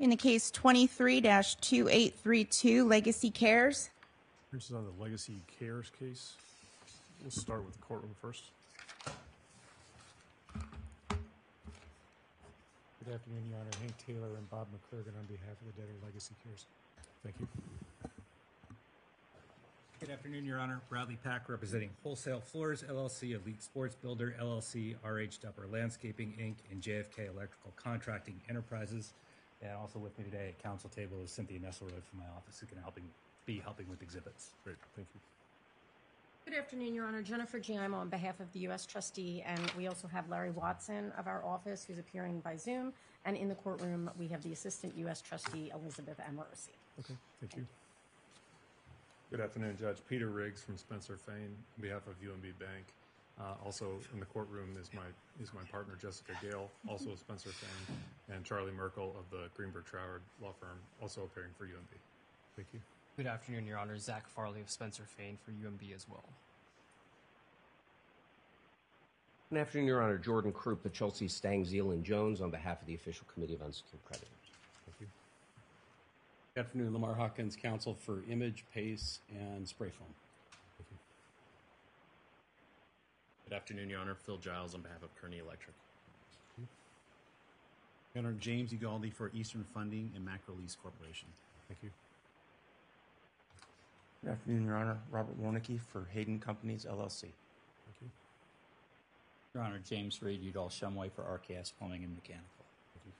In the case 23-2832, Legacy Cares. This is on the Legacy Cares case. We'll start with the courtroom first. Good afternoon, Your Honor. Hank Taylor and Bob McClurgan on behalf of the debtor, Legacy Cares. Thank you. Good afternoon, Your Honor. Bradley Pack representing Wholesale Floors, LLC, Elite Sports Builder, LLC, RH Dupper Landscaping, Inc., and JFK Electrical Contracting Enterprises. And also with me today at council table is Cynthia Nesselrode from my office, who can be helping with exhibits. Great, thank you. Good afternoon, Your Honor. Jennifer G. I'm on behalf of the U.S. trustee, and we also have Larry Watson of our office, who's appearing by Zoom. And in the courtroom, we have the assistant U.S. trustee, Elizabeth M. Morrissey. Okay, thank you. Good afternoon, Judge. Peter Riggs from Spencer Fane on behalf of UMB Bank. Also in the courtroom is my partner, Jessica Gale, also a Spencer Fane, and Charlie Merkel of the Greenberg Traurig Law Firm, also appearing for UMB. Thank you. Good afternoon, Your Honor. Zach Farley of Spencer Fane for UMB as well. Good afternoon, Your Honor. Jordan Kroop of Chelsea Stang, Zealand Jones on behalf of the Official Committee of Unsecured Creditors. Thank you. Good afternoon, Lamar Hawkins, counsel for Image, Pace, and Spray Foam. Good afternoon, Your Honor. Phil Giles on behalf of Kearney Electric. Your Honor, James Egaldi for Eastern Funding and Macro Lease Corporation. Thank you. Good afternoon, Your Honor. Robert Warnicke for Hayden Companies, LLC. Thank you. Your Honor, James Reed, Udall Shumway for RKS Plumbing and Mechanical. Thank you.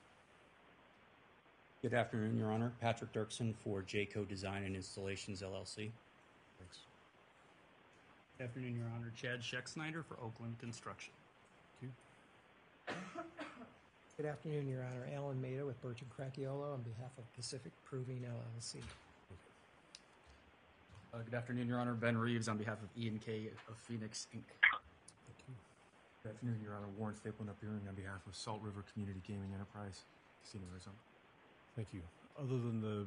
Good afternoon, Your Honor. Patrick Dirksen for Jayco Design and Installations, LLC. Thanks. Good afternoon, Your Honor. Chad Schecksnyder for Oakland Construction. Thank you. Good afternoon, Your Honor. Alan Maida with Bertrand Cracchiolo on behalf of Pacific Proving, LLC. Good afternoon, Your Honor. Ben Reeves on behalf of E&K of Phoenix, Inc. Thank you. Good afternoon, Your Honor. Warren Stapleton appearing on behalf of Salt River Community Gaming Enterprise, Casino Arizona. Thank you. Other than the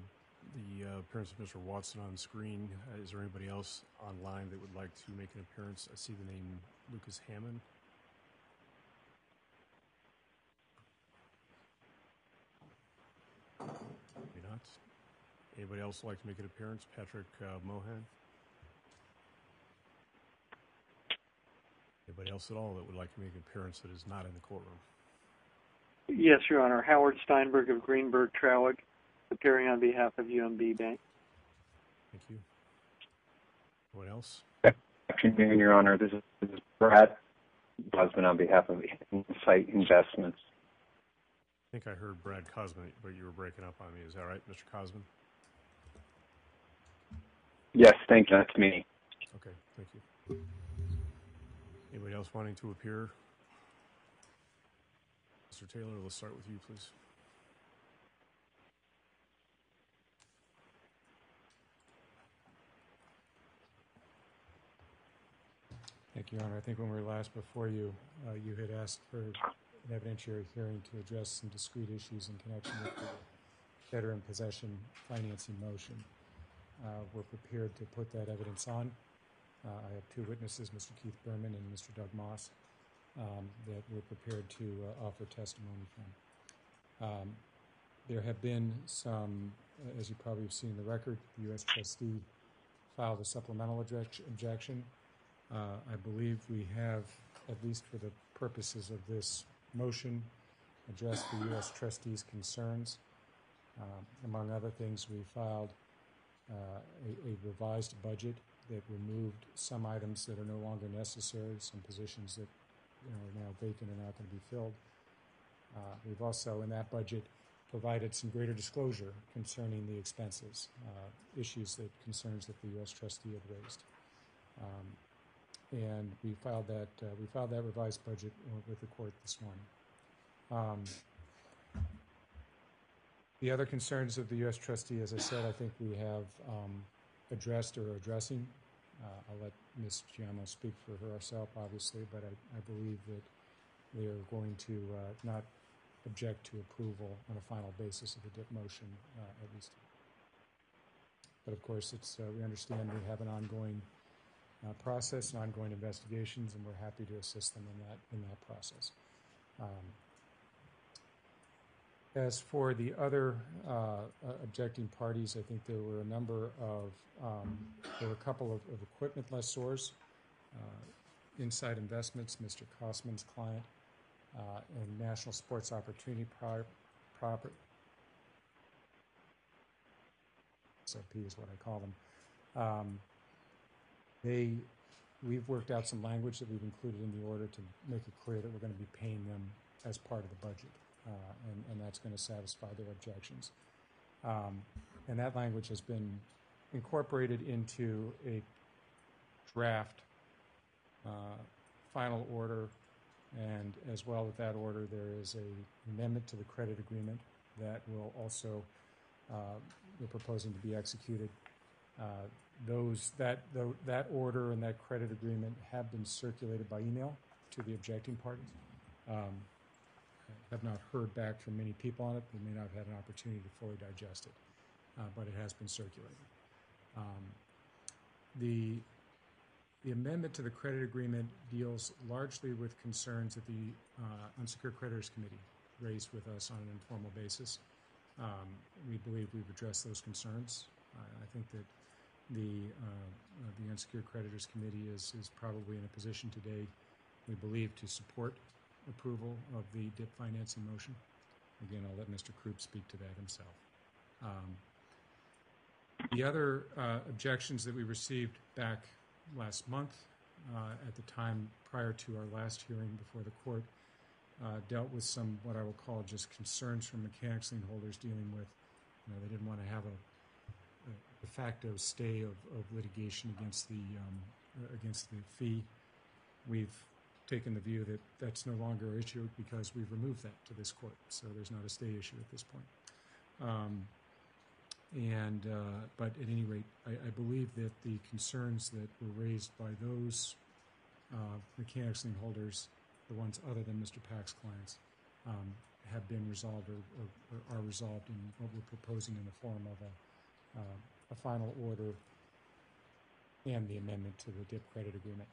appearance of Mr. Watson on screen, is there anybody else online that would like to make an appearance? I see the name Lucas Hammond. Maybe not. Anybody else like to make an appearance? Patrick Mohan? Anybody else at all that would like to make an appearance that is not in the courtroom? Yes, Your Honor. Howard Steinberg of Greenberg Traurig, appearing on behalf of UMB Bank. Thank you. What else? Good afternoon, Your Honor. This is Brad Cosman on behalf of Insight Investments. I think I heard Brad Cosman, but you were breaking up on me. Is that right, Mr. Cosman? Yes, thank you. That's me. Okay, thank you. Anybody else wanting to appear? Mr. Taylor, let's start with you, please. Thank you, Your Honor. I think when we were last before you, you had asked for an evidentiary hearing to address some discrete issues in connection with the debtor in possession financing motion. We're prepared to put that evidence on. I have two witnesses, Mr. Keith Berman and Mr. Doug Moss, that we're prepared to offer testimony from. There have been some, as you probably have seen in the record, the U.S. trustee filed a supplemental objection. I believe we have, at least for the purposes of this motion, addressed the U.S. trustee's concerns. Among other things, we filed a revised budget that removed some items that are no longer necessary, some positions that are now vacant and not going to be filled. We've also, in that budget, provided some greater disclosure concerning the expenses, concerns that the U.S. trustee had raised. And we filed that revised budget with the court this morning. The other concerns of the U.S. trustee, as I said, I think we have addressed or are addressing. I'll let Ms. Giammo speak for herself, obviously, but I believe that they are going to not object to approval on a final basis of the DIP motion, at least. But of course, we understand we have an ongoing process and ongoing investigations, and we're happy to assist them in that process. As for the other objecting parties, I think there were a number of, there were a couple of equipment lessors, Insight Investments, Mr. Cosman's client, and National Sports Opportunity Property, SOP is what I call them. We've worked out some language that we've included in the order to make it clear that we're going to be paying them as part of the budget, and that's going to satisfy their objections. And that language has been incorporated into a draft final order, and as well with that order, there is an amendment to the credit agreement that will also, we're proposing to be executed. That order and that credit agreement have been circulated by email to the objecting parties. I have not heard back from many people on it. They may not have had an opportunity to fully digest it, but it has been circulated. The amendment to the credit agreement deals largely with concerns that the Unsecured Creditors Committee raised with us on an informal basis. We believe we've addressed those concerns. I think that the Unsecured Creditors Committee is probably in a position today, we believe, to support approval of the DIP financing motion. Again, I'll let Mr. Kroop speak to that himself. The other objections that we received back last month at the time prior to our last hearing before the court dealt with some what I will call just concerns from mechanics lien holders dealing with, they didn't want to have a de facto stay of litigation against the fee. We've taken the view that that's no longer an issue because we've removed that to this court, so there's not a stay issue at this point. But at any rate, I believe that the concerns that were raised by those mechanics lien holders, the ones other than Mr. Pack's clients, have been resolved or are resolved in what we're proposing in the form of a final order and the amendment to the DIP credit agreement.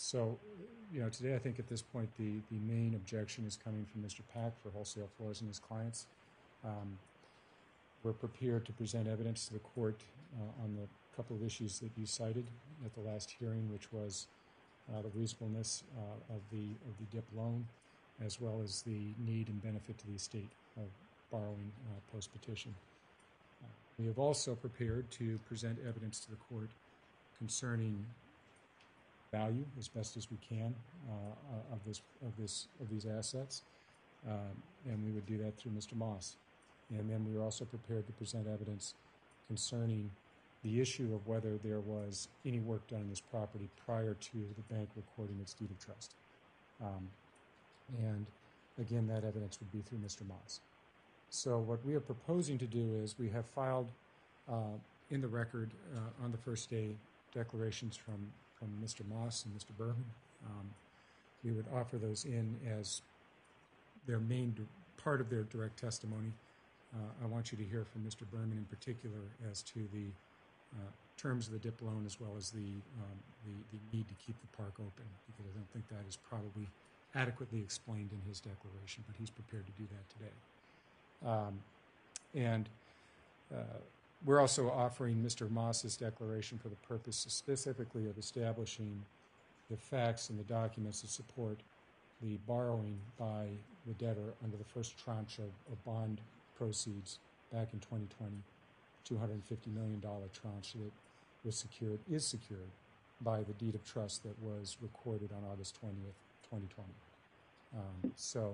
So, today I think at this point the main objection is coming from Mr. Pack for Wholesale Floors and his clients. We're prepared to present evidence to the court on the couple of issues that you cited at the last hearing, which was the reasonableness of the DIP loan, as well as the need and benefit to the estate of borrowing post-petition. We have also prepared to present evidence to the court concerning value, as best as we can, of these assets, and we would do that through Mr. Moss. And then we were also prepared to present evidence concerning the issue of whether there was any work done on this property prior to the bank recording its deed of trust. And again, that evidence would be through Mr. Moss. So what we are proposing to do is we have filed in the record on the first day declarations from Mr. Moss and Mr. Berman. We would offer those in as their main part of their direct testimony. I want you to hear from Mr. Berman in particular as to the terms of the DIP loan, as well as the need to keep the park open, because I don't think that is probably adequately explained in his declaration, but he's prepared to do that today. We're also offering Mr. Moss's declaration for the purpose specifically of establishing the facts and the documents that support the borrowing by the debtor under the first tranche of bond proceeds back in 2020, $250 million tranche that was secured, is secured by the deed of trust that was recorded on August 20th, 2020.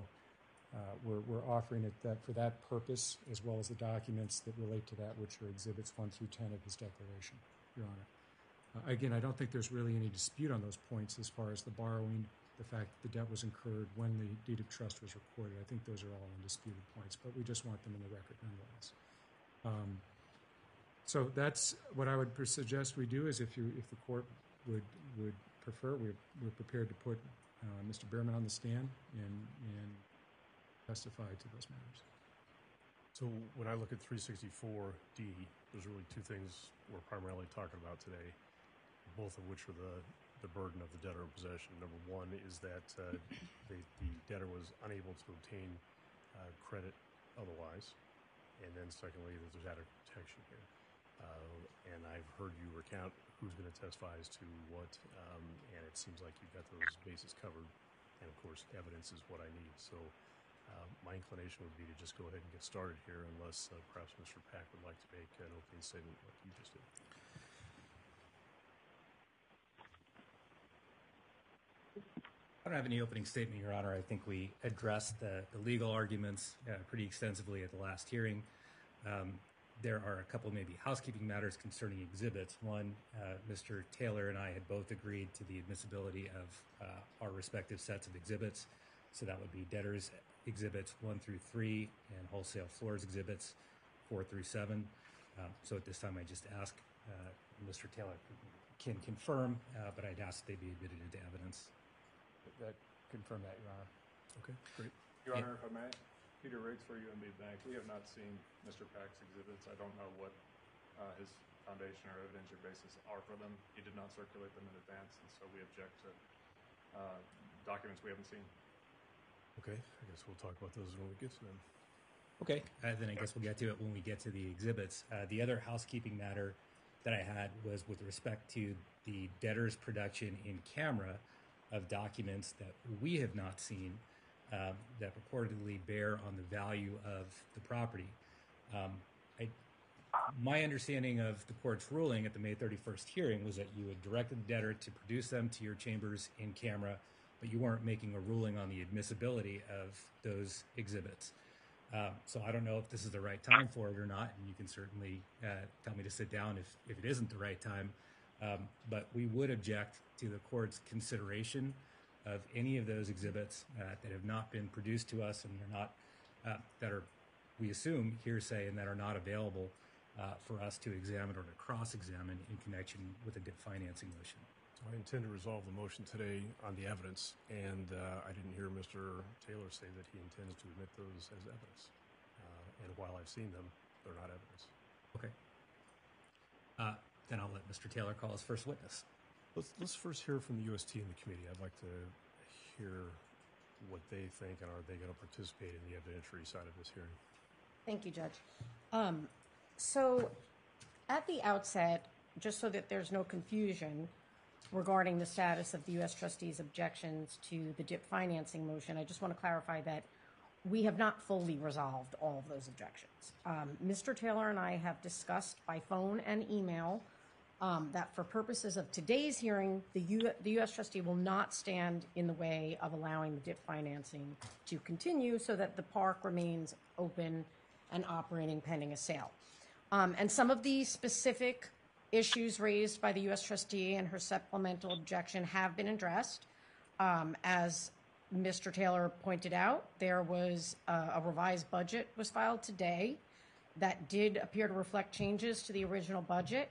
We're offering it that for that purpose, as well as the documents that relate to that, which are exhibits 1 through 10 of his declaration, Your Honor. Again, I don't think there's really any dispute on those points as far as the borrowing, the fact that the debt was incurred, when the deed of trust was recorded. I think those are all undisputed points, but we just want them in the record nonetheless. So that's what I would suggest we do. Is if the court would prefer, we're prepared to put Mr. Berman on the stand and testify to those matters. So when I look at 364D, there's really two things we're primarily talking about today, both of which are the burden of the debtor in possession. Number one is that the debtor was unable to obtain credit otherwise. And then secondly, that there's adequate protection here. And I've heard you recount who's going to testify as to what, and it seems like you've got those bases covered. And of course, evidence is what I need. So my inclination would be to just go ahead and get started here, unless perhaps Mr. Pack would like to make an opening statement like you just did. I don't have any opening statement, Your Honor. I think we addressed the legal arguments pretty extensively at the last hearing. There are a couple maybe housekeeping matters concerning exhibits. One, Mr. Taylor and I had both agreed to the admissibility of our respective sets of exhibits. So that would be debtors exhibits 1 through 3 and wholesale floors exhibits 4 through 7. So at this time, I just ask Mr. Taylor can confirm, but I'd ask that they be admitted into evidence. That confirm that, Your Honor. Okay, great. Your Honor, if I may. Peter Riggs for UMB Bank. We have not seen Mr. Pack's exhibits. I don't know what his foundation or evidence or basis are for them. He did not circulate them in advance, and so we object to documents we haven't seen. Okay, I guess we'll talk about those when we get to them. Okay, then I guess we'll get to it when we get to the exhibits. The other housekeeping matter that I had was with respect to the debtor's production in camera of documents that we have not seen that purportedly bear on the value of the property. My understanding of the court's ruling at the May 31st hearing was that you had directed the debtor to produce them to your chambers in camera, but you weren't making a ruling on the admissibility of those exhibits. So I don't know if this is the right time for it or not, and you can certainly tell me to sit down if it isn't the right time. But we would object to the court's consideration of any of those exhibits that have not been produced to us and are not, that are, we assume, hearsay and that are not available for us to examine or to cross-examine in connection with a debt financing motion. So I intend to resolve the motion today on the evidence, and I didn't hear Mr. Taylor say that he intends to admit those as evidence. And while I've seen them, they're not evidence. Okay. Then I'll let Mr. Taylor call his first witness. Let's first hear from the UST and the committee. I'd like to hear what they think, and are they going to participate in the evidentiary side of this hearing? Thank you, Judge. So at the outset, just so that there's no confusion regarding the status of the U.S. trustees' objections to the DIP financing motion, I just want to clarify that we have not fully resolved all of those objections. Mr. Taylor and I have discussed by phone and email that for purposes of today's hearing, the U.S. trustee will not stand in the way of allowing the DIP financing to continue so that the park remains open and operating pending a sale. And some of the specific issues raised by the U.S. trustee and her supplemental objection have been addressed. As Mr. Taylor pointed out, there was a revised budget was filed today that did appear to reflect changes to the original budget.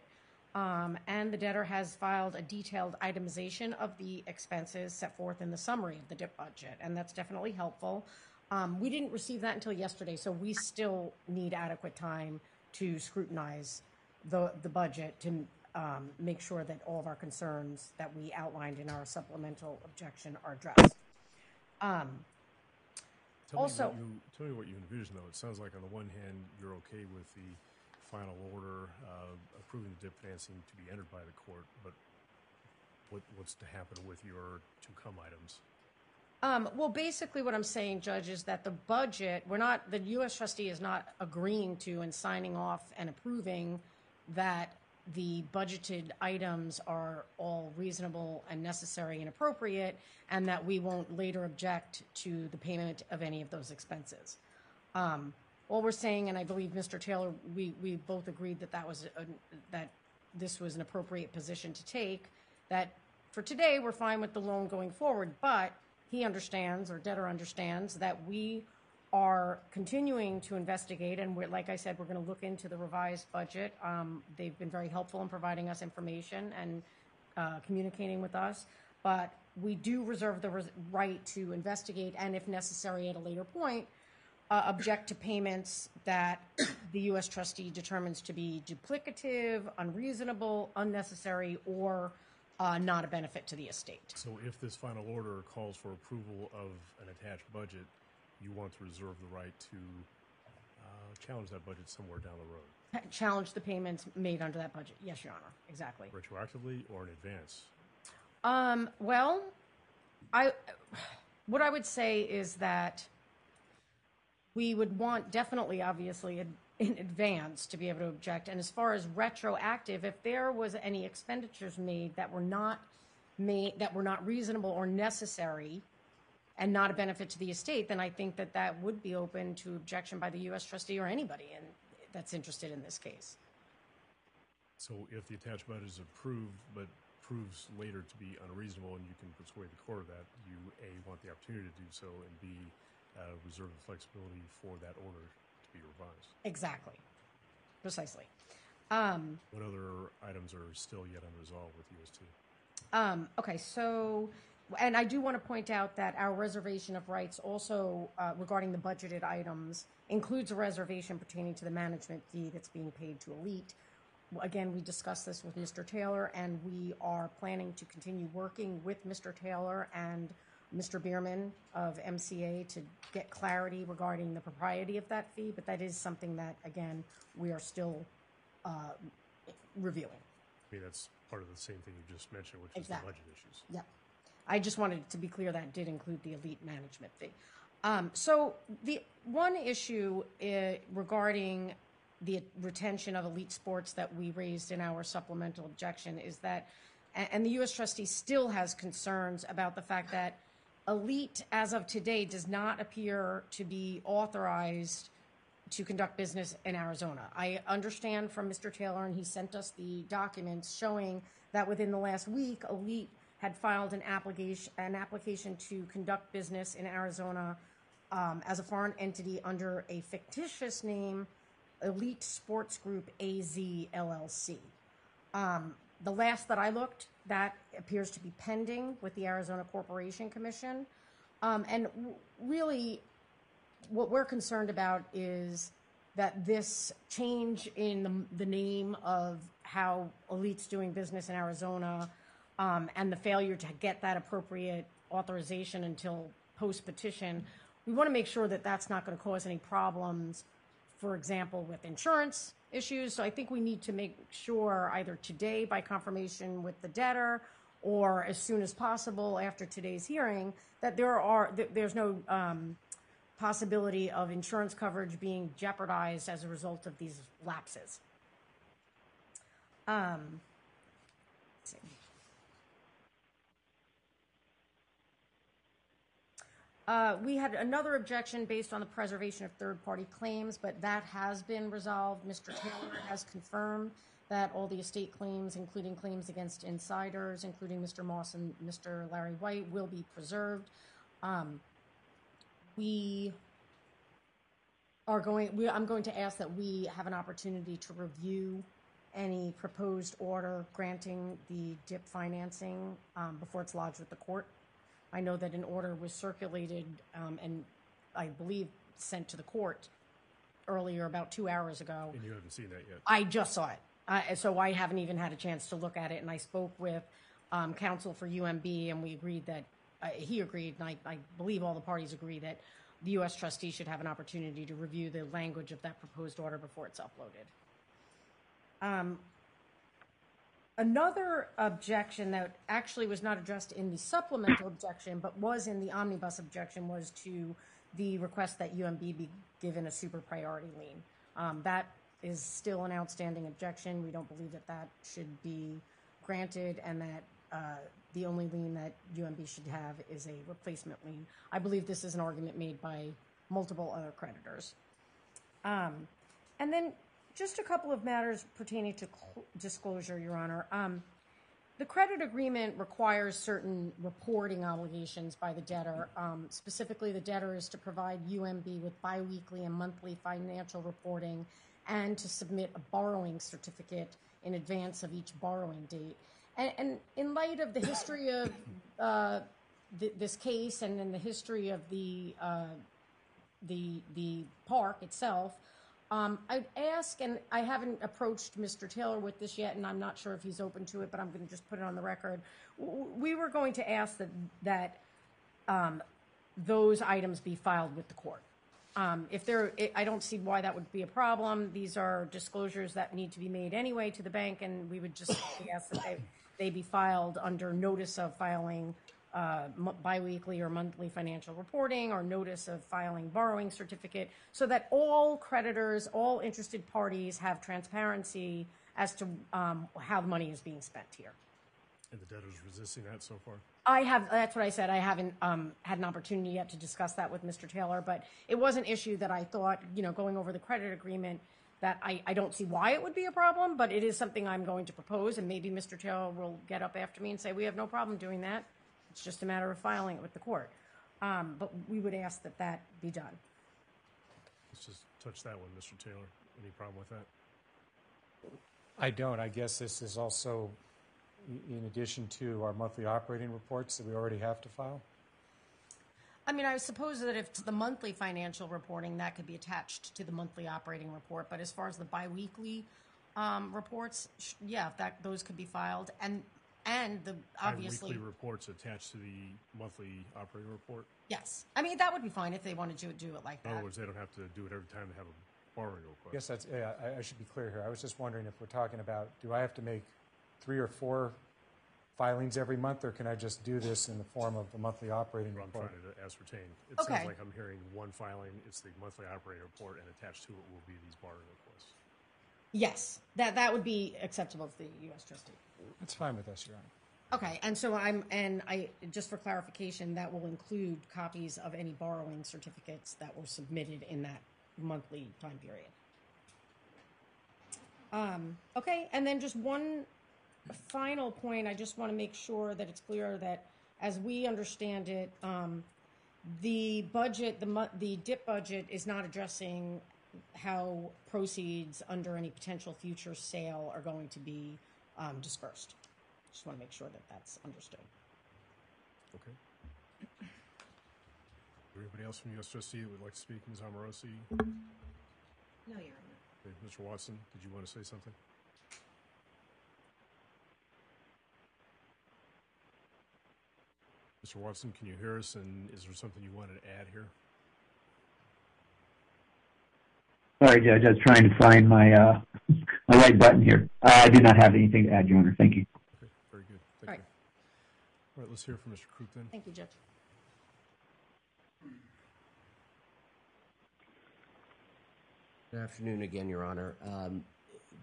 And the debtor has filed a detailed itemization of the expenses set forth in the summary of the DIP budget, and that's definitely helpful. We didn't receive that until yesterday, so we still need adequate time to scrutinize the budget to make sure that all of our concerns that we outlined in our supplemental objection are addressed. Tell me what you envision, though. It sounds like on the one hand, you're okay with the final order approving the DIP financing to be entered by the court, but what's to happen with your to-come items? Well, basically what I'm saying, Judge, is that the budget, the U.S. trustee is not agreeing to and signing off and approving that the budgeted items are all reasonable and necessary and appropriate, and that we won't later object to the payment of any of those expenses. All we're saying, and I believe Mr. Taylor, we both agreed that that this was an appropriate position to take, that for today we're fine with the loan going forward, but he understands, or debtor understands, that we are continuing to investigate, and like I said, we're going to look into the revised budget. They've been very helpful in providing us information and communicating with us, but we do reserve the right to investigate and, if necessary, at a later point, object to payments that the U.S. trustee determines to be duplicative, unreasonable, unnecessary, or not a benefit to the estate. So if this final order calls for approval of an attached budget, you want to reserve the right to challenge that budget somewhere down the road. Challenge the payments made under that budget. Yes, Your Honor. Exactly. Retroactively or in advance? Well, what I would say is that we would want definitely, obviously, in advance to be able to object. And as far as retroactive, if there was any expenditures made that were not made, that were not reasonable or necessary and not a benefit to the estate, then I think that that would be open to objection by the U.S. trustee or anybody in, that's interested in this case. So if the attachment is approved but proves later to be unreasonable and you can persuade the court of that, you, A, want the opportunity to do so, and B, reserve the flexibility for that order to be revised. Exactly. Precisely. What other items are still yet unresolved with UST? Okay, so... And I do want to point out that our reservation of rights also regarding the budgeted items includes a reservation pertaining to the management fee that's being paid to Elite. Again, we discussed this with Mr. Taylor, and we are planning to continue working with Mr. Taylor and Mr. Berman of MCA to get clarity regarding the propriety of that fee, but that is something that, again, we are still reviewing. I mean, that's part of the same thing you just mentioned, which exactly. is the budget issues. Yep. I just wanted to be clear that did include the Elite management fee. So the one issue regarding the retention of Elite Sports that we raised in our supplemental objection is that, and the U.S. trustee still has concerns about the fact that Elite, as of today, does not appear to be authorized to conduct business in Arizona. I understand from Mr. Taylor, and he sent us the documents showing that within the last week, Elite had filed an application to conduct business in Arizona as a foreign entity under a fictitious name, Elite Sports Group AZ LLC. The last that I looked, that appears to be pending with the Arizona Corporation Commission. And really, what we're concerned about is that this change in the name of how Elite's doing business in Arizona, and the failure to get that appropriate authorization until post-petition, we want to make sure that that's not going to cause any problems, for example, with insurance issues. So I think we need to make sure either today by confirmation with the debtor or as soon as possible after today's hearing that there's no possibility of insurance coverage being jeopardized as a result of these lapses. Let's see. We had another objection based on the preservation of third-party claims, but that has been resolved. Mr. Taylor has confirmed that all the estate claims, including claims against insiders, including Mr. Moss and Mr. Larry White, will be preserved. I'm going to ask that we have an opportunity to review any proposed order granting the DIP financing before it's lodged with the court. I know that an order was circulated and I believe sent to the court earlier, about 2 hours ago. And you haven't seen that yet? I just saw it. So I haven't even had a chance to look at it. And I spoke with counsel for UMB and we agreed that, he agreed, and I believe all the parties agree that the U.S. trustee should have an opportunity to review the language of that proposed order before it's uploaded. Another objection that actually was not addressed in the supplemental objection but was in the omnibus objection was to the request that UMB be given a super priority lien. That is still an outstanding objection. We don't believe that that should be granted and that the only lien that UMB should have is a replacement lien. I believe this is an argument made by multiple other creditors. And then just a couple of matters pertaining to disclosure, Your Honor. The credit agreement requires certain reporting obligations by the debtor. Specifically, the debtor is to provide UMB with biweekly and monthly financial reporting and to submit a borrowing certificate in advance of each borrowing date. And in light of the history of this case and in the history of the park itself, I'd ask, and I haven't approached Mr. Taylor with this yet, and I'm not sure if he's open to it, but I'm going to just put it on the record. We were going to ask that those items be filed with the court. If there, I don't see why that would be a problem. These are disclosures that need to be made anyway to the bank, and we would just ask that they be filed under notice of filing biweekly or monthly financial reporting, or notice of filing borrowing certificate, so that all creditors, all interested parties have transparency as to how the money is being spent here. And the debtor's resisting that so far? That's what I said. I haven't had an opportunity yet to discuss that with Mr. Taylor, but it was an issue that I thought, going over the credit agreement, that I don't see why it would be a problem, but it is something I'm going to propose, and maybe Mr. Taylor will get up after me and say, we have no problem doing that. It's just a matter of filing it with the court. But we would ask that that be done. Let's just touch that one, Mr. Taylor. Any problem with that? I don't. I guess this is also in addition to our monthly operating reports that we already have to file? I mean, I suppose that if it's the monthly financial reporting, that could be attached to the monthly operating report. But as far as the biweekly reports, yeah, those could be filed. And the obviously biweekly reports attached to the monthly operating report? Yes. I mean, that would be fine if they wanted to do it like that. In other words, they don't have to do it every time they have a borrowing request. Yes, I should be clear here. I was just wondering if we're talking about, do I have to make 3 or 4 filings every month, or can I just do this in the form of the monthly operating report? I'm trying to ascertain. It sounds like I'm hearing one filing, it's the monthly operating report, and attached to it will be these borrowing requests. Yes, that would be acceptable to the U.S. trustee. That's fine with us, Your Honor. Okay, and so I just for clarification, that will include copies of any borrowing certificates that were submitted in that monthly time period. Okay, and then just one final point, I just want to make sure that it's clear that as we understand it, the budget, the DIP budget is not addressing how proceeds under any potential future sale are going to be dispersed. Just want to make sure that that's understood. Okay. Everybody else from U.S. Trustee that would like to speak? Ms. Amorosi? No, Your Honor. Okay, Mr. Watson, did you want to say something? Mr. Watson, can you hear us, and is there something you wanted to add here? Sorry, Judge, I was trying to find my my right button here. I do not have anything to add, Your Honor. Thank you. Okay, very good. Thank you. All right, let's hear from Mr. Kroop then. Thank you, Judge. Good afternoon again, Your Honor.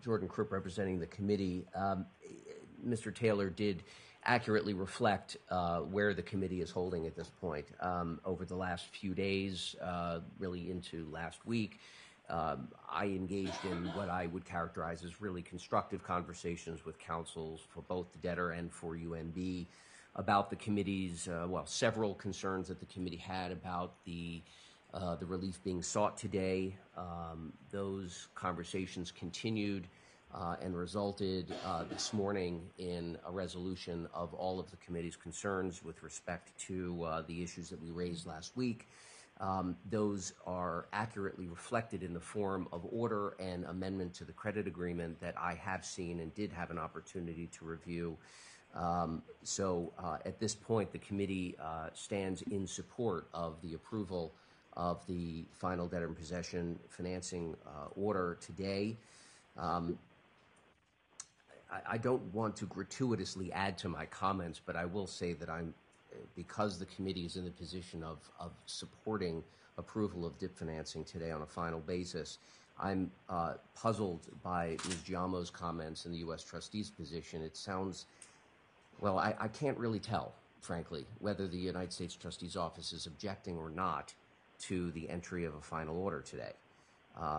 Jordan Kroop representing the committee. Mr. Taylor did accurately reflect where the committee is holding at this point. Over the last few days, really into last week, I engaged in what I would characterize as really constructive conversations with counsels for both the debtor and for UMB about the committee's, several concerns that the committee had about the relief being sought today. Those conversations continued and resulted this morning in a resolution of all of the committee's concerns with respect to the issues that we raised last week. Those are accurately reflected in the form of order and amendment to the credit agreement that I have seen and did have an opportunity to review. So at this point, the committee stands in support of the approval of the final debtor in possession financing order today. I don't want to gratuitously add to my comments, but I will say that because the committee is in the position of supporting approval of DIP financing today on a final basis, I'm puzzled by Ms. Giamo's comments in the U.S. trustee's position. It sounds, well, I can't really tell, frankly, whether the United States trustee's office is objecting or not to the entry of a final order today. The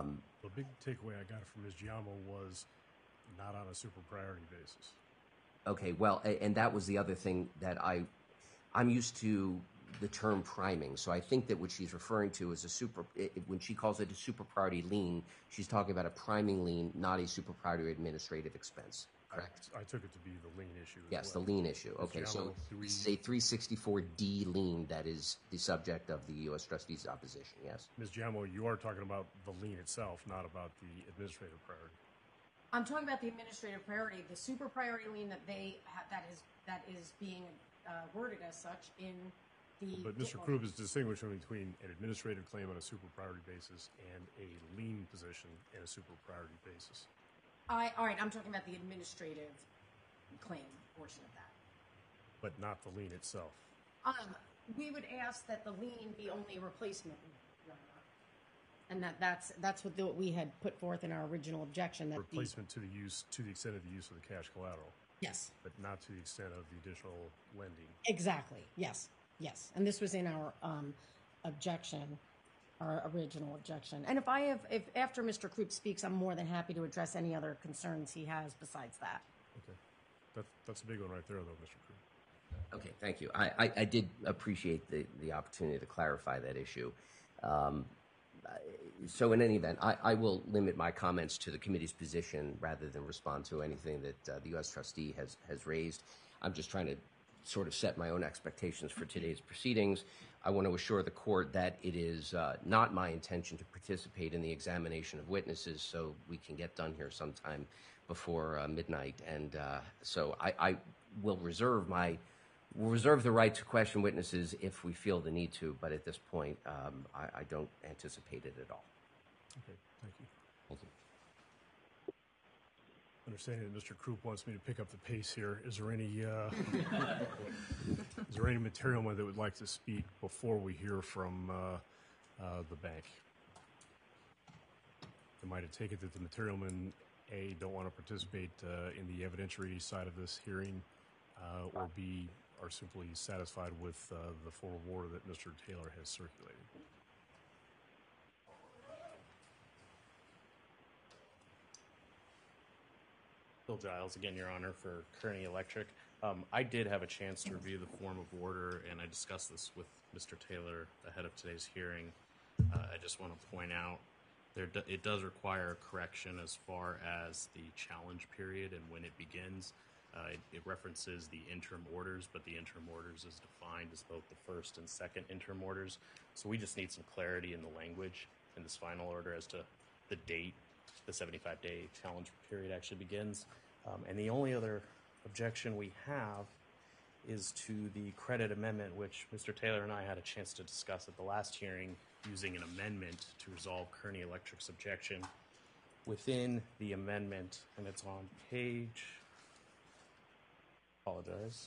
big takeaway I got from Ms. Giamo was not on a super priority basis. Okay, well, and that was the other thing that I'm used to the term priming. So I think that what she's referring to is when she calls it a super priority lien, she's talking about a priming lien, not a super priority administrative expense, correct? I took it to be the lien issue. Yes, well, the lien issue. Okay, Giamo, so it's a 364D lien that is the subject of the U.S. trustee's opposition, yes? Ms. Giamo, you are talking about the lien itself, not about the administrative priority. I'm talking about the administrative priority. The super priority lien that they have, that is being worded as such in But Mr. Kroop is distinguishing between an administrative claim on a super priority basis and a lien position and a super priority basis. All right, I'm talking about the administrative claim portion of that. But not the lien itself. We would ask that the lien be only a replacement, and that's what we had put forth in our original objection. That replacement to the use, to the extent of the use of the cash collateral. Yes. But not to the extent of the additional lending. Exactly. Yes. Yes. And this was in our objection, our original objection. And if I have, if after Mr. Kroop speaks, I'm more than happy to address any other concerns he has besides that. Okay. That's a big one right there, though, Mr. Kroop. Okay, thank you. I did appreciate the opportunity to clarify that issue. So in any event, I will limit my comments to the committee's position rather than respond to anything that the U.S. trustee has raised. I'm just trying to sort of set my own expectations for today's proceedings. I want to assure the court that it is not my intention to participate in the examination of witnesses, so we can get done here sometime before midnight. And so I will reserve my... We'll reserve the right to question witnesses if we feel the need to, but at this point, I don't anticipate it at all. Okay, thank you. Thank you. Understanding that Mr. Kroop wants me to pick up the pace here, is there any is there any material that would like to speak before we hear from the bank? They might have taken that the materialmen A, don't want to participate in the evidentiary side of this hearing, or B, are simply satisfied with the formal order that Mr. Taylor has circulated. Phil Giles, again, Your Honor, for Kearney Electric. I did have a chance to review the form of order, and I discussed this with Mr. Taylor ahead of today's hearing. I just want to point out it does require a correction as far as the challenge period and when it begins. It references the interim orders, but the interim orders is defined as both the first and second interim orders. So we just need some clarity in the language in this final order as to the date the 75-day challenge period actually begins. And the only other objection we have is to the credit amendment, which Mr. Taylor and I had a chance to discuss at the last hearing, using an amendment to resolve Kearney Electric's objection. Within the amendment, and it's on page... Apologize.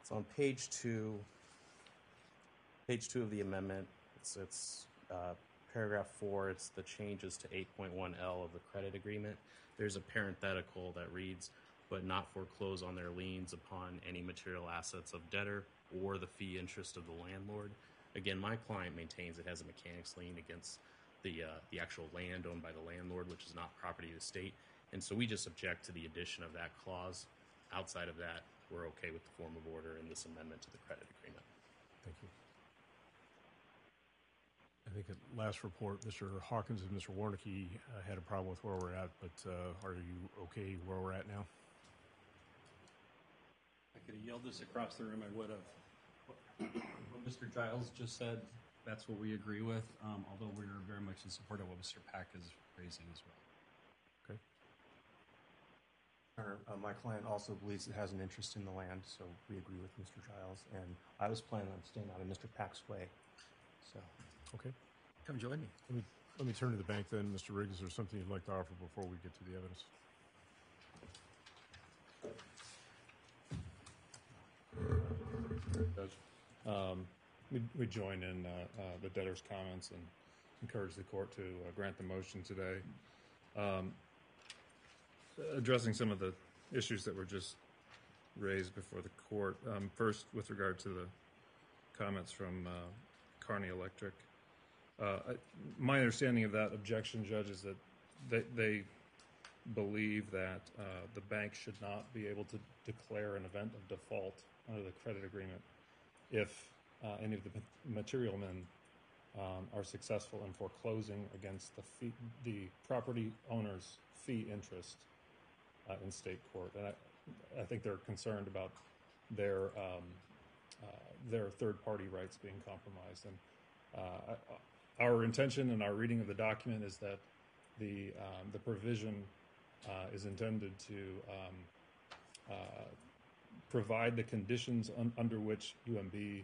It's on page 2 of the amendment. It's paragraph 4. It's the changes to 8.1L of the credit agreement. There's a parenthetical that reads, but not foreclose on their liens upon any material assets of debtor or the fee interest of the landlord. Again, my client maintains it has a mechanics lien against the actual land owned by the landlord, which is not property of the state. And so we just object to the addition of that clause. Outside of that, we're okay with the form of order and this amendment to the credit agreement. Thank you. I think at last report, Mr. Hawkins and Mr. Warnicke had a problem with where we're at, but are you okay where we're at now? I could have yelled this across the room. I would have. What Mr. Giles just said, that's what we agree with, although we're very much in support of what Mr. Pack is raising as well. My client also believes it has an interest in the land, so we agree with Mr. Giles. And I was planning on staying out of Mr. Pack's way. So, okay, come join me. Let me turn to the bank then, Mr. Riggs. Is there something you'd like to offer before we get to the evidence? Judge, we join in the debtor's comments and encourage the court to grant the motion today. Addressing some of the issues that were just raised before the court. First, with regard to the comments from Kearney Electric, my understanding of that objection, Judge, is that they believe that the bank should not be able to declare an event of default under the credit agreement if any of the materialmen are successful in foreclosing against the property owner's fee interest in state court. And I think they're concerned about their third-party rights being compromised. And our intention and our reading of the document is that the provision is intended to provide the conditions under which UMB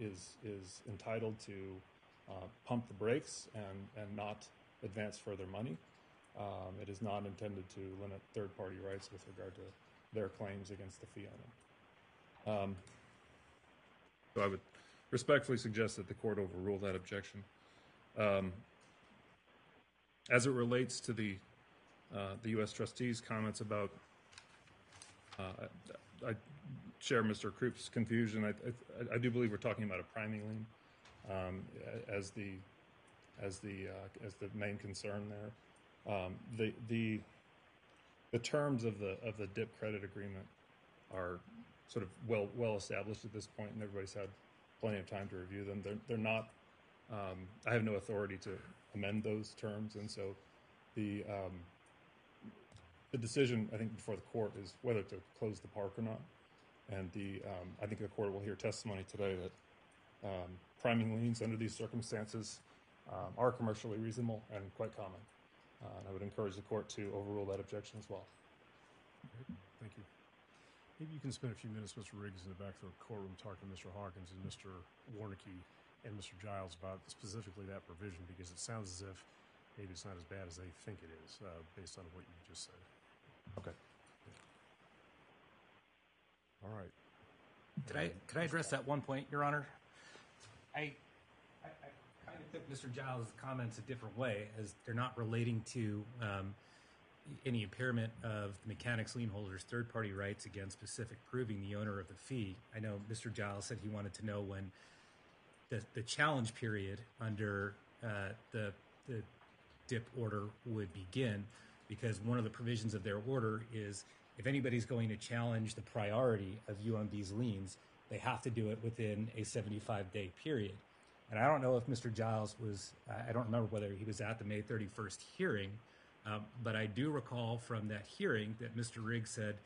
is entitled to pump the brakes and not advance further money. It is not intended to limit third-party rights with regard to their claims against the fee owner. So I would respectfully suggest that the court overrule that objection. As it relates to the U.S. trustee's comments about, I share Mr. Kroop's confusion. I do believe we're talking about a priming lien as the main concern there. The terms of the DIP credit agreement are sort of well established at this point, and everybody's had plenty of time to review them. They're not. I have no authority to amend those terms, and so the decision, I think, before the court is whether to close the park or not. And I think the court will hear testimony today that priming liens under these circumstances are commercially reasonable and quite common. And I would encourage the court to overrule that objection as well. Great. Thank you. Maybe you can spend a few minutes, Mr. Riggs, in the back of the courtroom talking to Mr. Hawkins and Mr. Warnicki and Mr. Giles about specifically that provision, because it sounds as if maybe it's not as bad as they think it is, based on what you just said. Okay. All right. Could I address that one point, Your Honor? I kind of took Mr. Giles' comments a different way, as they're not relating to any impairment of the mechanics lien holder's third-party rights against Pacific proving the owner of the fee. I know Mr. Giles said he wanted to know when the challenge period under the DIP order would begin, because one of the provisions of their order is if anybody's going to challenge the priority of UMB's liens, they have to do it within a 75-day period. And I don't know if Mr. Giles was, I don't remember whether he was at the May 31st hearing, but I do recall from that hearing that Mr. Riggs said,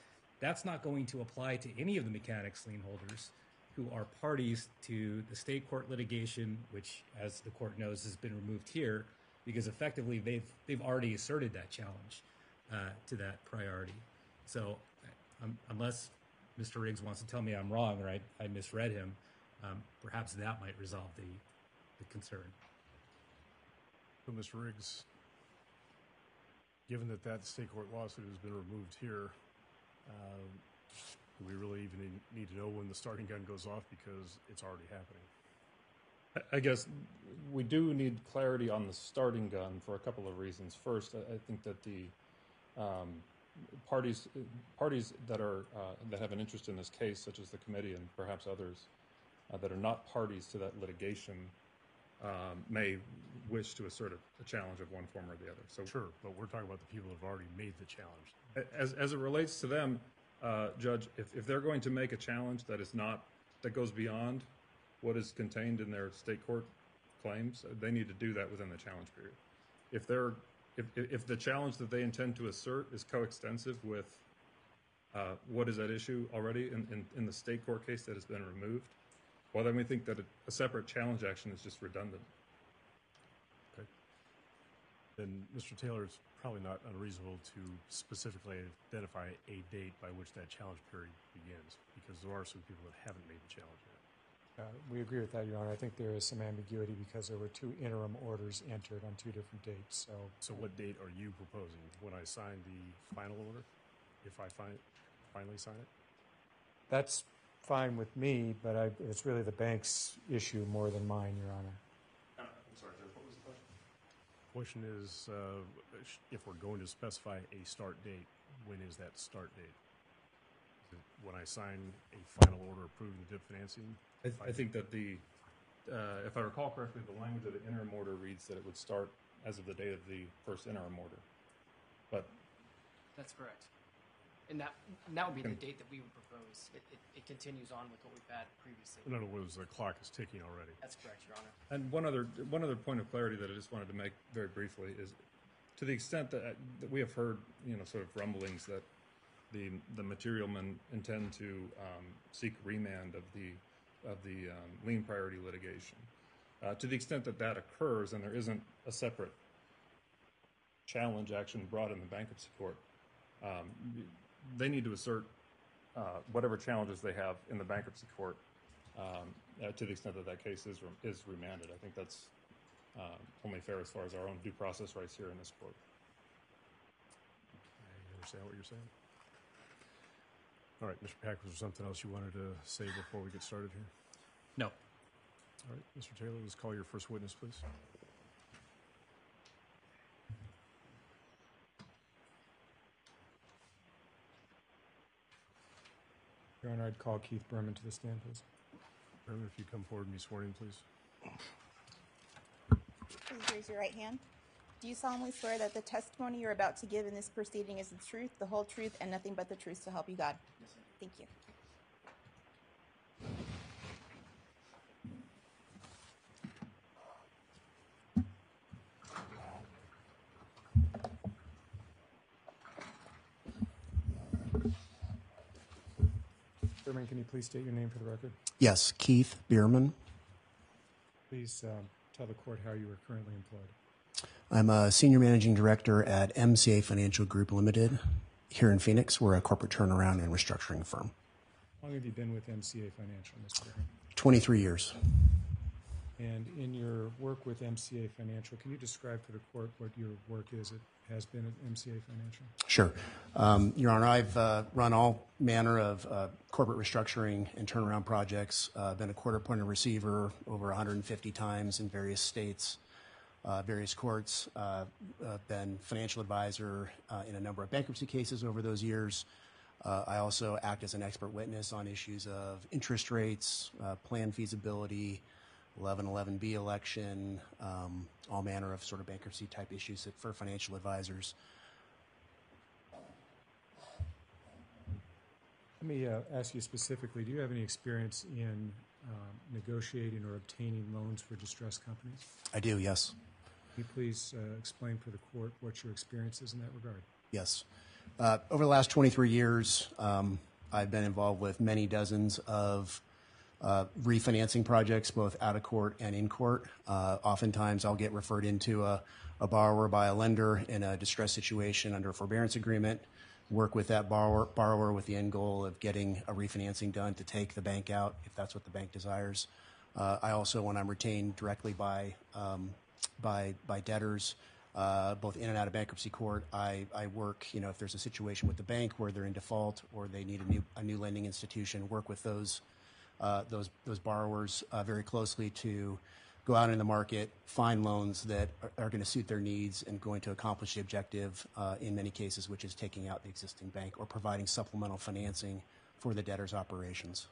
that's not going to apply to any of the mechanics lien holders who are parties to the state court litigation, which, as the court knows, has been removed here, because effectively they've already asserted that challenge to that priority. So unless Mr. Riggs wants to tell me I'm wrong or I misread him, perhaps that might resolve the concern. So, Mr. Riggs, given that state court lawsuit has been removed here, do we really even need to know when the starting gun goes off, because it's already happening? I guess we do need clarity on the starting gun for a couple of reasons. First, I think that the parties that are that have an interest in this case, such as the committee and perhaps others that are not parties to that litigation, may wish to assert a challenge of one form or the other. So, sure, but we're talking about the people who have already made the challenge. As it relates to them, Judge, if they're going to make a challenge that goes beyond what is contained in their state court claims, they need to do that within the challenge period. If the challenge that they intend to assert is coextensive with what is at issue already in the state court case that has been removed, well, then we think that a separate challenge action is just redundant. Okay. Then, Mr. Taylor, it's probably not unreasonable to specifically identify a date by which that challenge period begins, because there are some people that haven't made the challenge yet. We agree with that, Your Honor. I think there is some ambiguity because there were two interim orders entered on two different dates. So what date are you proposing? When I sign the final order, if I finally sign it? That's fine with me, but it's really the bank's issue more than mine, Your Honor. I'm sorry, Judge, what was the question? The question is, if we're going to specify a start date, when is that start date? When I sign a final order approving the DIP financing? I think that if I recall correctly, the language of the interim order reads that it would start as of the date of the first interim order. But that's correct. And that would be the date that we would propose. It continues on with what we've had previously. In other words, the clock is ticking already. That's correct, Your Honor. And one other point of clarity that I just wanted to make very briefly is, to the extent that we have heard, sort of rumblings that the material men intend to seek remand of the lien priority litigation. To the extent that occurs and there isn't a separate challenge action brought in the bankruptcy court, they need to assert whatever challenges they have in the bankruptcy court to the extent that that case is remanded. I think that's only fair as far as our own due process rights here in this court. I understand what you're saying. All right, Mr. Pack, was there something else you wanted to say before we get started here? No. All right, Mr. Taylor, let's call your first witness, please. Your Honor, I'd call Keith Berman to the stand, please. Berman, if you come forward and be sworn in, please. Please raise your right hand. Do you solemnly swear that the testimony you're about to give in this proceeding is the truth, the whole truth, and nothing but the truth, so help you God? Yes, sir. Thank you. Berman, can you please state your name for the record? Yes, Keith Berman. Please tell the court how you are currently employed. I'm a senior managing director at MCA Financial Group Limited here in Phoenix. We're a corporate turnaround and restructuring firm. How long have you been with MCA Financial, Mr. Berman? 23 years. And in your work with MCA Financial, can you describe to the court what your work is? It has been at MCA Financial? Sure. Your Honor, I've run all manner of corporate restructuring and turnaround projects. I've been a court appointed receiver over 150 times in various states. Various courts, been financial advisor in a number of bankruptcy cases over those years. I also act as an expert witness on issues of interest rates, plan feasibility, 1111B election, all manner of sort of bankruptcy type issues for financial advisors. Let me ask you specifically, do you have any experience in negotiating or obtaining loans for distressed companies? I do, yes. Can you please explain for the court what your experience is in that regard? Yes. Over the last 23 years, I've been involved with many dozens of refinancing projects, both out of court and in court. Oftentimes, I'll get referred into a borrower by a lender in a distressed situation under a forbearance agreement, work with that borrower with the end goal of getting a refinancing done to take the bank out, if that's what the bank desires. I also, when I'm retained directly by debtors, both in and out of bankruptcy court, I work, if there's a situation with the bank where they're in default or they need a new lending institution, work with those borrowers very closely to go out in the market, find loans that are going to suit their needs and going to accomplish the objective in many cases, which is taking out the existing bank or providing supplemental financing for the debtor's operations.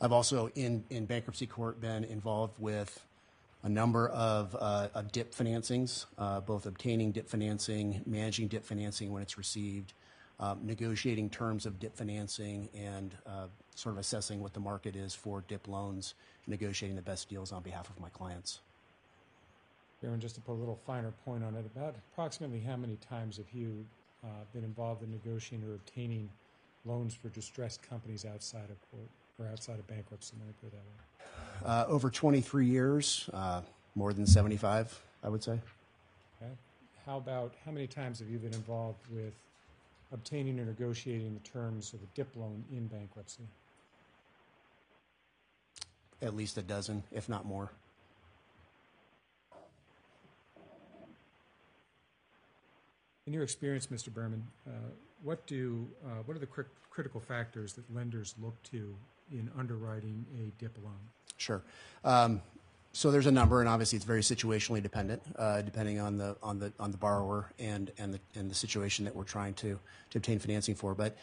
I've also, in bankruptcy court, been involved with a number of DIP financings, both obtaining DIP financing, managing DIP financing when it's received, negotiating terms of DIP financing, and sort of assessing what the market is for DIP loans, negotiating the best deals on behalf of my clients. Aaron, just to put a little finer point on it, about approximately how many times have you been involved in negotiating or obtaining loans for distressed companies outside of court or outside of bankruptcy? Let me put it that way. Over 23 years, more than 75, I would say. Okay. How many times have you been involved with obtaining or negotiating the terms of a DIP loan in bankruptcy? At least a dozen, if not more. In your experience, Mr. Berman, what are the critical factors that lenders look to in underwriting a DIP loan? Sure. So there's a number, and obviously it's very situationally dependent, depending on the borrower and the situation that we're trying to obtain financing for. But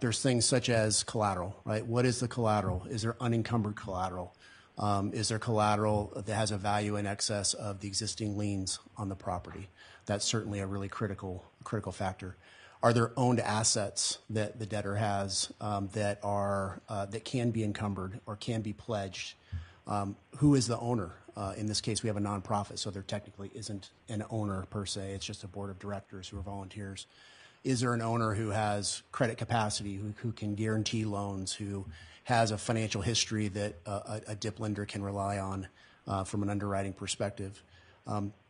there's things such as collateral, right? What is the collateral? Is there unencumbered collateral? Is there collateral that has a value in excess of the existing liens on the property? That's certainly a really critical factor. Are there owned assets that the debtor has that can be encumbered or can be pledged? Who is the owner? In this case, we have a nonprofit, so there technically isn't an owner per se. It's just a board of directors who are volunteers. Is there an owner who has credit capacity, who can guarantee loans, who has a financial history that a DIP lender can rely on from an underwriting perspective?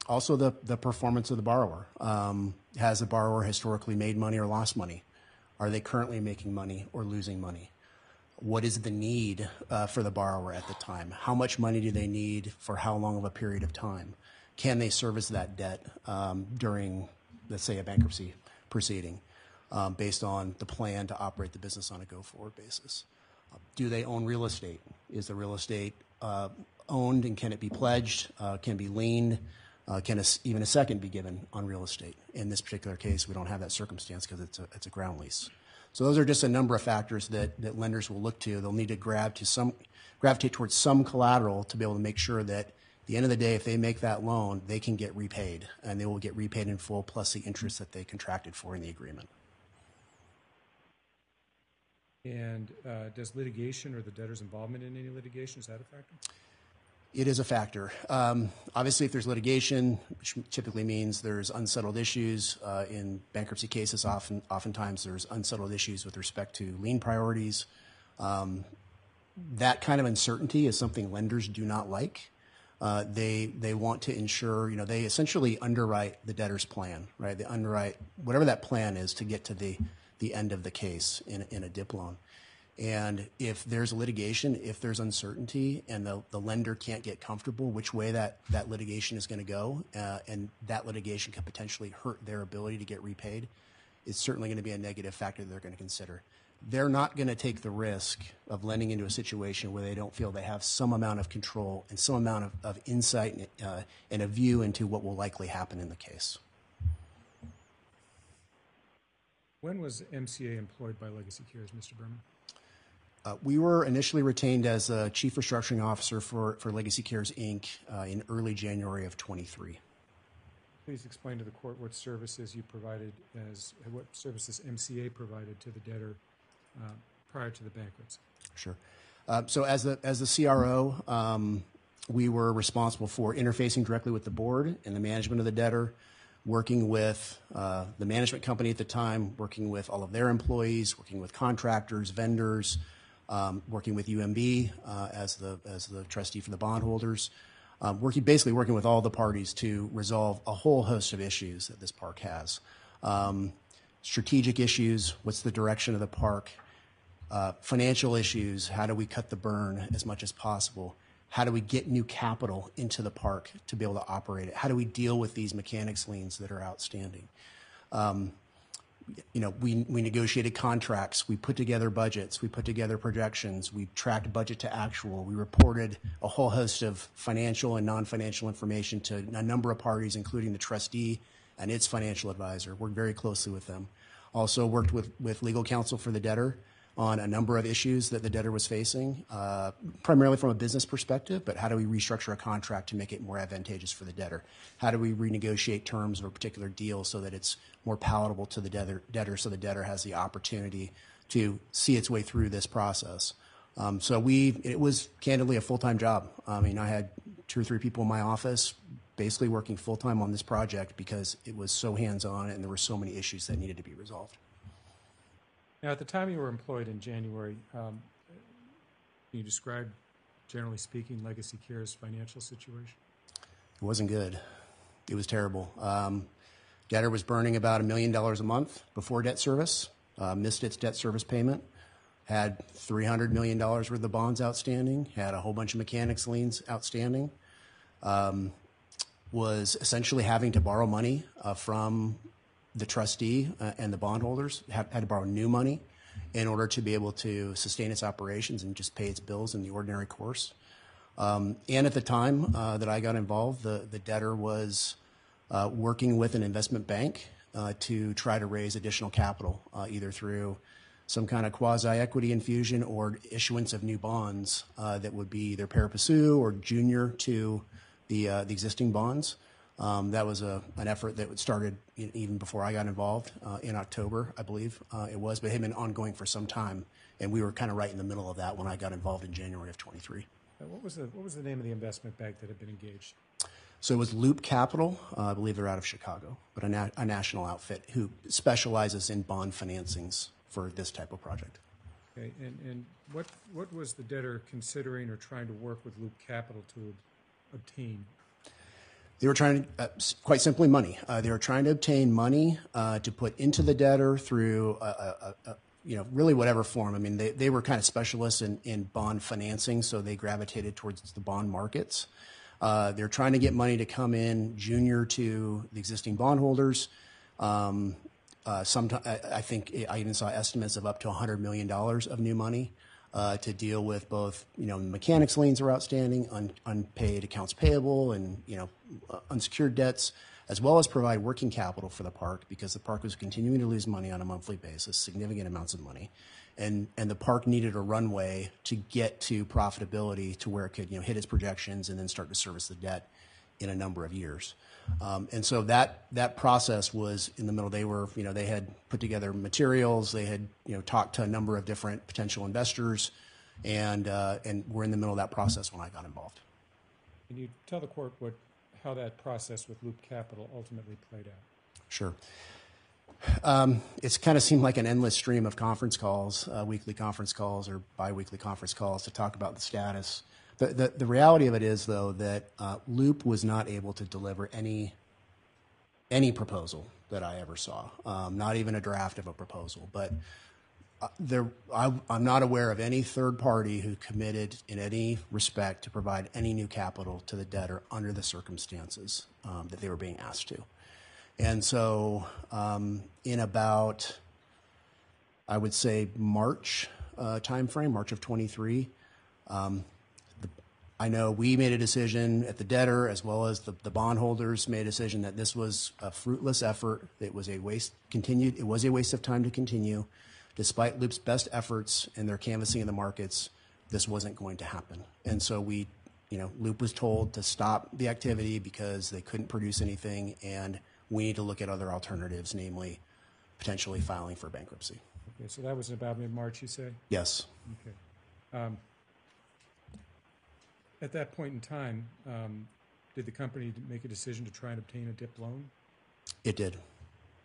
Also, the performance of the borrower. Has the borrower historically made money or lost money? Are they currently making money or losing money? what is the need for the borrower at the time? How much money do they need for how long of a period of time? Can they service that debt during, let's say, a bankruptcy proceeding based on the plan to operate the business on a go-forward basis? Do they own real estate? Is the real estate owned, and can it be pledged? Can it be liened? Can even a second be given on real estate? In this particular case, we don't have that circumstance because it's a ground lease. So those are just a number of factors that lenders will look to. They'll need to gravitate towards some collateral to be able to make sure that at the end of the day, if they make that loan, they can get repaid, and they will get repaid in full plus the interest that they contracted for in the agreement. And does litigation or the debtor's involvement in any litigation, is that a factor? It is a factor. Obviously, if there's litigation, which typically means there's unsettled issues. In bankruptcy cases, oftentimes there's unsettled issues with respect to lien priorities. That kind of uncertainty is something lenders do not like. They want to ensure, they essentially underwrite the debtor's plan, right? They underwrite whatever that plan is to get to the end of the case in a DIP loan. And if there's litigation, if there's uncertainty, and the lender can't get comfortable which way that litigation is going to go, and that litigation could potentially hurt their ability to get repaid, it's certainly going to be a negative factor that they're going to consider. They're not going to take the risk of lending into a situation where they don't feel they have some amount of control and some amount of insight and a view into what will likely happen in the case. When was MCA employed by Legacy Cares, Mr. Berman? We were initially retained as a chief restructuring officer for Legacy Cares, Inc. In early January of 23. Please explain to the court what services you provided what services MCA provided to the debtor prior to the bankruptcy. Sure. So as the CRO, we were responsible for interfacing directly with the board and the management of the debtor, working with the management company at the time, working with all of their employees, working with contractors, vendors, working with UMB as the trustee for the bondholders, working with all the parties to resolve a whole host of issues that this park has. Strategic issues, what's the direction of the park, financial issues, how do we cut the burn as much as possible, how do we get new capital into the park to be able to operate it, how do we deal with these mechanics liens that are outstanding. We negotiated contracts, we put together budgets, we put together projections, we tracked budget to actual, we reported a whole host of financial and non-financial information to a number of parties, including the trustee and its financial advisor, worked very closely with them. Also worked with legal counsel for the debtor on a number of issues that the debtor was facing, primarily from a business perspective, but how do we restructure a contract to make it more advantageous for the debtor? How do we renegotiate terms of a particular deal so that it's more palatable to the debtor so the debtor has the opportunity to see its way through this process? It was candidly a full-time job. I mean, I had 2 or 3 people in my office basically working full-time on this project because it was so hands-on and there were so many issues that needed to be resolved. Now, at the time you were employed in January, you described, generally speaking, Legacy Cares' financial situation? It wasn't good. It was terrible. Debtor was burning about $1 million a month before debt service, missed its debt service payment, had $300 million worth of bonds outstanding, had a whole bunch of mechanics liens outstanding, was essentially having to borrow money from the trustee and the bondholders, had to borrow new money in order to be able to sustain its operations and just pay its bills in the ordinary course. And at the time that I got involved, the debtor was working with an investment bank to try to raise additional capital, either through some kind of quasi-equity infusion or issuance of new bonds that would be either pari passu or junior to the existing bonds. That was an effort that started even before I got involved in October, I believe it was, but it had been ongoing for some time, and we were kind of right in the middle of that when I got involved in January of 23. What was the name of the investment bank that had been engaged? So it was Loop Capital. I believe they're out of Chicago, but a national outfit who specializes in bond financings for this type of project. Okay, and what was the debtor considering or trying to work with Loop Capital to obtain? They were trying to, quite simply, money. They were trying to obtain money to put into the debtor through really whatever form. I mean, they were kind of specialists in bond financing, so they gravitated towards the bond markets. They're trying to get money to come in junior to the existing bondholders. I think I even saw estimates of up to $100 million of new money to deal with both, mechanics liens are outstanding, unpaid accounts payable, and, unsecured debts, as well as provide working capital for the park, because the park was continuing to lose money on a monthly basis, significant amounts of money. And the park needed a runway to get to profitability to where it could, hit its projections and then start to service the debt in a number of years. And so that process was in the middle. They were, they had put together materials. They had, talked to a number of different potential investors, and were in the middle of that process when I got involved. Can you tell the court how that process with Loop Capital ultimately played out? Sure. It's kind of seemed like an endless stream of conference calls, weekly conference calls or biweekly conference calls to talk about the status. The reality of it is, though, that Loop was not able to deliver any proposal that I ever saw, not even a draft of a proposal. But I'm not aware of any third party who committed in any respect to provide any new capital to the debtor under the circumstances that they were being asked to. And so in about, I would say, March timeframe, March of 23, I know we made a decision at the debtor, as well as the bondholders made a decision that this was a fruitless effort. It was a waste. It was a waste of time to continue. Despite Loop's best efforts and their canvassing of the markets, this wasn't going to happen. And so we, Loop was told to stop the activity because they couldn't produce anything, and we need to look at other alternatives, namely potentially filing for bankruptcy. Okay, so that was about mid-March, you say? Yes. Okay. At that point in time, did the company make a decision to try and obtain a DIP loan? It did.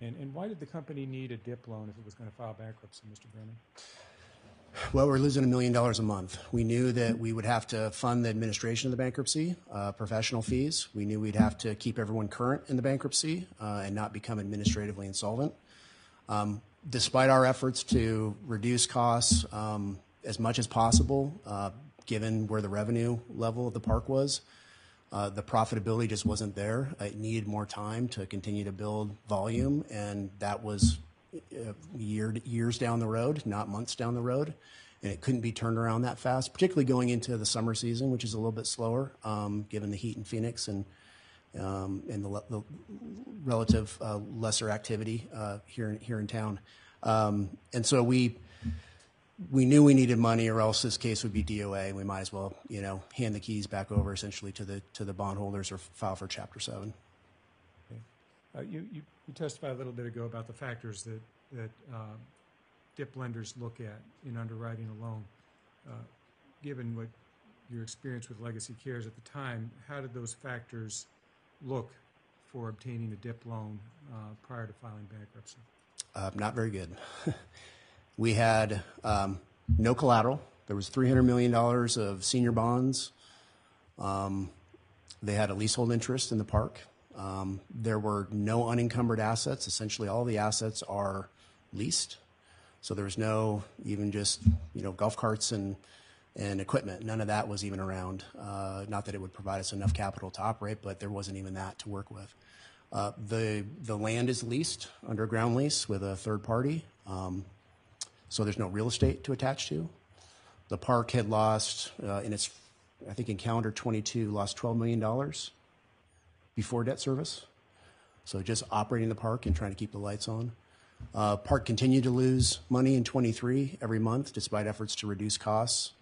And why did the company need a DIP loan if it was going to file bankruptcy, Mr. Berman? Well, we're losing $1 million a month. We knew that we would have to fund the administration of the bankruptcy, professional fees. We knew we'd have to keep everyone current in the bankruptcy and not become administratively insolvent. Despite our efforts to reduce costs as much as possible, given where the revenue level of the park was, the profitability just wasn't there. It needed more time to continue to build volume, and that was years down the road, not months down the road, and it couldn't be turned around that fast, particularly going into the summer season, which is a little bit slower, given the heat in Phoenix and the relative lesser activity here in town. And so we knew we needed money, or else this case would be DOA. We might as well, hand the keys back over essentially to the bondholders or file for Chapter 7. Okay. You testified a little bit ago about the factors that DIP lenders look at in underwriting a loan. Given what your experience with Legacy Cares at the time, how did those factors look for obtaining a DIP loan prior to filing bankruptcy? Not very good. We had no collateral. There was $300 million of senior bonds. They had a leasehold interest in the park. There were no unencumbered assets. Essentially, all the assets are leased. So there was no even just, golf carts and equipment. None of that was even around. Not that it would provide us enough capital to operate, but there wasn't even that to work with. The land is leased, under a ground lease with a third party. So there's no real estate to attach to. The park had lost, in calendar 22, lost $12 million before debt service. So just operating the park and trying to keep the lights on. Park continued to lose money in 23 every month, despite efforts to reduce costs.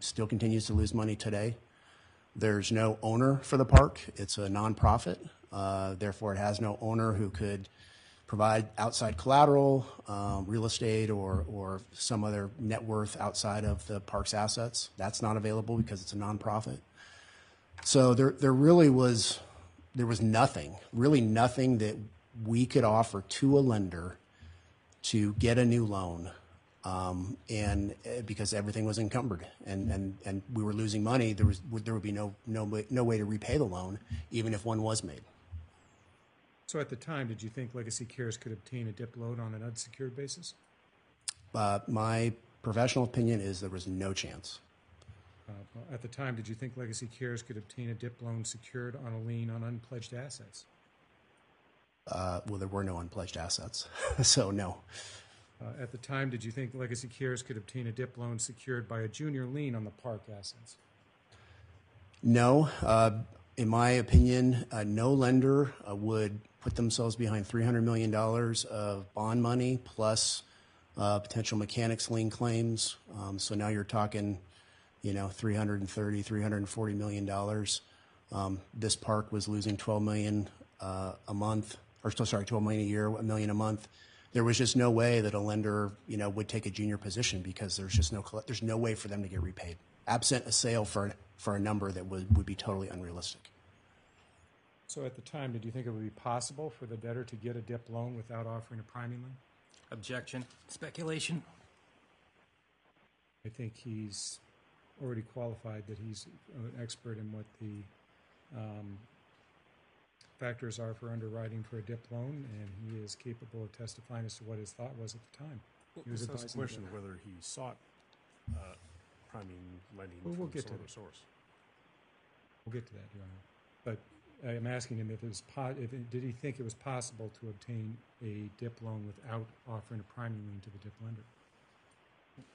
Still continues to lose money today. There's no owner for the park. It's a nonprofit. Therefore, it has no owner who could provide outside collateral, real estate, or some other net worth outside of the park's assets. That's not available because it's a nonprofit. So there was nothing, really nothing that we could offer to a lender to get a new loan, and because everything was encumbered and we were losing money, there would be no way to repay the loan, even if one was made. So at the time, did you think Legacy Cares could obtain a DIP loan on an unsecured basis? My professional opinion is there was no chance. At the time, did you think Legacy Cares could obtain a DIP loan secured on a lien on unpledged assets? Well, there were no unpledged assets, so no. At the time, did you think Legacy Cares could obtain a DIP loan secured by a junior lien on the park assets? No. In my opinion, no lender would put themselves behind $300 million of bond money plus potential mechanics lien claims. So now you're talking, you know, $330, $340 million. This park was losing $12 million a month, or sorry, $12 million a year, $1 million a month. There was just no way that a lender, you know, would take a junior position because there's just no way for them to get repaid, absent a sale for a number that would be totally unrealistic. So at the time, did you think it would be possible for the debtor to get a DIP loan without offering a priming lien? Objection. Speculation. I think he's already qualified that he's an expert in what the factors are for underwriting for a DIP loan, and he is capable of testifying as to what his thought was at the time. He was advising the question whether he sought priming lending from a similar source. We'll get to that, Your Honor. But I'm asking him if it was did he think it was possible to obtain a DIP loan without offering a priming lien to the DIP lender?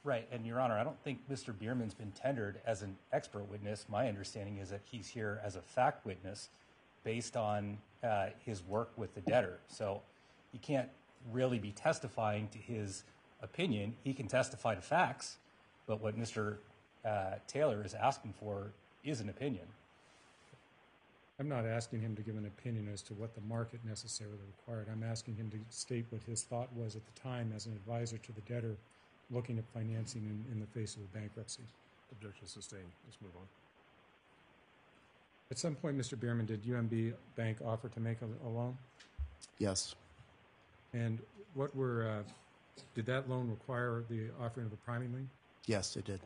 Right, and Your Honor, I don't think Mr. Bierman's been tendered as an expert witness. My understanding is that he's here as a fact witness based on his work with the debtor. So he can't really be testifying to his opinion. He can testify to facts, but what Mr. Taylor is asking for is an opinion. I'm not asking him to give an opinion as to what the market necessarily required. I'm asking him to state what his thought was at the time as an advisor to the debtor looking at financing in the face of a bankruptcy. Objection sustained. Let's move on. At some point, Mr. Bierman, did UMB Bank offer to make a loan? Yes. And what were, did that loan require the offering of a priming lien? Yes, it did.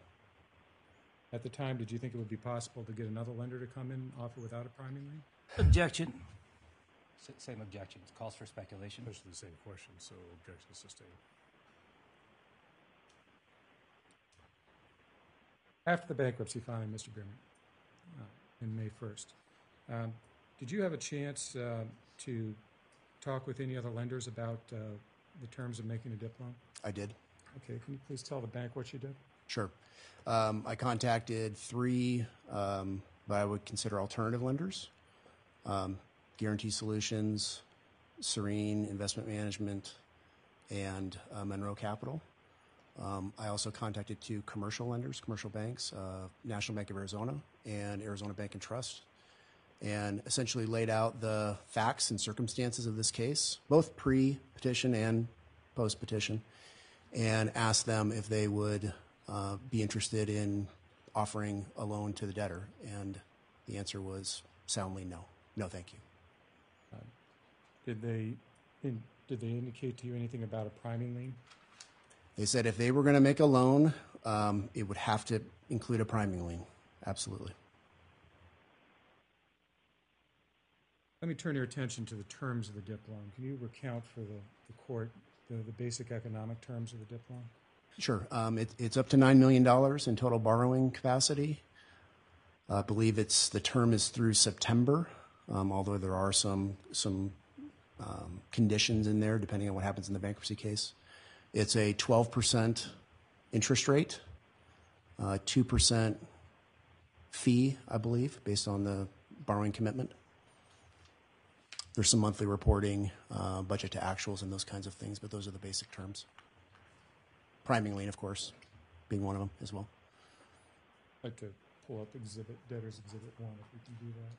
At the time, did you think it would be possible to get another lender to come in and offer without a priming lien? Objection. Same objection. It calls for speculation. Especially the same question, so objection sustained. After the bankruptcy filing, Mr. Bierman, in May 1st. Did you have a chance to talk with any other lenders about the terms of making a DIP loan? I did. Okay, can you please tell the bank what you did? Sure. I contacted three that I would consider alternative lenders, Guarantee Solutions, Serene Investment Management, and Monroe Capital. I also contacted two commercial lenders, commercial banks, National Bank of Arizona and Arizona Bank and Trust, and essentially laid out the facts and circumstances of this case, both pre-petition and post-petition, and asked them if they would be interested in offering a loan to the debtor. And the answer was soundly no. No, thank you. Did they indicate to you anything about a priming lien? They said if they were going to make a loan, it would have to include a priming lien. Absolutely. Let me turn your attention to the terms of the DIP loan. Can you recount for the court the basic economic terms of the DIP loan? Sure. It's up to $9 million in total borrowing capacity. I believe the term is through September, although there are some conditions in there depending on what happens in the bankruptcy case. It's a 12% interest rate, 2% fee, I believe, based on the borrowing commitment. There's some monthly reporting, budget to actuals, and those kinds of things, but those are the basic terms. Priming lien, of course, being one of them as well. I'd like to pull up Debtor's Exhibit 1 if we can do that.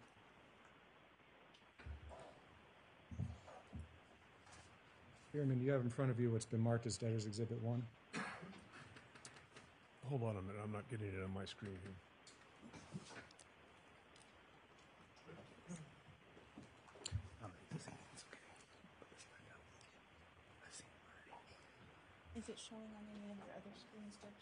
Chairman, you have in front of you what's been marked as Debtor's Exhibit 1. Hold on a minute. I'm not getting it on my screen here. Is it showing on any of your other screens, Debtor's?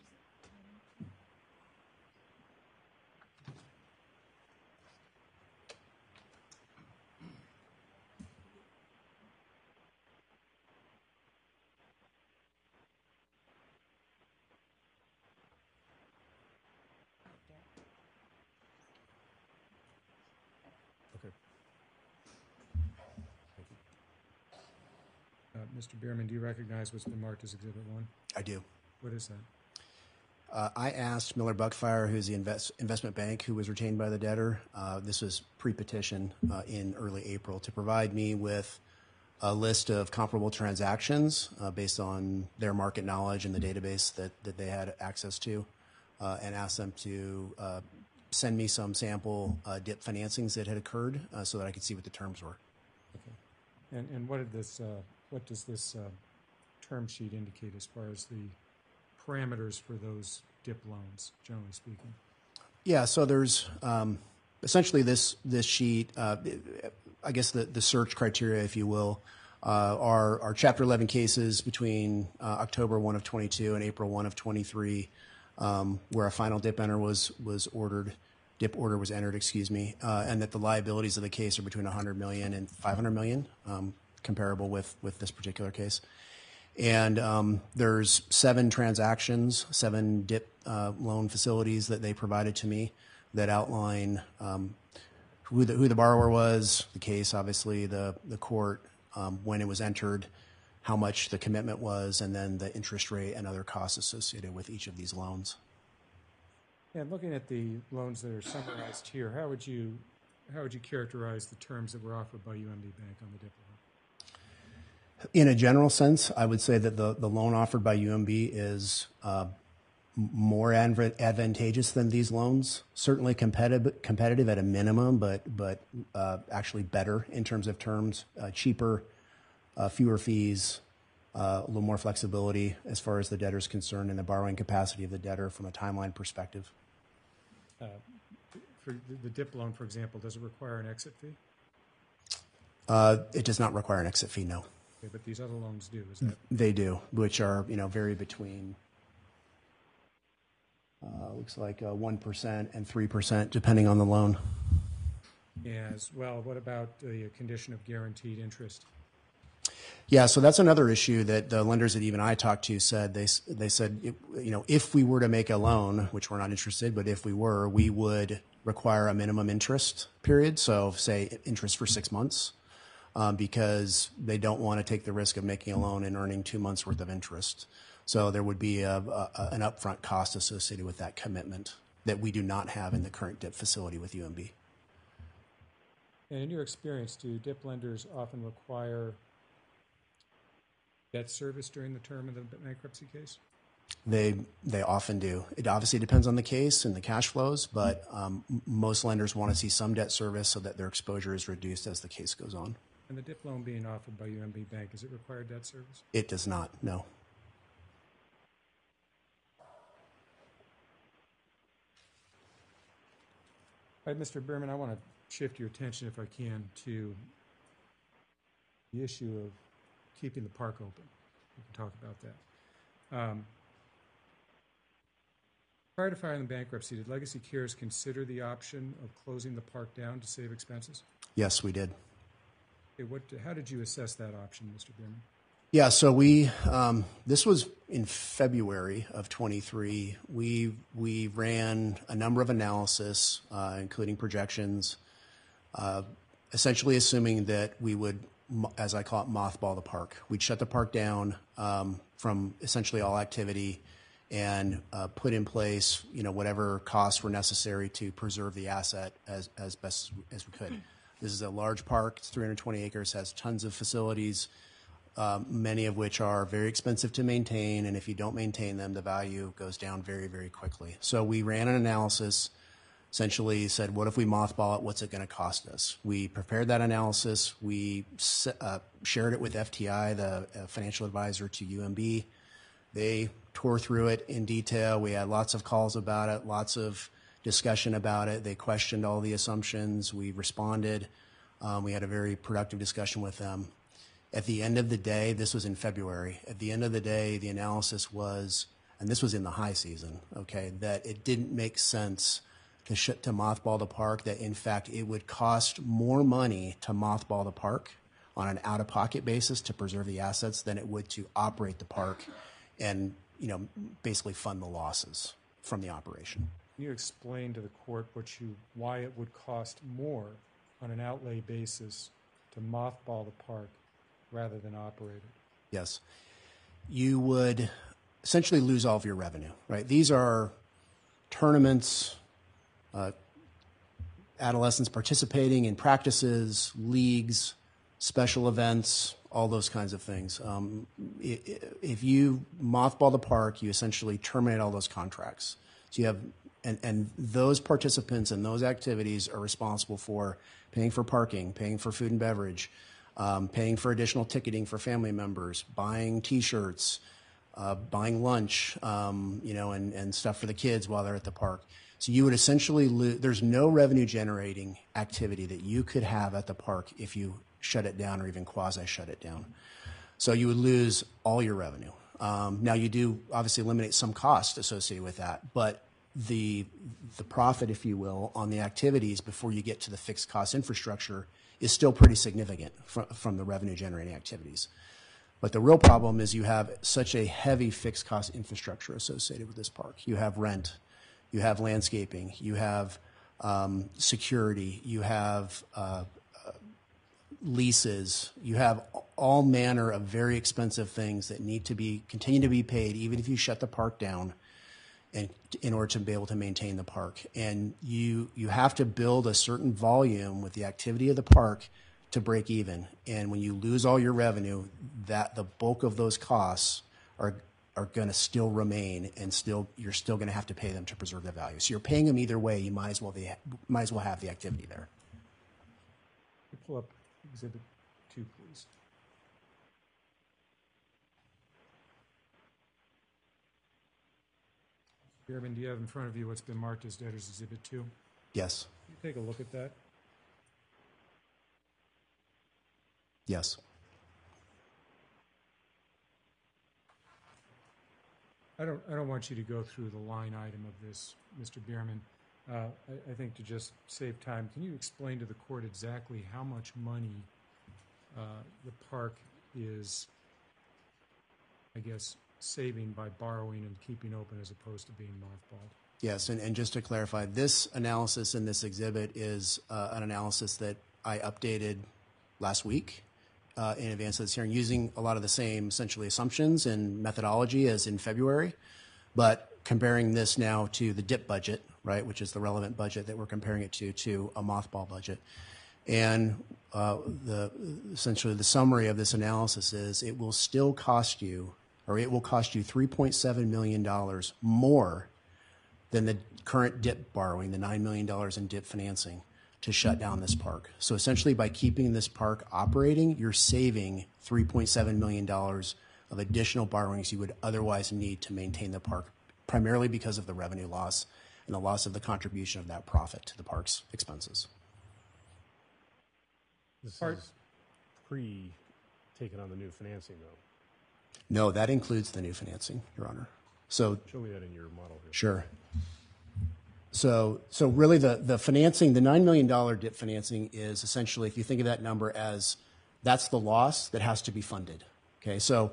Mr. Berman, do you recognize what's been marked as Exhibit 1? I do. What is that? I asked Miller Buckfire, who's the investment bank who was retained by the debtor, this was pre-petition in early April, to provide me with a list of comparable transactions based on their market knowledge and the database that they had access to, and asked them to send me some sample DIP financings that had occurred so that I could see what the terms were. Okay. And what does this term sheet indicate as far as the parameters for those DIP loans, generally speaking? Yeah, so there's essentially this sheet, I guess the search criteria, if you will, are Chapter 11 cases between October 1 of 22 and April 1 of 23, where a final DIP enter was ordered, DIP order was entered, excuse me, and that the liabilities of the case are between $100 million and $500 million, comparable with this particular case. And there's 7 transactions, 7 DIP loan facilities that they provided to me that outline who the borrower was, the case, obviously, the court, when it was entered, how much the commitment was, and then the interest rate and other costs associated with each of these loans. And looking at the loans that are summarized here, how would you characterize the terms that were offered by UMB Bank on the DIP loan? In a general sense, I would say that the loan offered by UMB is more advantageous than these loans. Certainly competitive at a minimum, but actually better in terms of terms, cheaper, fewer fees, a little more flexibility as far as the debtor is concerned and the borrowing capacity of the debtor from a timeline perspective. For the DIP loan, for example, does it require an exit fee? It does not require an exit fee, no. Okay, but these other loans do, is that? They do, which are, vary between, looks like 1% and 3%, depending on the loan. Yes. Well, what about the condition of guaranteed interest? Yeah, so that's another issue that the lenders that even I talked to said. They said, if we were to make a loan, which we're not interested, but if we were, we would require a minimum interest period. So, say, interest for 6 months. Because they don't want to take the risk of making a loan and earning 2 months worth of interest. So there would be an upfront cost associated with that commitment that we do not have in the current DIP facility with UMB. And in your experience, do DIP lenders often require debt service during the term of the bankruptcy case? They often do. It obviously depends on the case and the cash flows, but most lenders want to see some debt service so that their exposure is reduced as the case goes on. And the DIP loan being offered by UMB Bank, does it require debt service? It does not, no. All right, Mr. Berman, I want to shift your attention, if I can, to the issue of keeping the park open. We can talk about that. Prior to filing the bankruptcy, did Legacy Cares consider the option of closing the park down to save expenses? Yes, we did. How did you assess that option, Mr. Berman? Yeah, so we this was in February of 23. We ran a number of analysis, including projections, essentially assuming that we would, as I call it, mothball the park. We'd shut the park down from essentially all activity and put in place, whatever costs were necessary to preserve the asset as best as we could. This is a large park. It's 320 acres, has tons of facilities, many of which are very expensive to maintain. And if you don't maintain them, the value goes down very, very quickly. So we ran an analysis, essentially said, what if we mothball it? What's it going to cost us? We prepared that analysis. We shared it with FTI, the financial advisor to UMB. They tore through it in detail. We had lots of calls about it, lots of discussion about it. They questioned all the assumptions. We responded. We had a very productive discussion with them. At the end of the day, this was in February. At the end of the day, the analysis was, and this was in the high season, okay, that it didn't make sense to mothball the park, that in fact it would cost more money to mothball the park on an out-of-pocket basis to preserve the assets than it would to operate the park and, basically fund the losses from the operation. Can you explain to the court why it would cost more on an outlay basis to mothball the park rather than operate it? Yes. You would essentially lose all of your revenue, right? These are tournaments, adolescents participating in practices, leagues, special events, all those kinds of things. If you mothball the park, you essentially terminate all those contracts. So you have, and those participants and those activities are responsible for paying for parking, paying for food and beverage, paying for additional ticketing for family members, buying T-shirts, buying lunch, you know, and stuff for the kids while they're at the park. So you would essentially lose. There's no revenue generating activity that you could have at the park if you shut it down or even quasi shut it down. So you would lose all your revenue. Now you do obviously eliminate some cost associated with that, but the profit, if you will, on the activities before you get to the fixed cost infrastructure is still pretty significant from the revenue generating activities. But the real problem is you have such a heavy fixed cost infrastructure associated with this park. You have rent, you have landscaping, you have security, you have leases, you have all manner of very expensive things that need to be continue to be paid even if you shut the park down, and in order to be able to maintain the park. And you have to build a certain volume with the activity of the park to break even. And when you lose all your revenue, that the bulk of those costs are going to still remain, and still you're still going to have to pay them to preserve their value. So you're paying them either way. You might as well have the activity there. Can you pull up Exhibit 2, please? Chairman, do you have in front of you what's been marked as Debtors Exhibit 2? Yes. Can you take a look at that? Yes. I don't want you to go through the line item of this, Mr. Berman. I think to just save time, can you explain to the court exactly how much money the park is, I guess, saving by borrowing and keeping open as opposed to being mothballed? Yes, and just to clarify, this analysis in this exhibit is an analysis that I updated last week in advance of this hearing, using a lot of the same essentially assumptions and methodology as in February, but comparing this now to the DIP budget, right, which is the relevant budget that we're comparing it to a mothball budget. And essentially the summary of this analysis is it will still cost you, or it will cost you $3.7 million more than the current DIP borrowing, the $9 million in DIP financing, to shut down this park. So essentially by keeping this park operating, you're saving $3.7 million of additional borrowings you would otherwise need to maintain the park, primarily because of the revenue loss and the loss of the contribution of that profit to the park's expenses. This is pre-taking on the new financing, though. No, that includes the new financing, Your Honor. So show me that in your model here. Sure. So really the financing, the $9 million DIP financing is essentially, if you think of that number as that's the loss that has to be funded. Okay, so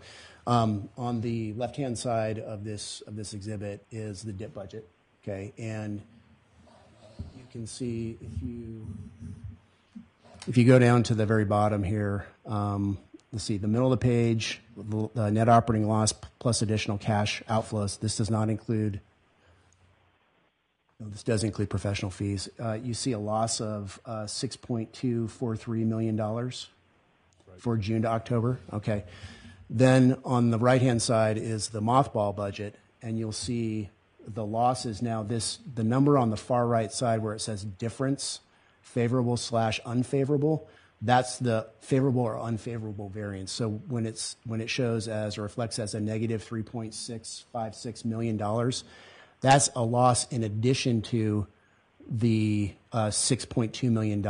on the left-hand side of this exhibit is the DIP budget. Okay, and you can see if you go down to the very bottom here, let's see, the middle of the page, the net operating loss plus additional cash outflows. This does not include, this does include professional fees. You see a loss of $6.243 million for June to October. Okay, then on the right-hand side is the mothball budget, and you'll see the loss is now this, the number on the far right side where it says difference, favorable/unfavorable, that's the favorable or unfavorable variance. So when it shows as or reflects as a negative $3.656 million, that's a loss in addition to the $6.2 million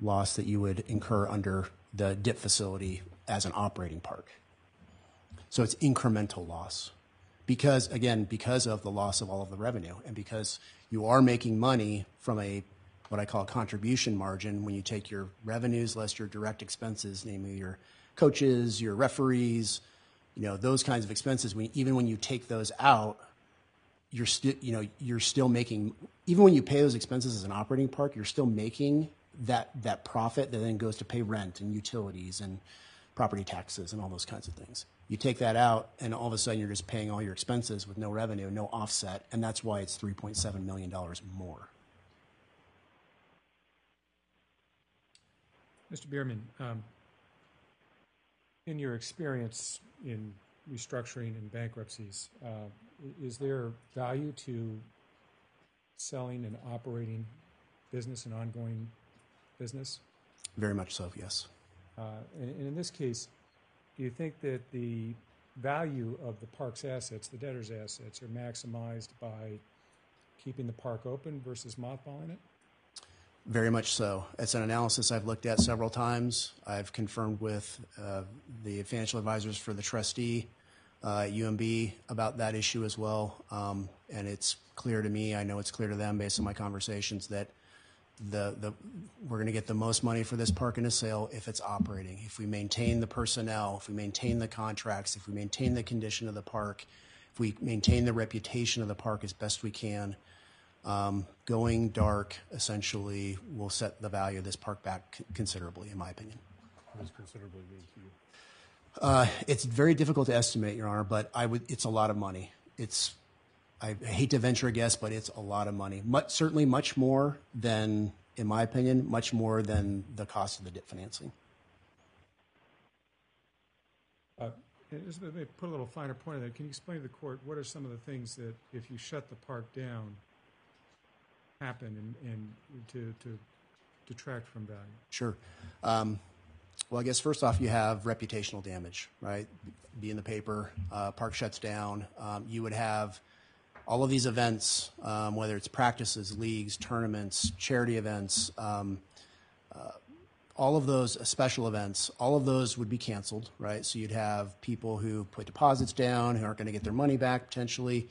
loss that you would incur under the DIP facility as an operating park. So it's incremental loss. Because, again, because of the loss of all of the revenue, and because you are making money from a, what I call a contribution margin, when you take your revenues less your direct expenses, namely your coaches, your referees, you know, those kinds of expenses. Even when you take those out, you're still, you know, you're still making, even when you pay those expenses as an operating park, you're still making that profit that then goes to pay rent and utilities and property taxes and all those kinds of things. You take that out, and all of a sudden you're just paying all your expenses with no revenue, no offset, and that's why it's $3.7 million more. Mr. Berman, in your experience in restructuring and bankruptcies, is there value to selling an operating business, an ongoing business? Very much so, yes. And in this case, do you think that the value of the park's assets, the debtor's assets, are maximized by keeping the park open versus mothballing it? Very much so. It's an analysis I've looked at several times. I've confirmed with the financial advisors for the trustee at UMB about that issue as well. And it's clear to me, I know it's clear to them based on my conversations, that we're going to get the most money for this park in a sale if it's operating. If we maintain the personnel, if we maintain the contracts, if we maintain the condition of the park, if we maintain the reputation of the park as best we can, going dark essentially will set the value of this park back considerably, in my opinion. What does considerably mean to you? It's very difficult to estimate, Your Honor, but it's a lot of money. I hate to venture a guess, but it's a lot of money. Certainly much more than, in my opinion, much more than the cost of the DIP financing. Let me put a little finer point on that. Can you explain to the court what are some of the things that, if you shut the park down, happen and to detract from value? Sure. Well, I guess first off, you have reputational damage, right? Be in the paper, park shuts down. You would have all of these events, whether it's practices, leagues, tournaments, charity events, all of those special events, all of those would be canceled, right? So you'd have people who put deposits down who aren't going to get their money back potentially.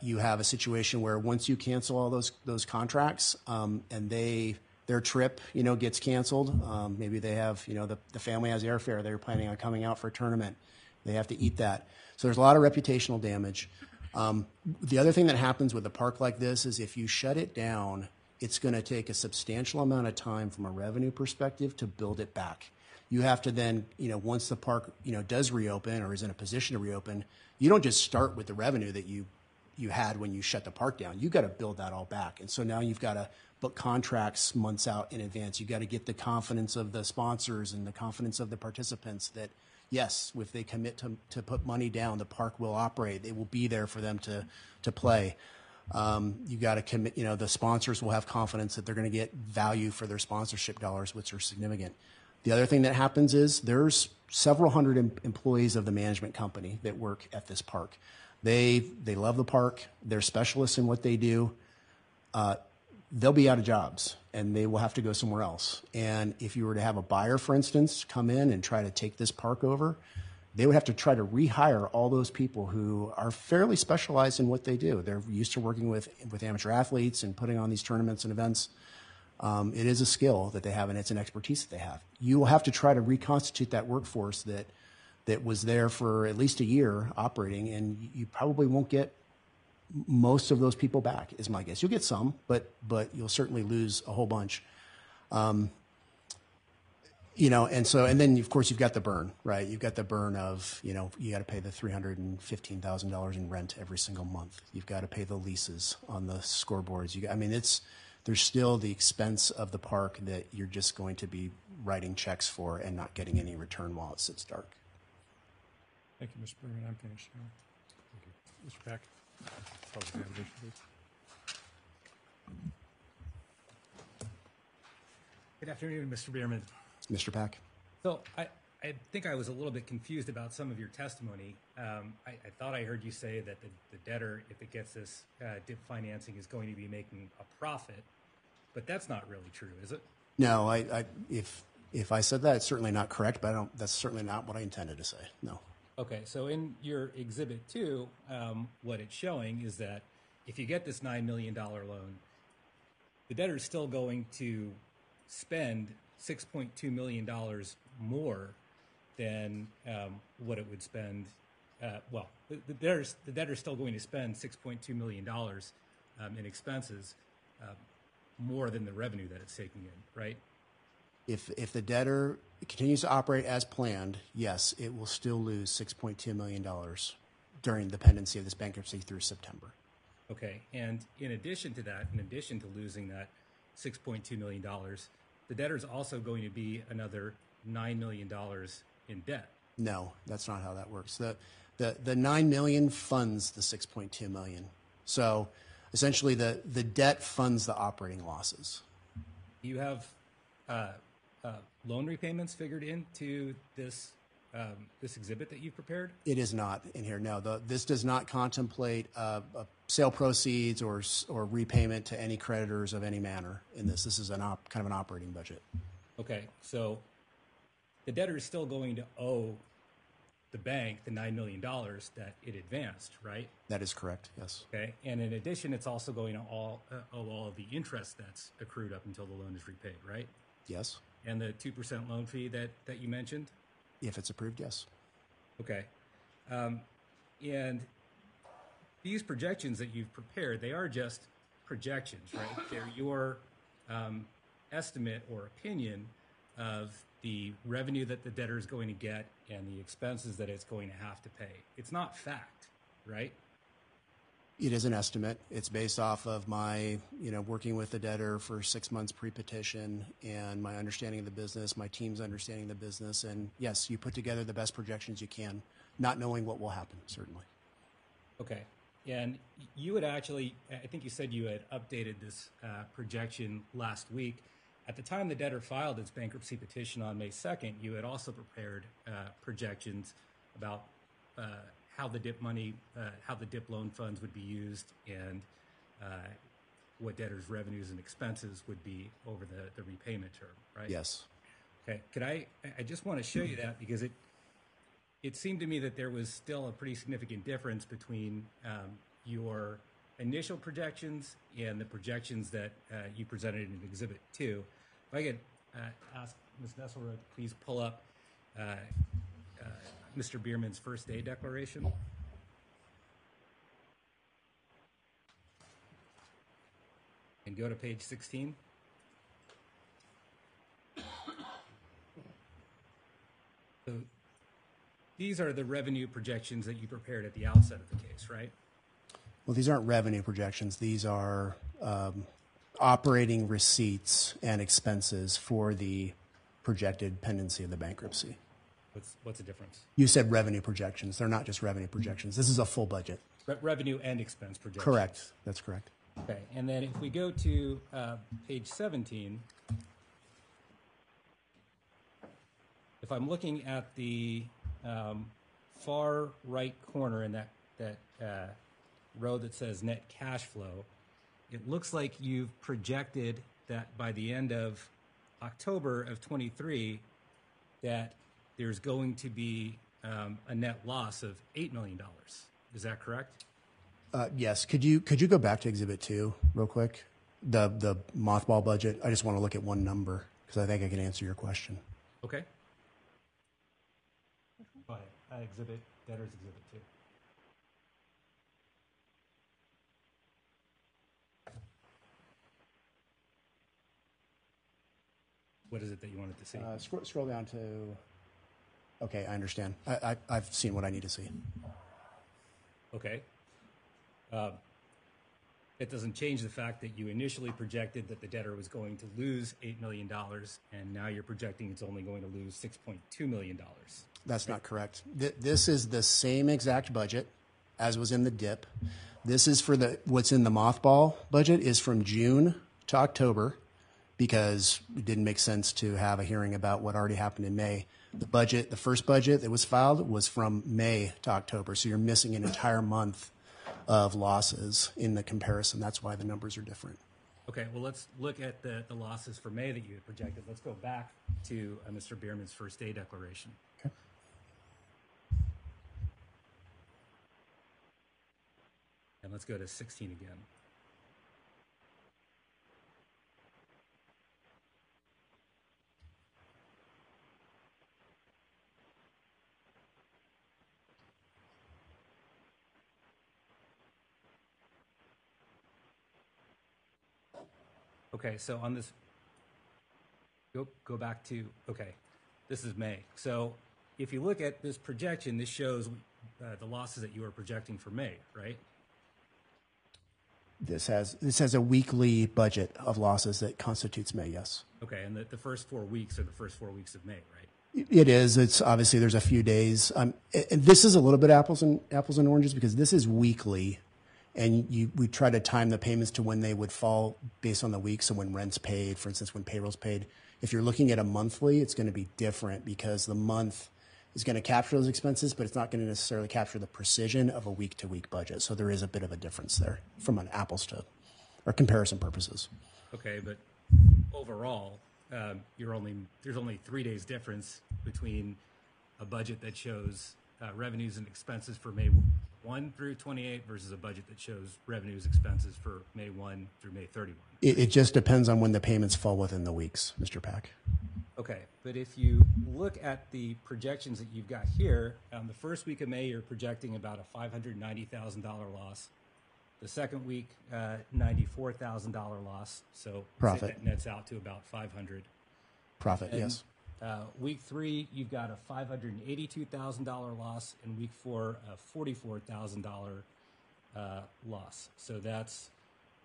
You have a situation where once you cancel all those contracts and their trip, gets canceled, maybe they have, the family has airfare, they're planning on coming out for a tournament, they have to eat that. So there's a lot of reputational damage. The other thing that happens with a park like this is if you shut it down, it's going to take a substantial amount of time from a revenue perspective to build it back. You have to then, once the park, does reopen or is in a position to reopen, you don't just start with the revenue that you had when you shut the park down. You've got to build that all back. And so now you've got to book contracts months out in advance. You've got to get the confidence of the sponsors and the confidence of the participants that, yes, if they commit to put money down, the park will operate. It will be there for them to play. You've got to commit, the sponsors will have confidence that they're going to get value for their sponsorship dollars, which are significant. The other thing that happens is there's several hundred employees of the management company that work at this park. They love the park. They're specialists in what they do. They'll be out of jobs, and they will have to go somewhere else. And if you were to have a buyer, for instance, come in and try to take this park over, they would have to try to rehire all those people who are fairly specialized in what they do. They're used to working with amateur athletes and putting on these tournaments and events. It is a skill that they have, and it's an expertise that they have. You will have to try to reconstitute that workforce that was there for at least a year operating, and you probably won't get most of those people back, is my guess. You'll get some, but you'll certainly lose a whole bunch. And then of course you've got the burn, right? You've got the burn of, you got to pay the $315,000 in rent every single month. You've got to pay the leases on the scoreboards. There's still the expense of the park that you're just going to be writing checks for and not getting any return while it sits dark. Thank you, Mr. Berman. I'm finished. Thank you. Mr. Pack. Good afternoon, Mr. Berman. Mr. Pack. So I think I was a little bit confused about some of your testimony. I thought I heard you say that the debtor, if it gets this DIP financing, is going to be making a profit, but that's not really true, is it? No, if I said that, it's certainly not correct, but that's certainly not what I intended to say, no. Okay, so in your Exhibit 2, what it's showing is that if you get this $9 million loan, the debtor is still going to spend $6.2 million more than what it would spend. The debtor is still going to spend $6.2 million in expenses more than the revenue that it's taking in, right? If the debtor continues to operate as planned, yes, it will still lose $6.2 million during the pendency of this bankruptcy through September. Okay, and in addition to that, in addition to losing that $6.2 million, the debtor is also going to be another $9 million in debt. No, that's not how that works. The $9 million funds the $6.2 million. So essentially the debt funds the operating losses. You have loan repayments figured into this this exhibit that you've prepared? It is not in here. No, this does not contemplate sale proceeds or repayment to any creditors of any manner in this. This is kind of an operating budget. Okay, so the debtor is still going to owe the bank the $9 million that it advanced, right? That is correct, yes. Okay, and in addition, it's also going to owe all of the interest that's accrued up until the loan is repaid, right? Yes. And the 2% loan fee that you mentioned? If it's approved, yes. Okay. And these projections that you've prepared, they are just projections, right? They're your estimate or opinion of the revenue that the debtor is going to get and the expenses that it's going to have to pay. It's not fact, right? It is an estimate. It's based off of my, working with the debtor for 6 months pre-petition and my understanding of the business, my team's understanding of the business. And yes, you put together the best projections you can, not knowing what will happen, certainly. Okay. And you had actually, I think you said you had updated this projection last week. At the time the debtor filed its bankruptcy petition on May 2nd, you had also prepared projections about how the DIP loan funds would be used and what debtors' revenues and expenses would be over the repayment term, right? Yes. Okay, I just want to show you that because it seemed to me that there was still a pretty significant difference between your initial projections and the projections that you presented in Exhibit 2. If I could ask Ms. Nesselrode to please pull up Mr. Bierman's first day declaration. And go to page 16. So these are the revenue projections that you prepared at the outset of the case, right? Well, these aren't revenue projections. These are operating receipts and expenses for the projected pendency of the bankruptcy. What's the difference? You said revenue projections. They're not just revenue projections. This is a full budget. Revenue and expense projections. Correct. That's correct. Okay. And then if we go to page 17, if I'm looking at the far right corner in that row that says net cash flow, it looks like you've projected that by the end of October of 23, that there's going to be a net loss of $8 million. Is that correct? Yes. Could you go back to Exhibit 2 real quick? The mothball budget. I just want to look at one number because I think I can answer your question. Okay. Go ahead. Debtor's Exhibit 2. What is it that you wanted to see? Scroll down to... Okay, I understand. I've seen what I need to see. Okay. It doesn't change the fact that you initially projected that the debtor was going to lose $8 million, and now you're projecting it's only going to lose $6.2 million. That's not correct. This is the same exact budget as was in the DIP. This is for what's in the mothball budget is from June to October because it didn't make sense to have a hearing about what already happened in May. The first budget that was filed was from May to October. So you're missing an entire month of losses in the comparison. That's why the numbers are different. Okay, well, let's look at the losses for May that you had projected. Let's go back to Mr. Bierman's first day declaration. Okay. And let's go to 16 again. Okay, so on this Go back to, okay, this is May. So if you look at this projection, this shows the losses that you are projecting for May, right? This has a weekly budget of losses that constitutes May, yes. Okay, and the first 4 weeks are the first 4 weeks of May, right? It is. It's obviously there's a few days. And this is a little bit apples and oranges because this is weekly, and we try to time the payments to when they would fall based on the week. So when rent's paid, for instance, when payroll's paid. If you're looking at a monthly, it's going to be different because the month is going to capture those expenses, but it's not going to necessarily capture the precision of a week-to-week budget. So there is a bit of a difference there from an apples to or comparison purposes. Okay, but overall, there's only 3 days difference between a budget that shows revenues and expenses for May 1 through 28 versus a budget that shows revenues expenses for May 1 through May 31. It just depends on when the payments fall within the weeks, Mr. Pack. Okay, but if you look at the projections that you've got here, the first week of May, you're projecting about a $590,000 loss. The second week, $94,000 loss. So profit that nets out to about 500. Profit, and, yes. Week three, you've got a $582,000 loss, and week four, a $44,000 loss. So that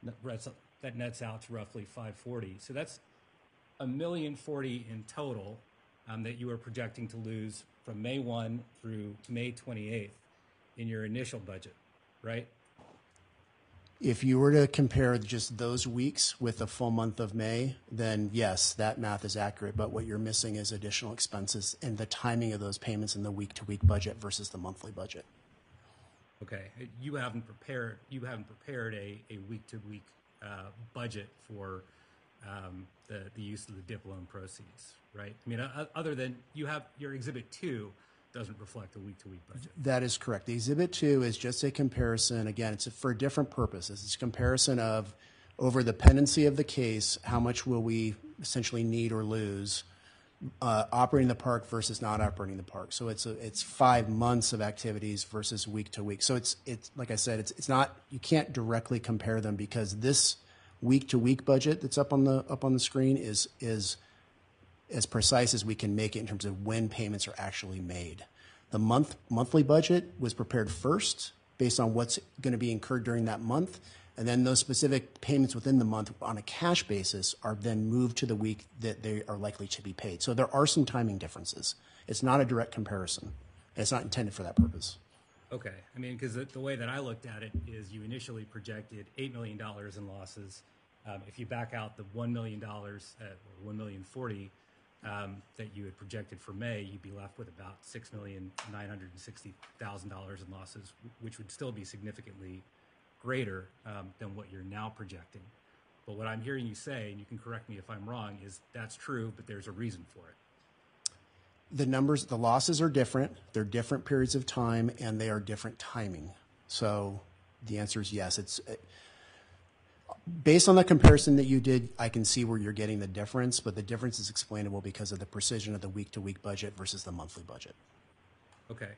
nets out to roughly 540. So that's $1,040,000 in total that you are projecting to lose from May 1 through May 28th in your initial budget, right? If you were to compare just those weeks with the full month of May, then yes, that math is accurate. But what you're missing is additional expenses and the timing of those payments in the week-to-week budget versus the monthly budget. Okay, you haven't prepared a week-to-week budget for the use of the DIP loan proceeds, right? I mean, other than you have your Exhibit 2. Doesn't reflect a week-to-week budget. That is correct. The Exhibit 2 is just a comparison. Again, it's for different purposes. It's a comparison of over the pendency of the case, how much will we essentially need or lose operating the park versus not operating the park. So it's 5 months of activities versus week-to-week. So it's like I said, it's not, you can't directly compare them because this week-to-week budget that's up on the screen is as precise as we can make it in terms of when payments are actually made. The monthly budget was prepared first based on what's going to be incurred during that month, and then those specific payments within the month on a cash basis are then moved to the week that they are likely to be paid. So there are some timing differences. It's not a direct comparison. It's not intended for that purpose. Okay. I mean, because the way that I looked at it is you initially projected $8 million in losses. If you back out the $1 million, or $1,040,000, that you had projected for May, you'd be left with about $6,960,000 in losses, which would still be significantly greater than what you're now projecting. But what I'm hearing you say, and you can correct me if I'm wrong, is that's true, but there's a reason for it. The losses are different. They're different periods of time, and they are different timing. So the answer is yes. Based on the comparison that you did, I can see where you're getting the difference, but the difference is explainable because of the precision of the week-to-week budget versus the monthly budget. Okay.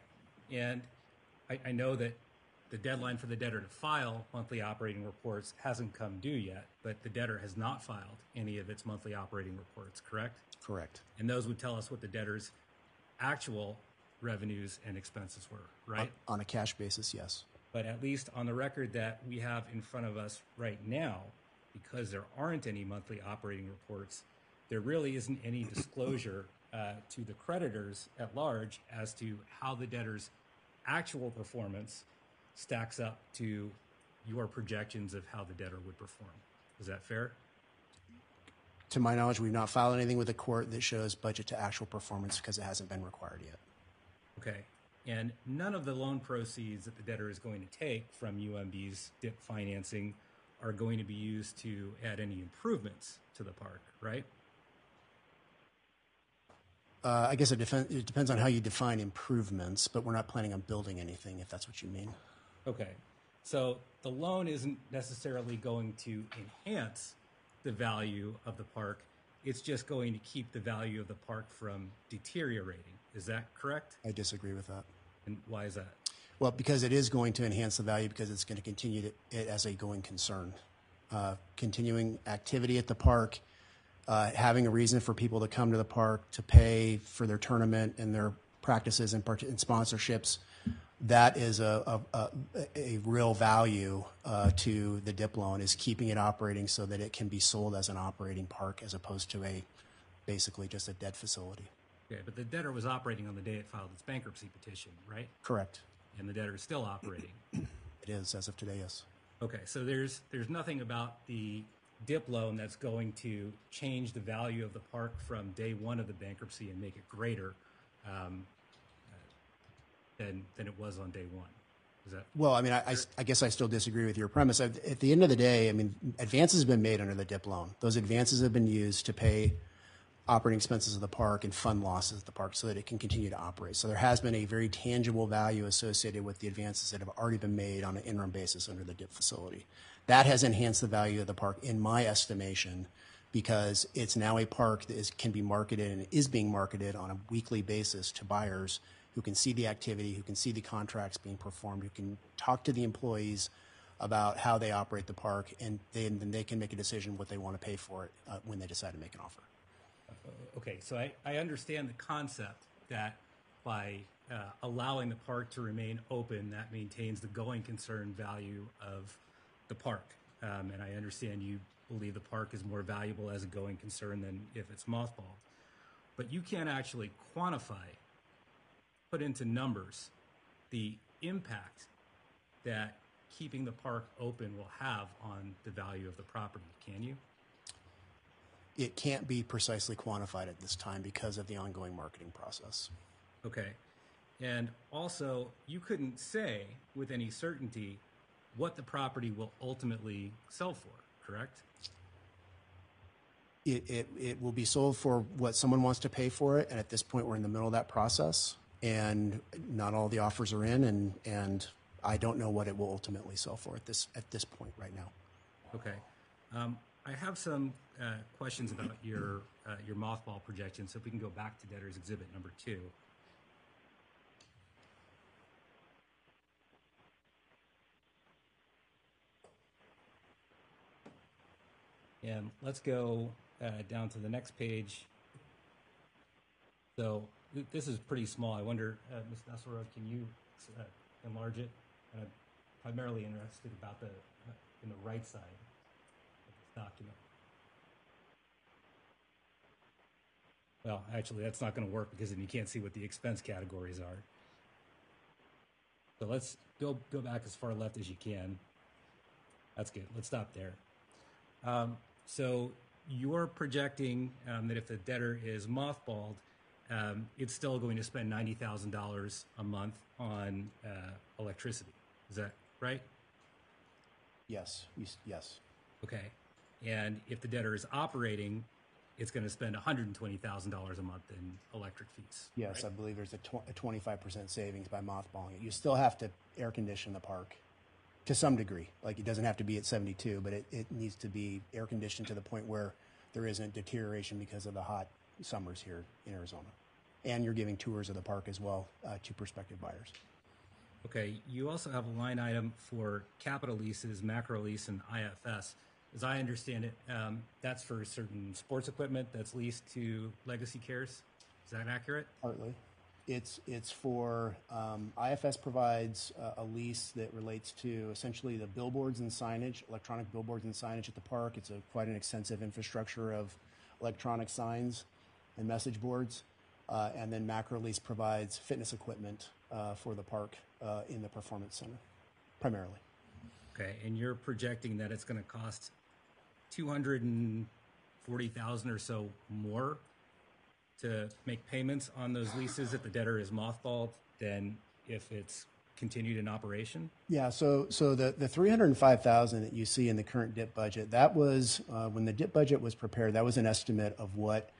And I know that the deadline for the debtor to file monthly operating reports hasn't come due yet, but the debtor has not filed any of its monthly operating reports, correct? Correct. And those would tell us what the debtor's actual revenues and expenses were, right? On a cash basis, yes. But at least on the record that we have in front of us right now, because there aren't any monthly operating reports, there really isn't any disclosure to the creditors at large as to how the debtor's actual performance stacks up to your projections of how the debtor would perform. Is that fair? To my knowledge, we've not filed anything with the court that shows budget to actual performance because it hasn't been required yet. Okay. And none of the loan proceeds that the debtor is going to take from UMB's DIP financing are going to be used to add any improvements to the park, right? I guess it depends on how you define improvements, but we're not planning on building anything, if that's what you mean. Okay. So the loan isn't necessarily going to enhance the value of the park. It's just going to keep the value of the park from deteriorating. Is that correct? I disagree with that. And why is that? Well, because it is going to enhance the value because it's going to continue it as a going concern. Continuing activity at the park having a reason for people to come to the park to pay for their tournament and their practices and sponsorships, that is a real value to the DIP loan, is keeping it operating so that it can be sold as an operating park as opposed to a basically just a debt facility. Okay, but the debtor was operating on the day it filed its bankruptcy petition, right? Correct. And the debtor is still operating. It is, as of today, yes. Okay, so there's nothing about the DIP loan that's going to change the value of the park from day one of the bankruptcy and make it greater than it was on day one. Is that well? I mean, I guess I still disagree with your premise. At the end of the day, I mean, advances have been made under the DIP loan. Those advances have been used to pay operating expenses of the park and fund losses of the park so that it can continue to operate. So there has been a very tangible value associated with the advances that have already been made on an interim basis under the DIP facility. That has enhanced the value of the park, in my estimation, because it's now a park that can be marketed and is being marketed on a weekly basis to buyers who can see the activity, who can see the contracts being performed, who can talk to the employees about how they operate the park, and then they can make a decision what they want to pay for it when they decide to make an offer. Okay, so I understand the concept that by allowing the park to remain open, that maintains the going concern value of the park. And I understand you believe the park is more valuable as a going concern than if it's mothballed. But you can't actually quantify, put into numbers, the impact that keeping the park open will have on the value of the property, can you? It can't be precisely quantified at this time because of the ongoing marketing process. Okay. And also, you couldn't say with any certainty what the property will ultimately sell for, correct? It will be sold for what someone wants to pay for it, and at this point, we're in the middle of that process, and not all the offers are in, and I don't know what it will ultimately sell for at this point right now. Okay. I have some questions about your mothball projection, so if we can go back to debtors exhibit number 2. And let's go down to the next page. So this is pretty small. I wonder, Ms. Nesselrode, can you enlarge it? I'm primarily interested about in the right side of this document. Well, actually, that's not going to work because then you can't see what the expense categories are. So let's go back as far left as you can. That's good. Let's stop there. So you're projecting that if the debtor is mothballed, it's still going to spend $90,000 a month on electricity. Is that right? Yes. Yes. Okay. And if the debtor is operating, it's going to spend $120,000 a month in electric fees. Yes, right? I believe there's a 25% savings by mothballing it. You still have to air condition the park to some degree. Like, it doesn't have to be at 72, but it needs to be air conditioned to the point where there isn't deterioration because of the hot summers here in Arizona. And you're giving tours of the park as well to prospective buyers. Okay, you also have a line item for capital leases, macro lease, and IFS. As I understand it, that's for certain sports equipment that's leased to Legacy Cares. Is that accurate? Partly. It's for IFS provides a lease that relates to essentially the billboards and signage, electronic billboards and signage at the park. It's quite an extensive infrastructure of electronic signs and message boards. And then macro lease provides fitness equipment for the park in the performance center, primarily. Okay, and you're projecting that it's going to cost $240,000 or so more to make payments on those leases if the debtor is mothballed than if it's continued in operation? Yeah, so the $305,000 that you see in the current DIP budget, that was when the DIP budget was prepared, that was an estimate of what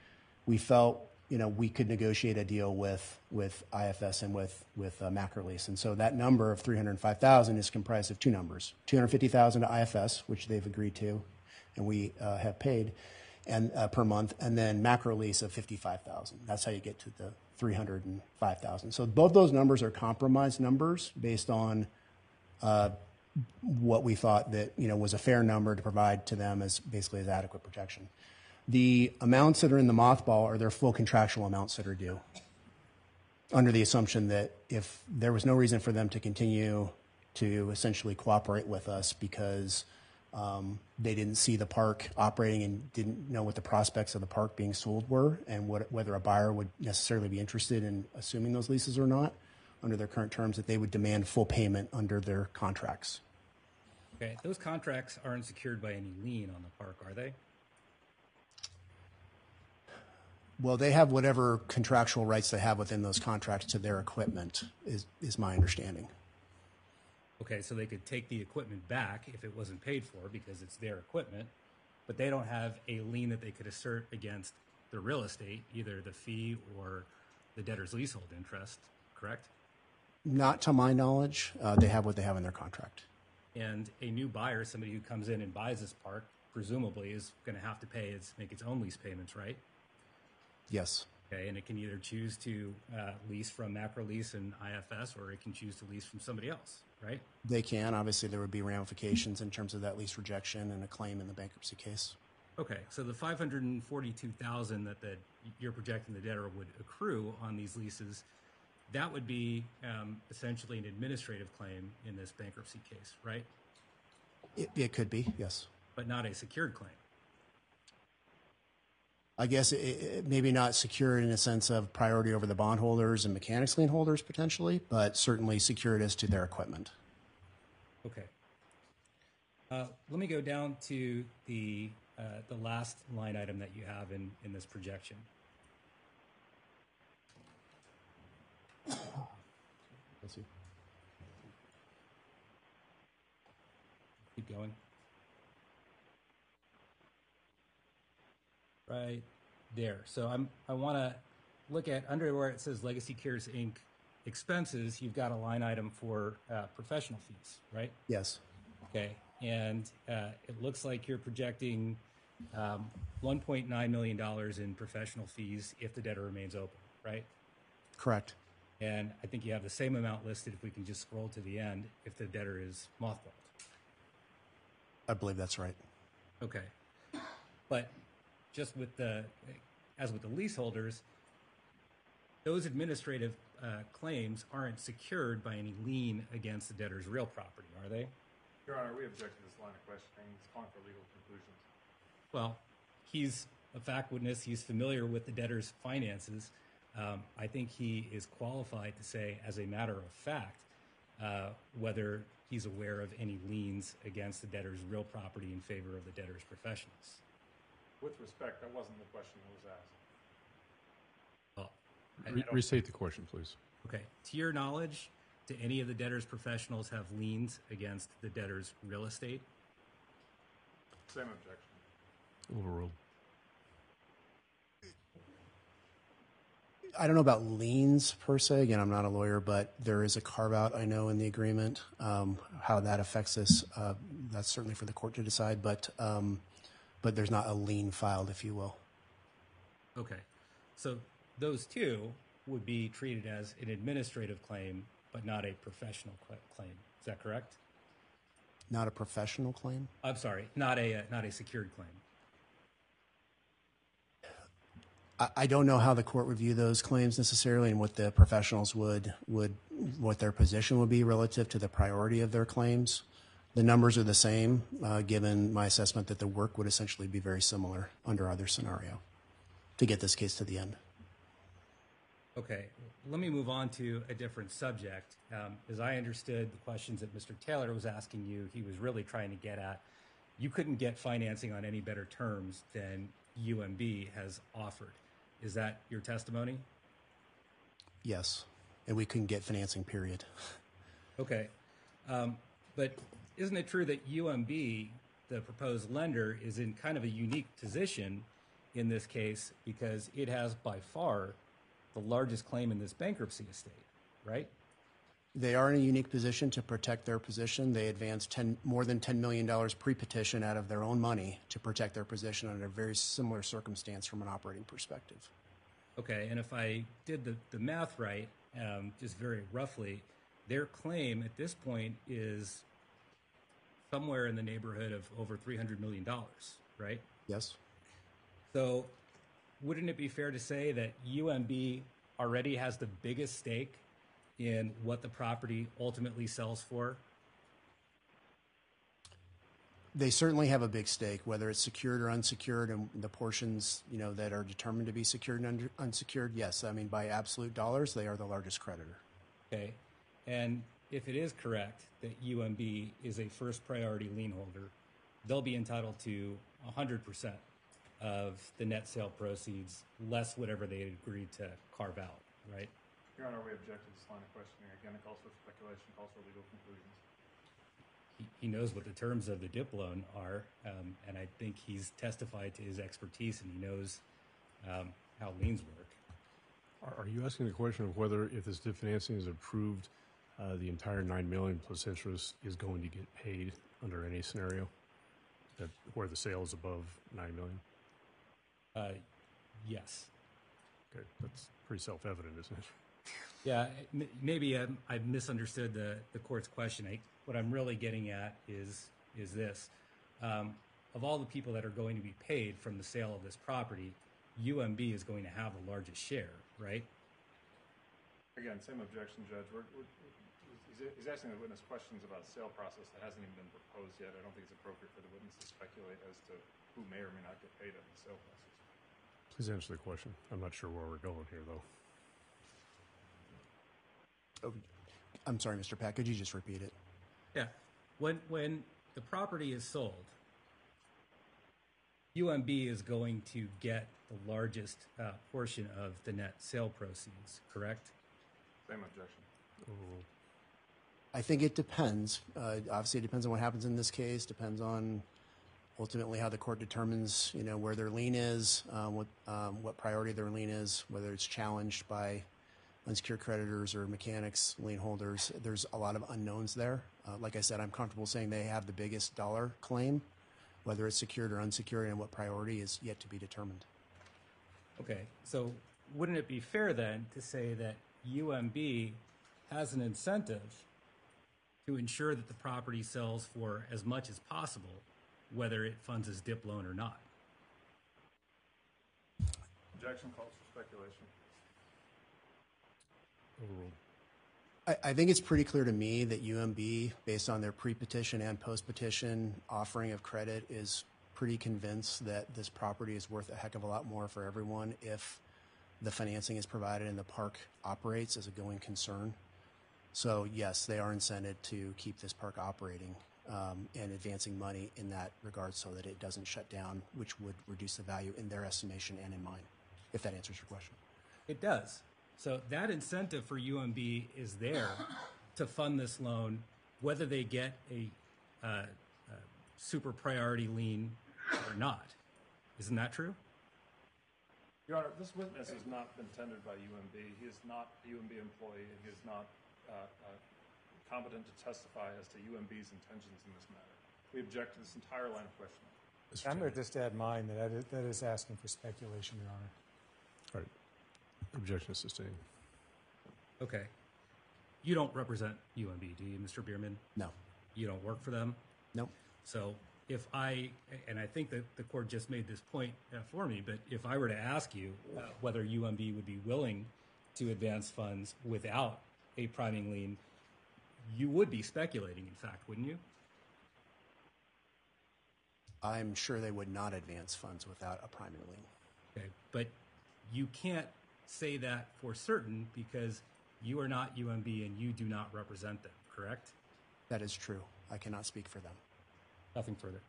we felt we could negotiate a deal with IFS and with MacroLease. And so that number of $305,000 is comprised of two numbers, $250,000 to IFS, which they've agreed to, and we have paid and per month, and then MacroLease of $55,000. That's how you get to the $305,000. So both those numbers are compromised numbers based on what we thought that was a fair number to provide to them as basically as adequate protection. the amounts that are in the mothball are their full contractual amounts that are due, under the assumption that if there was no reason for them to continue to essentially cooperate with us because they didn't see the park operating and didn't know what the prospects of the park being sold were and what, whether a buyer would necessarily be interested in assuming those leases or not, under their current terms, that they would demand full payment under their contracts. Okay, those contracts aren't secured by any lien on the park, are they? Well, they have whatever contractual rights they have within those contracts to their equipment, is my understanding. Okay, so they could take the equipment back if it wasn't paid for because it's their equipment, but they don't have a lien that they could assert against the real estate, either the fee or the debtor's leasehold interest, correct? Not to my knowledge. They have what they have in their contract. And a new buyer, somebody who comes in and buys this park, presumably is going to have to pay make its own lease payments, right? Yes. Okay, and it can either choose to lease from Macrolease and IFS, or it can choose to lease from somebody else, right? They can. Obviously, there would be ramifications in terms of that lease rejection and a claim in the bankruptcy case. Okay, so the $542,000 that you're projecting the debtor would accrue on these leases, that would be essentially an administrative claim in this bankruptcy case, right? It could be, yes. But not a secured claim. I guess it maybe not secured in a sense of priority over the bondholders and mechanics lien holders potentially, but certainly secured as to their equipment. Okay. Let me go down to the last line item that you have in this projection. Let's see. Keep going. Right there. So I want to look at under where it says Legacy Cares, Inc. expenses, you've got a line item for professional fees, right? Yes. Okay. And it looks like you're projecting $1.9 million in professional fees if the debtor remains open, right? Correct. And I think you have the same amount listed, if we can just scroll to the end, if the debtor is mothballed. I believe that's right. Okay. But just with as with the leaseholders, those administrative claims aren't secured by any lien against the debtor's real property, are they? Your Honor, we object to this line of questioning. It's calling for legal conclusions. Well, he's a fact witness. He's familiar with the debtor's finances. I think he is qualified to say, as a matter of fact, whether he's aware of any liens against the debtor's real property in favor of the debtor's professionals. With respect, that wasn't the question that was asked. Well, restate the question, please. Okay. To your knowledge, do any of the debtor's professionals have liens against the debtor's real estate? Same objection. Overruled. I don't know about liens per se. Again, I'm not a lawyer, but there is a carve-out, I know, in the agreement. How that affects this, that's certainly for the court to decide, but there's not a lien filed, if you will. Okay. So those two would be treated as an administrative claim, but not a professional claim. Is that correct? Not a professional claim? I'm sorry, not a secured claim. I don't know how the court would view those claims necessarily, and what the professionals what their position would be relative to the priority of their claims. The numbers are the same, given my assessment that the work would essentially be very similar under either scenario to get this case to the end. Okay, let me move on to a different subject. As I understood the questions that Mr. Taylor was asking you, he was really trying to get at, you couldn't get financing on any better terms than UMB has offered. Is that your testimony? Yes, and we couldn't get financing, period. Okay, but isn't it true that UMB, the proposed lender, is in kind of a unique position in this case because it has by far the largest claim in this bankruptcy estate, right? They are in a unique position to protect their position. They advanced more than $10 million pre-petition out of their own money to protect their position under a very similar circumstance from an operating perspective. Okay, and if I did the math right, just very roughly, their claim at this point is somewhere in the neighborhood of over $300 million, right? Yes. So wouldn't it be fair to say that UMB already has the biggest stake in what the property ultimately sells for? They certainly have a big stake, whether it's secured or unsecured, and the portions, you know, that are determined to be secured and unsecured. Yes, I mean, by absolute dollars, they are the largest creditor. Okay. And if it is correct that UMB is a first priority lien holder, they'll be entitled to 100% of the net sale proceeds, less whatever they agreed to carve out, right? Your Honor, we object to this line of questioning. Again, it calls for speculation, calls for legal conclusions. He knows what the terms of the DIP loan are, and I think he's testified to his expertise, and he knows how liens work. Are you asking the question of whether, if this DIP financing is approved, the entire $9 million plus interest is going to get paid under any scenario, that where the sale is above $9 million? Yes. Okay, that's pretty self-evident, isn't it? Yeah, maybe I misunderstood the court's question. What I'm really getting at is this. Of all the people that are going to be paid from the sale of this property, UMB is going to have the largest share, right? Again, same objection, Judge. He's asking the witness questions about a sale process that hasn't even been proposed yet. I don't think it's appropriate for the witness to speculate as to who may or may not get paid on the sale process. Please answer the question. I'm not sure where we're going here, though. Oh, I'm sorry, Mr. Pack, could you just repeat it? Yeah. When the property is sold, UMB is going to get the largest portion of the net sale proceeds, correct? Same objection. Ooh. I think it depends. Obviously, it depends on what happens in this case, depends on ultimately how the court determines, you know, where their lien is, what priority their lien is, whether it's challenged by unsecured creditors or mechanics, lien holders. There's a lot of unknowns there. Like I said, I'm comfortable saying they have the biggest dollar claim, whether it's secured or unsecured, and what priority is yet to be determined. Okay, so wouldn't it be fair then to say that UMB has an incentive to ensure that the property sells for as much as possible, whether it funds as DIP loan or not? Objection calls for speculation. I think it's pretty clear to me that UMB, based on their pre-petition and post-petition offering of credit, is pretty convinced that this property is worth a heck of a lot more for everyone if the financing is provided and the park operates as a going concern. So yes, they are incented to keep this park operating and advancing money in that regard so that it doesn't shut down, which would reduce the value in their estimation and in mine, if that answers your question. It does. So that incentive for UMB is there to fund this loan, whether they get a super priority lien or not. Isn't that true? Your Honor, this witness has not been tendered by UMB. He is not a UMB employee, and he is not competent to testify as to UMB's intentions in this matter. We object to this entire line of questioning. I'm going to just add mine, that is asking for speculation, Your Honor. All right. Objection sustained. Okay. You don't represent UMB, do you, Mr. Berman? No. You don't work for them? No. So if I think that the court just made this point for me, but if I were to ask you whether UMB would be willing to advance funds without a priming lien, you would be speculating, in fact, wouldn't you? I'm sure they would not advance funds without a priming lien. Okay, but you can't say that for certain because you are not UMB and you do not represent them, correct? That is true. I cannot speak for them. Nothing further.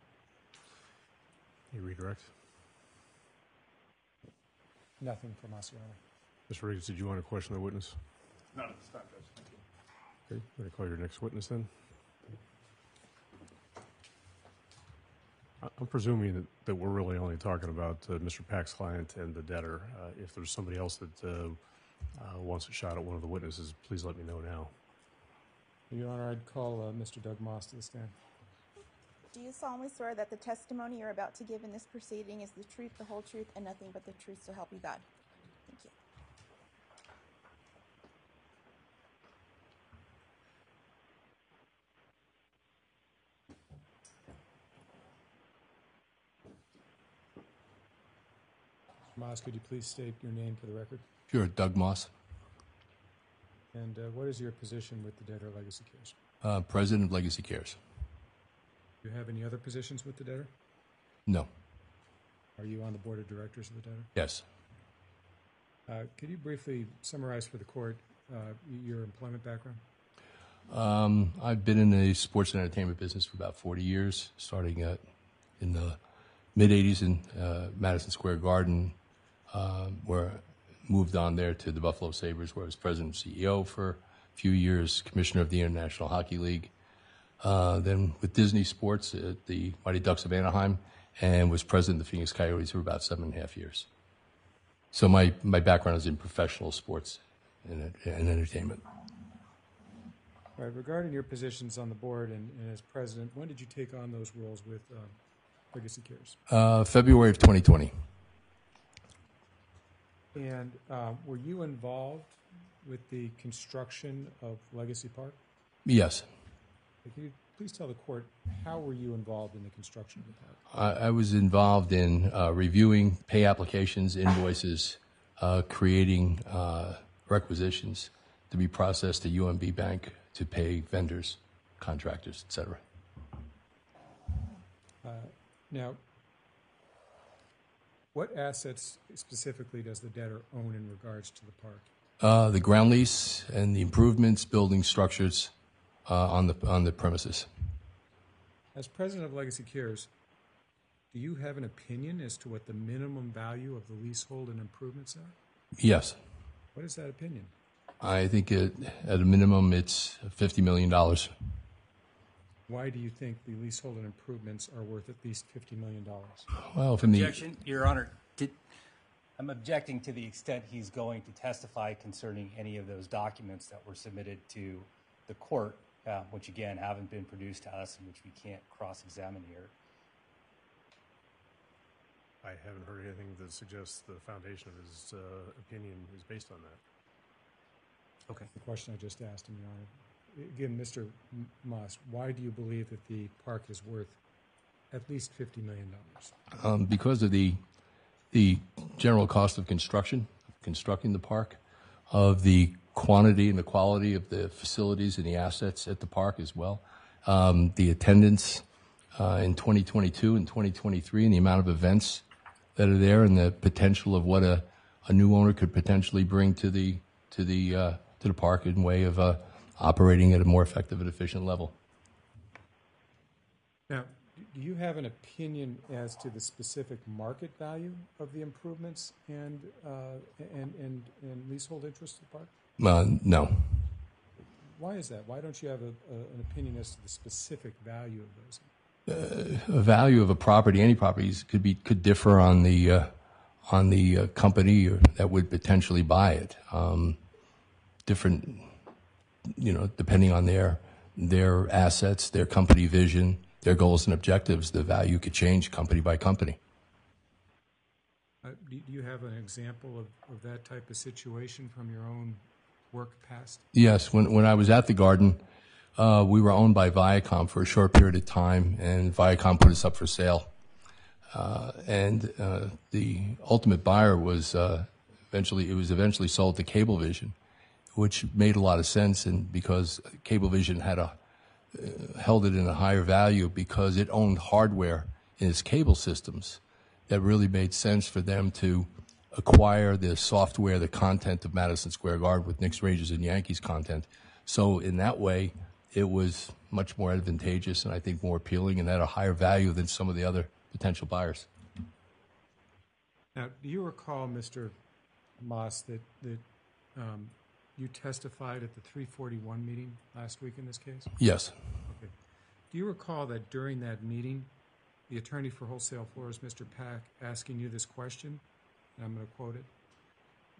You redirect? Nothing from us, Your Honor. Mr. Riggs, did you want to question the witness? Not at this time, Judge. Thank you. Okay, I'm going to call your next witness then. I'm presuming that we're really only talking about Mr. Pack's client and the debtor. If there's somebody else that wants a shot at one of the witnesses, please let me know now. Your Honor, I'd call Mr. Doug Moss to the stand. Do you solemnly swear that the testimony you're about to give in this proceeding is the truth, the whole truth, and nothing but the truth, so help you God? Thank you. Moss, could you please state your name for the record? Sure, Doug Moss. And what is your position with the debtor, Legacy Cares? President of Legacy Cares. Do you have any other positions with the debtor? No. Are you on the board of directors of the debtor? Yes. Could you briefly summarize for the court your employment background? I've been in the sports and entertainment business for about 40 years, starting in the mid-'80s in Madison Square Garden, where I moved on there to the Buffalo Sabres, where I was president and CEO for a few years, commissioner of the International Hockey League, then with Disney Sports at the Mighty Ducks of Anaheim, and was president of the Phoenix Coyotes for about 7.5 years. So my background is in professional sports and entertainment. All right, regarding your positions on the board and as president, when did you take on those roles with Legacy Cares? February of 2020. And were you involved with the construction of Legacy Park? Yes. Can you please tell the court, how were you involved in the construction of the park? I was involved in reviewing pay applications, invoices, creating requisitions to be processed to UMB Bank to pay vendors, contractors, et cetera. Now, what assets specifically does the debtor own in regards to the park? The ground lease and the improvements, building structures on the premises. As president of Legacy Cares, do you have an opinion as to what the minimum value of the leasehold and improvements are? Yes. What is that opinion? I think at a minimum it's $50 million. Why do you think the leasehold and improvements are worth at least $50 million? Well, from the objection, Your Honor, I'm objecting to the extent he's going to testify concerning any of those documents that were submitted to the court, which again haven't been produced to us and which we can't cross-examine here. I haven't heard anything that suggests the foundation of his opinion is based on that. Okay. The question I just asked him, Your Honor. Again, Mr. Moss, why do you believe that the park is worth at least $50 million? Because of the general cost of construction, constructing the park, of the quantity and the quality of the facilities and the assets at the park as well, the attendance in 2022 and 2023 and the amount of events that are there and the potential of what a new owner could potentially bring to the park in way of operating at a more effective and efficient level. Now, do you have an opinion as to the specific market value of the improvements and leasehold interest of the park? No. Why is that? Why don't you have an opinion as to the specific value of those? A value of a property, any properties, could differ on the company that would potentially buy it. Different. You know, depending on their assets, their company vision, their goals and objectives, the value could change company by company. Do you have an example of that type of situation from your own work past? Yes. When I was at the Garden, we were owned by Viacom for a short period of time, and Viacom put us up for sale. And the ultimate buyer was eventually sold to Cablevision, which made a lot of sense, and because Cablevision had held it in a higher value because it owned hardware in its cable systems, that really made sense for them to acquire the software, the content of Madison Square Garden with Knicks, Rangers, and Yankees content. So in that way, it was much more advantageous and I think more appealing and at a higher value than some of the other potential buyers. Now, do you recall, Mr. Moss, that you testified at the 341 meeting last week in this case? Yes. Okay. Do you recall that during that meeting, the attorney for Wholesale Floors, Mr. Pack, asking you this question, and I'm going to quote it,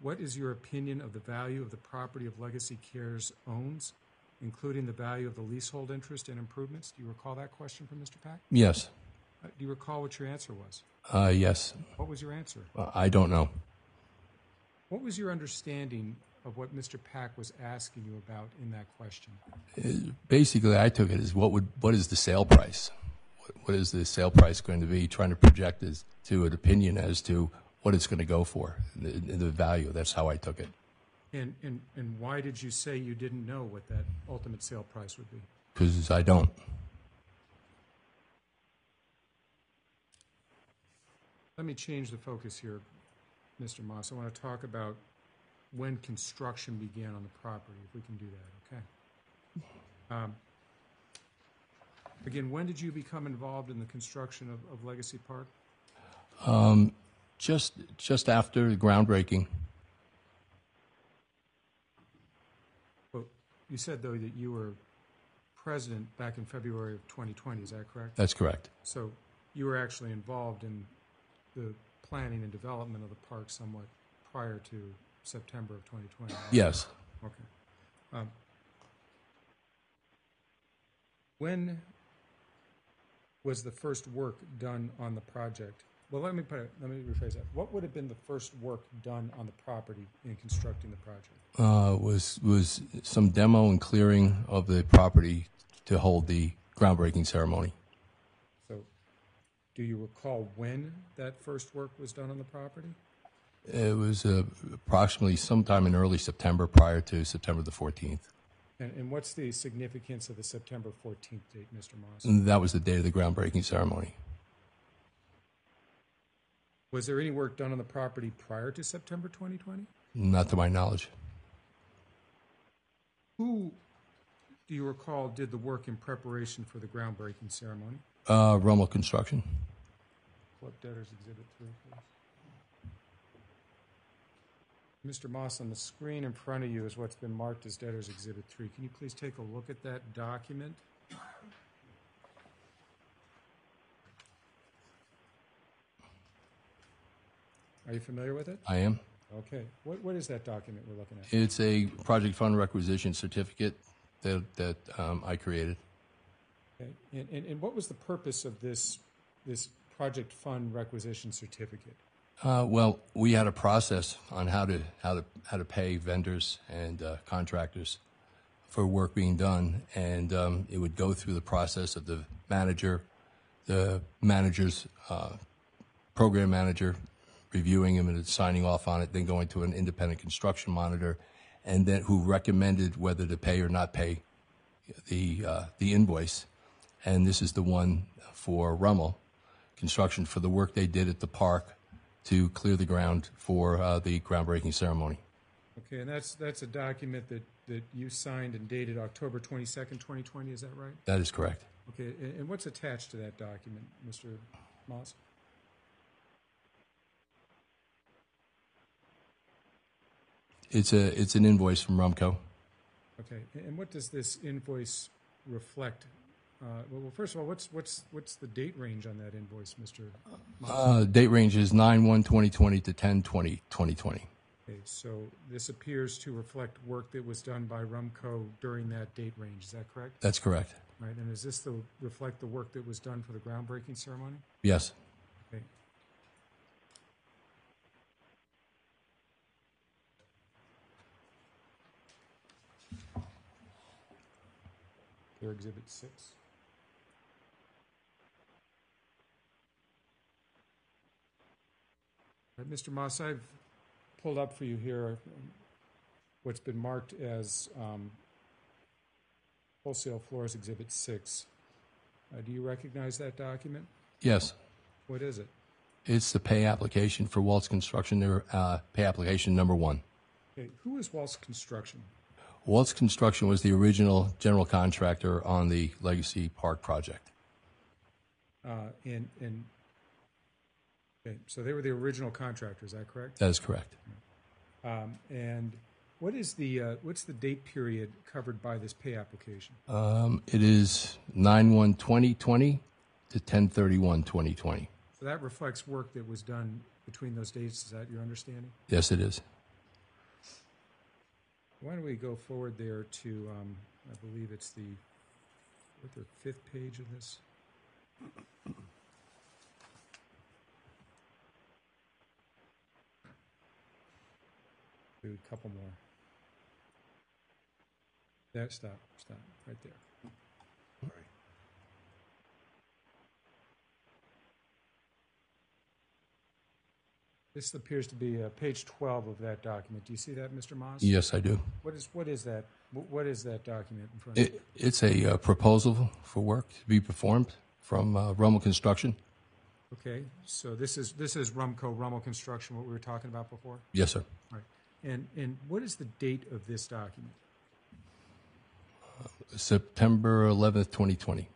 "What is your opinion of the value of the property of Legacy Cares owns, including the value of the leasehold interest and improvements?" Do you recall that question from Mr. Pack? Yes. Do you recall what your answer was? Yes. What was your answer? I don't know. What was your understanding of what Mr. Pack was asking you about in that question? Basically, I took it as what is the sale price? What is the sale price going to be? Trying to project as to an opinion as to what it's going to go for, the value. That's how I took it. And why did you say you didn't know what that ultimate sale price would be? Because I don't. Let me change the focus here, Mr. Moss. I want to talk about when construction began on the property, if we can do that, okay? Again, when did you become involved in the construction of Legacy Park? Just after the groundbreaking. Well, you said, though, that you were president back in February of 2020. Is that correct? That's correct. So you were actually involved in the planning and development of the park somewhat prior to September of 2020. Right? Yes. Okay. When was the first work done on the project? Well, let me rephrase that. What would have been the first work done on the property in constructing the project? Was some demo and clearing of the property to hold the groundbreaking ceremony. So, do you recall when that first work was done on the property? It was approximately sometime in early September, prior to September the 14th. And what's the significance of the September 14th date, Mr. Moss? And that was the date of the groundbreaking ceremony. Was there any work done on the property prior to September 2020? Not to my knowledge. Who, do you recall, did the work in preparation for the groundbreaking ceremony? Rummel Construction. Flip Debtors Exhibit 3, please. Mr. Moss, on the screen in front of you is what's been marked as Debtors Exhibit 3. Can you please take a look at that document? Are you familiar with it? I am. Okay. What is that document we're looking at? It's a project fund requisition certificate that I created. Okay. And what was the purpose of this project fund requisition certificate? Well, we had a process on how to pay vendors and contractors for work being done, and it would go through the process of the manager's program manager reviewing them and signing off on it, then going to an independent construction monitor, and then who recommended whether to pay or not pay the invoice. And this is the one for Rummel Construction for the work they did at the park to clear the ground for the groundbreaking ceremony. Okay, and that's a document that you signed and dated October 22nd, 2020, is that right? That is correct. Okay, and what's attached to that document, Mr. Moss? It's an invoice from Rumco. Okay, and what does this invoice reflect? Well, first of all, what's the date range on that invoice, Mr. Moss? Date range is 9/1/2020 to 10/20/2020. Okay, so this appears to reflect work that was done by Rumco during that date range. Is that correct? That's correct. All right, and does this reflect the work that was done for the groundbreaking ceremony? Yes. Okay. Here, Exhibit 6. Mr. Moss, I've pulled up for you here what's been marked as Wholesale Floors Exhibit 6. Do you recognize that document? Yes. What is it? It's the pay application for Waltz Construction, pay application number 1. Okay. Who is Waltz Construction? Waltz Construction was the original general contractor on the Legacy Park project. Okay, so they were the original contractor, is that correct? That is correct. And what is what's the date period covered by this pay application? It is 9/1/2020 to 10/31/2020. So that reflects work that was done between those dates, is that your understanding? Yes, it is. Why don't we go forward there to, I believe it's the fifth page of this? Do a couple more. There, stop, right there. All right. This appears to be page 12 of that document. Do you see that, Mr. Moss? Yes, I do. What is that? What is that document in front of you? It's a proposal for work to be performed from Rummel Construction. Okay, so this is Rummel Construction, what we were talking about before. Yes, sir. All right, and what is the date of this document? September 11th, 2020.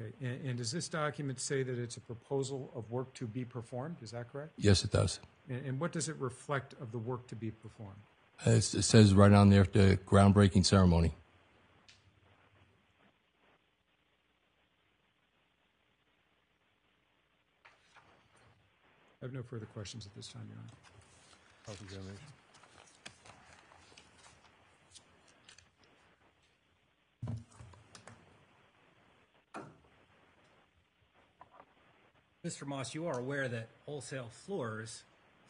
Okay, and does this document say that it's a proposal of work to be performed? Is that correct? Yes, it does. And what does it reflect of the work to be performed? It says right on there, the groundbreaking ceremony. I have no further questions at this time, Your Honor. Mr. Moss, you are aware that Wholesale Floors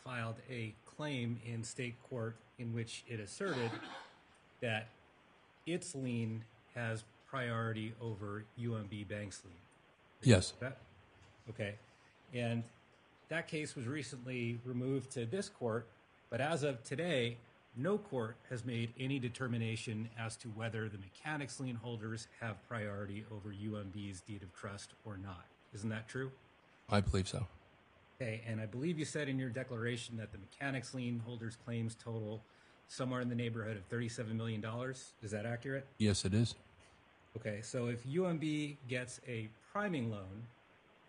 filed a claim in state court in which it asserted that its lien has priority over UMB Bank's lien. Yes. Okay. And that case was recently removed to this court, but as of today, no court has made any determination as to whether the mechanics lien holders have priority over UMB's deed of trust or not. Isn't that true? I believe so. Okay, and I believe you said in your declaration that the mechanics lien holders' claims total somewhere in the neighborhood of $37 million. Is that accurate? Yes, it is. Okay, so if UMB gets a priming loan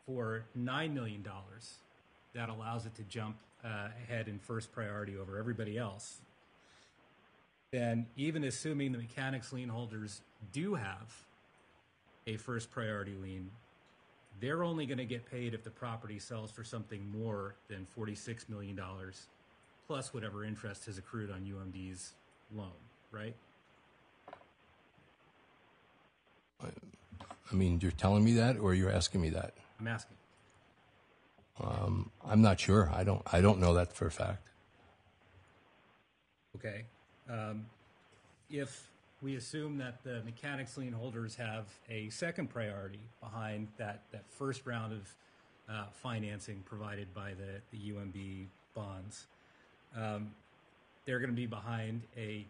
for $9 million, that allows it to jump ahead in first priority over everybody else. Then even assuming the mechanics lien holders do have a first priority lien, they're only going to get paid if the property sells for something more than $46 million, plus whatever interest has accrued on UMB's loan, right? I mean, you're telling me that, or you're asking me that? I'm asking. I'm not sure. I don't know that for a fact. Okay. If we assume that the mechanics lien holders have a second priority behind that first round of financing provided by the UMB bonds. They're going to be behind a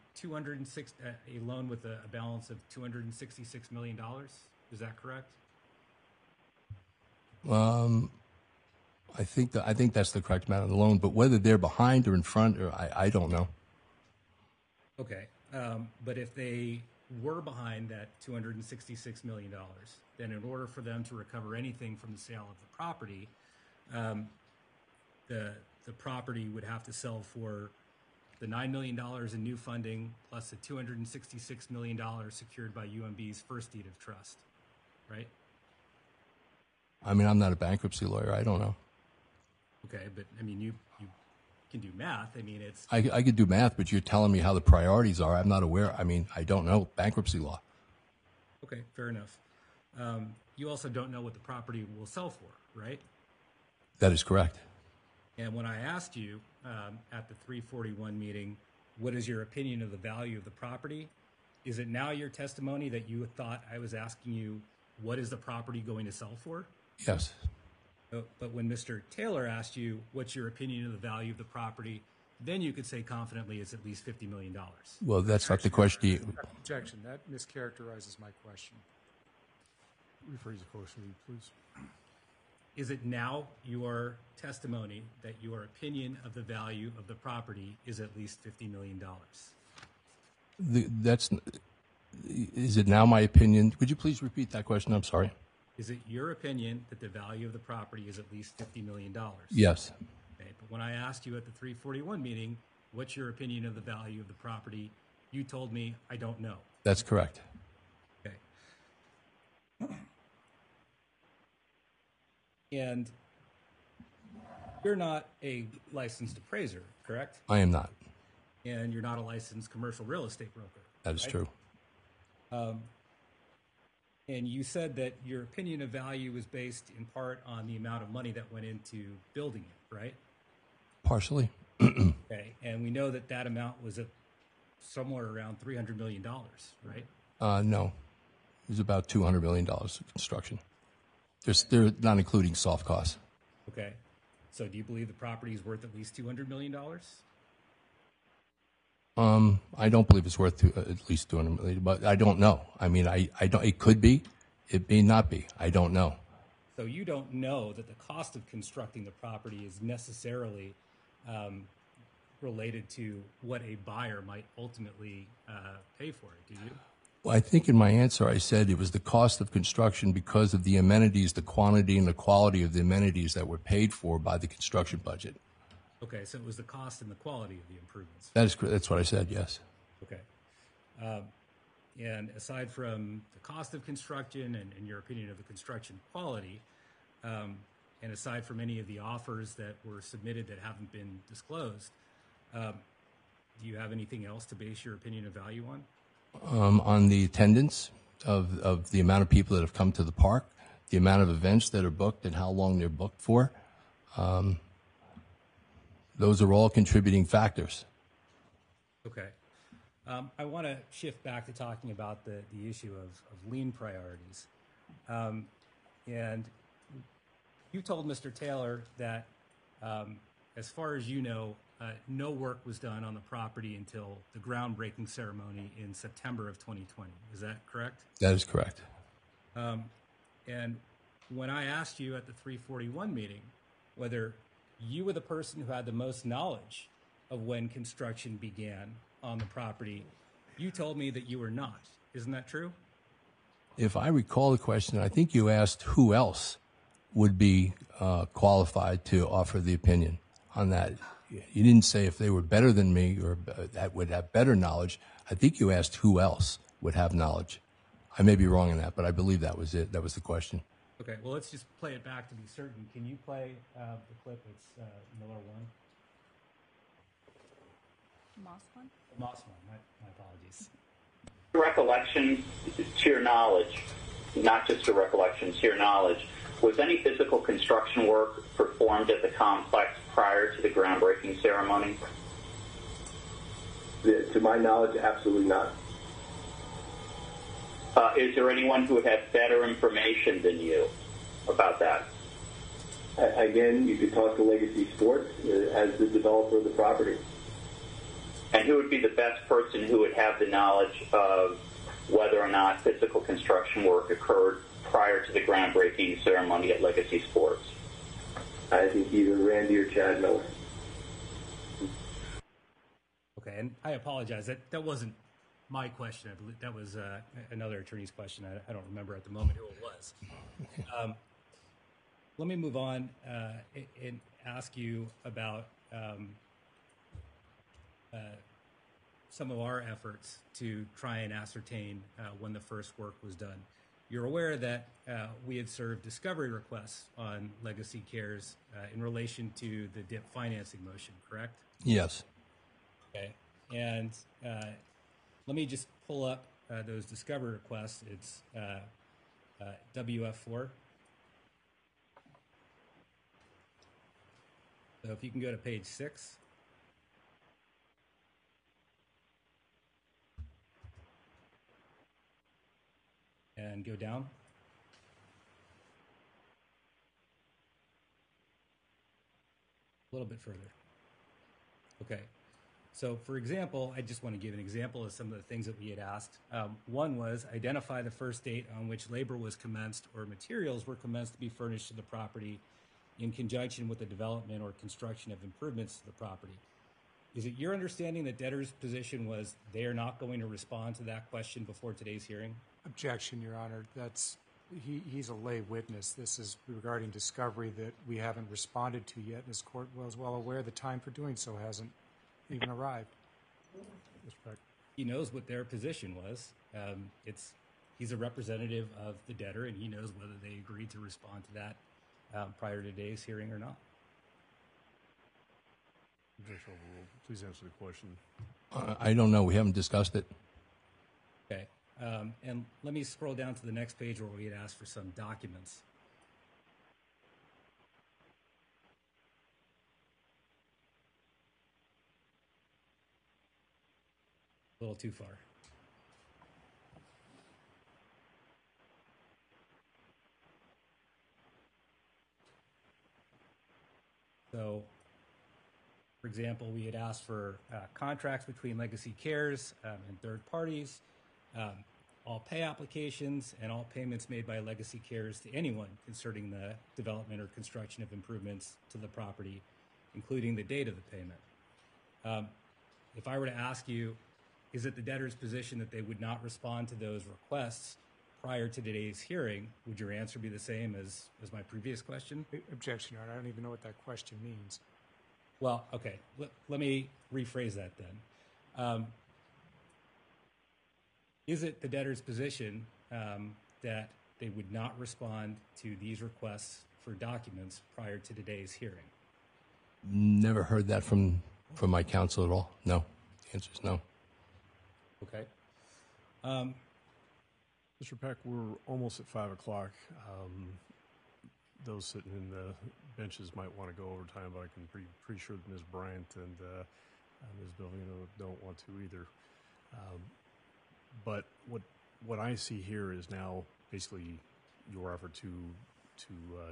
loan with a balance of $266 million. Is that correct? I think that's the correct amount of the loan, but whether they're behind or in front, or I don't know. Okay. But if they were behind that $266 million, then in order for them to recover anything from the sale of the property, the property would have to sell for the $9 million in new funding plus the $266 million secured by UMB's first deed of trust, right? I mean, I'm not a bankruptcy lawyer. I don't know. Okay, but I mean, you can do math. I mean, it's... I could do math, but you're telling me how the priorities are. I'm not aware. I mean, I don't know bankruptcy law. Okay, fair enough. You also don't know what the property will sell for, right? That is correct. And when I asked you at the 341 meeting, what is your opinion of the value of the property? Is it now your testimony that you thought I was asking you, what is the property going to sell for? Yes. But when Mr. Taylor asked you, what's your opinion of the value of the property, then you could say confidently it's at least $50 million. Well, that's not the question. Objection. That mischaracterizes my question. Rephrase the question, please. Is it now your testimony that your opinion of the value of the property is at least $50 million? Is it now my opinion? Would you please repeat that question? I'm sorry. Is it your opinion that the value of the property is at least $50 million? Yes. Okay, but when I asked you at the 341 meeting, what's your opinion of the value of the property, you told me, I don't know. That's correct. Okay. And you're not a licensed appraiser, correct? I am not. And you're not a licensed commercial real estate broker. That is true. And you said that your opinion of value was based in part on the amount of money that went into building it, right? Partially. Okay. And we know that that amount was somewhere around $300 million, right? No. It was about $200 million of construction. They're not including soft costs. Okay. So do you believe the property is worth at least $200 million? I don't believe it's worth at least $200 million, but I don't know. I mean, I don't. It could be. It may not be. I don't know. So you don't know that the cost of constructing the property is necessarily related to what a buyer might ultimately pay for it, do you? Well, I think in my answer I said it was the cost of construction because of the amenities, the quantity and the quality of the amenities that were paid for by the construction budget. Okay, so it was the cost and the quality of the improvements. That's what I said, yes. Okay. And aside from the cost of construction and your opinion of the construction quality, and aside from any of the offers that were submitted that haven't been disclosed, do you have anything else to base your opinion of value on? On the attendance of the amount of people that have come to the park, the amount of events that are booked and how long they're booked for. Those are all contributing factors. Okay. I want to shift back to talking about the issue of lien priorities. And you told Mr. Taylor that, as far as you know, no work was done on the property until the groundbreaking ceremony in September of 2020. Is that correct? That is correct. And when I asked you at the 341 meeting whether you were the person who had the most knowledge of when construction began on the property, you told me that you were not. Isn't that true? If I recall the question, I think you asked who else would be qualified to offer the opinion on that. You didn't say if they were better than me or that would have better knowledge. I think you asked who else would have knowledge. I may be wrong in that, but I believe that was it. That was the question. Okay, well, let's just play it back to be certain. Can you play the clip? It's Miller 1. Moss 1? Moss 1, my apologies. Recollection to your knowledge, not just a recollection to your knowledge, was any physical construction work performed at the complex prior to the groundbreaking ceremony? To my knowledge, absolutely not. Is there anyone who would have better information than you about that? Again, you could talk to Legacy Sports as the developer of the property. And who would be the best person who would have the knowledge of whether or not physical construction work occurred prior to the groundbreaking ceremony at Legacy Sports? I think either Randy or Chad Miller. Okay, and I apologize. That wasn't my question. I believe that was another attorney's question. I don't remember at the moment who it was. Let me move on and ask you about some of our efforts to try and ascertain when the first work was done. You're aware that we had served discovery requests on Legacy Cares in relation to the DIP financing motion, correct? Yes. Okay, and let me just pull up those discovery requests. It's WF4. So if you can go to page 6. And go down. A little bit further. Okay. So, for example, I just want to give an example of some of the things that we had asked. One was identify the first date on which labor was commenced or materials were commenced to be furnished to the property in conjunction with the development or construction of improvements to the property. Is it your understanding that debtor's position was they are not going to respond to that question before today's hearing? Objection, Your Honor. That's he's a lay witness. This is regarding discovery that we haven't responded to yet. This court was well aware the time for doing so hasn't even arrived. He knows what their position was. He's a representative of the debtor, and he knows whether they agreed to respond to that prior to today's hearing or not. Judicial rule. Please answer the question. I don't know. We haven't discussed it. Okay. And let me scroll down to the next page where we had asked for some documents. A little too far. So, for example, we had asked for contracts between Legacy Cares and third parties, all pay applications, and all payments made by Legacy Cares to anyone concerning the development or construction of improvements to the property, including the date of the payment. If I were to ask you, is it the debtor's position that they would not respond to those requests prior to today's hearing, would your answer be the same as my previous question? Objection, Your Honor. I don't even know what that question means. Well, okay. Let me rephrase that then. Is it the debtor's position that they would not respond to these requests for documents prior to today's hearing? Never heard that from my counsel at all. No. The answer is no. Okay. Mr. Pack, we're almost at 5 o'clock. Those sitting in the benches might want to go over time, but I can pretty sure that Ms. Bryant and Ms. Belvino don't want to either. But what I see here is now basically your effort to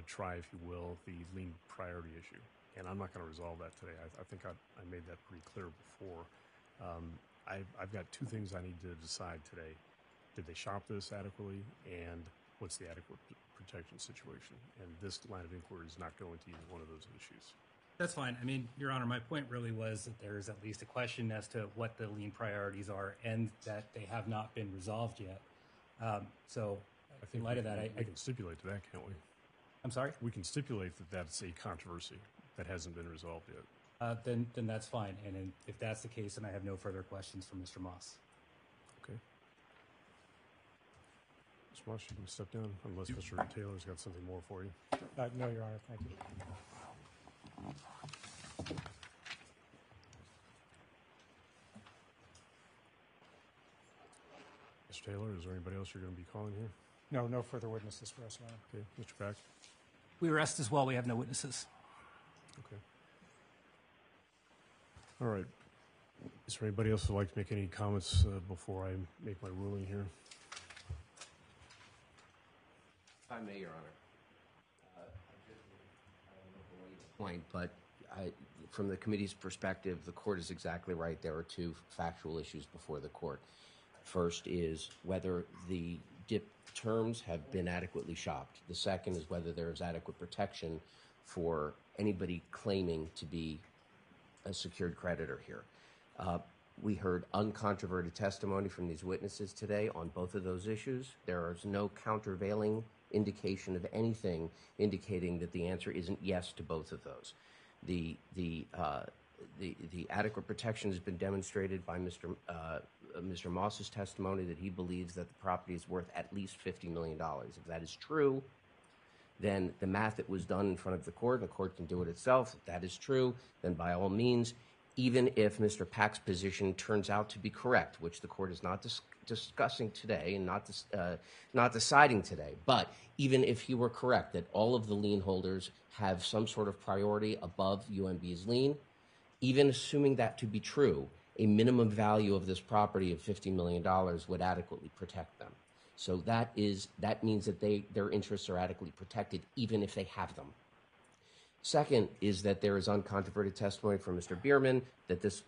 try, if you will, the lien priority issue. And I'm not going to resolve that today. I think I made that pretty clear before. I've got two things I need to decide today. Did they shop this adequately, and what's the adequate protection situation? And this line of inquiry is not going to either one of those issues. That's fine. I mean, Your Honor, my point really was that there is at least a question as to what the lien priorities are and that they have not been resolved yet. So I think in light of that, I can stipulate to that, can't we? I'm sorry? We can stipulate that that's a controversy that hasn't been resolved yet. Then that's fine. And if that's the case, then I have no further questions for Mr. Moss. Okay. Mr. Moss, you can step down unless Mr. Taylor's got something more for you. No, Your Honor, thank you. Mr. Taylor, is there anybody else you're going to be calling here? No, no further witnesses for us, Your Honor. Okay, Mr. Pack. We rest as well. We have no witnesses. Okay. All right. Is there anybody else who would like to make any comments before I make my ruling here? If I may, Your Honor, from the committee's perspective, the court is exactly right. There are two factual issues before the court. First is whether the DIP terms have been adequately shopped. The second is whether there is adequate protection for anybody claiming to be a secured creditor here. We heard uncontroverted testimony from these witnesses today on both of those issues. There is no countervailing indication of anything indicating that the answer isn't yes to both of those. The adequate protection has been demonstrated by Mr. Moss's testimony that he believes that the property is worth at least $50 million. If that is true, then the math that was done in front of the court, and the court can do it itself, if that is true, then by all means, even if Mr. Pack's position turns out to be correct, which the court is not discussing today and not deciding today, but even if he were correct that all of the lien holders have some sort of priority above UMB's lien, even assuming that to be true, a minimum value of this property of $50 million would adequately protect them. So that means that their interests are adequately protected, even if they have them. Second is that there is uncontroverted testimony from Mr. Berman that this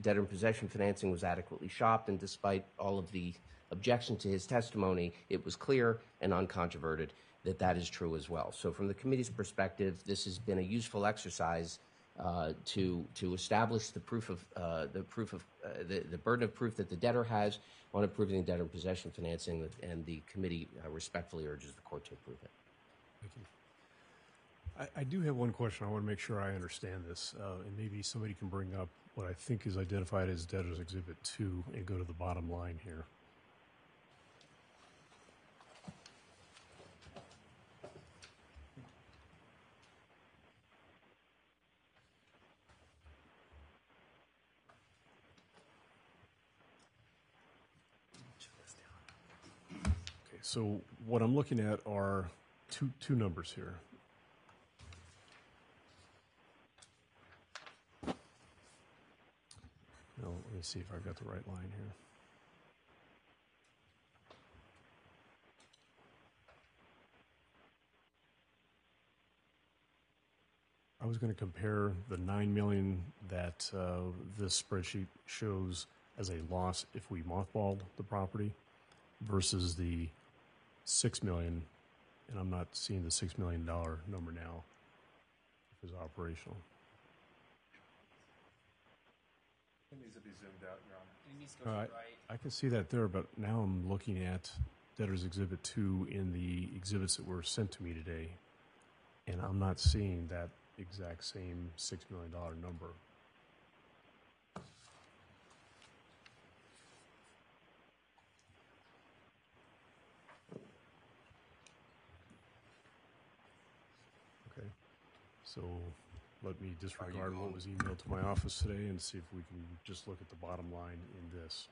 debtor in possession financing was adequately shopped, and despite all of the objection to his testimony, it was clear and uncontroverted that that is true as well. So from the committee's perspective, this has been a useful exercise to establish the burden of proof that the debtor has on approving debtor in possession financing, and the committee respectfully urges the court to approve it. Thank you. I do have one question. I want to make sure I understand this, and maybe somebody can bring up what I think is identified as Debtor's Exhibit 2 and go to the bottom line here. Okay, so what I'm looking at are two numbers here. No, let me see if I've got the right line here. I was going to compare the $9 million that this spreadsheet shows as a loss if we mothballed the property versus the $6 million, and I'm not seeing the $6 million number now if it's operational. It needs to be zoomed out, Your Honor. It needs to go right. I can see that there, but now I'm looking at Debtors Exhibit 2 in the exhibits that were sent to me today, and I'm not seeing that exact same $6 million number. Okay, so let me disregard what was emailed to my office today and see if we can just look at the bottom line in this.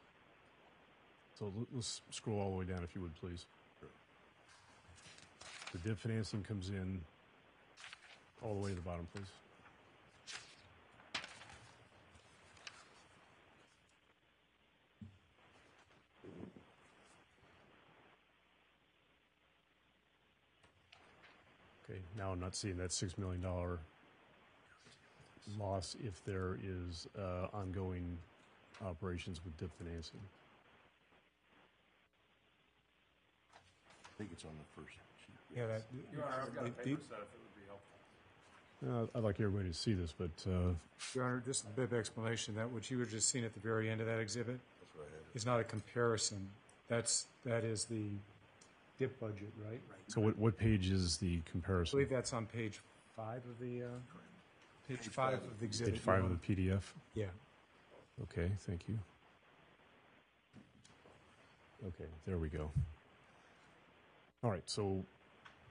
So let's scroll all the way down if you would, please. The debt financing comes in all the way to the bottom, please. Okay, now I'm not seeing that $6 million loss if there is ongoing operations with debt financing. I think it's on the first. Yeah, that, Your Honor, I've got a paper set if it would be helpful. I'd like everybody to see this, but... Your Honor, just a bit of explanation. That what you were just seeing at the very end of that exhibit is not a comparison. That is the DIP budget, right? So what page is the comparison? I believe that's on page 5 of the... page 5 of the exhibit. Page 5 of the PDF? Yeah. Okay, thank you. Okay, there we go. All right, so...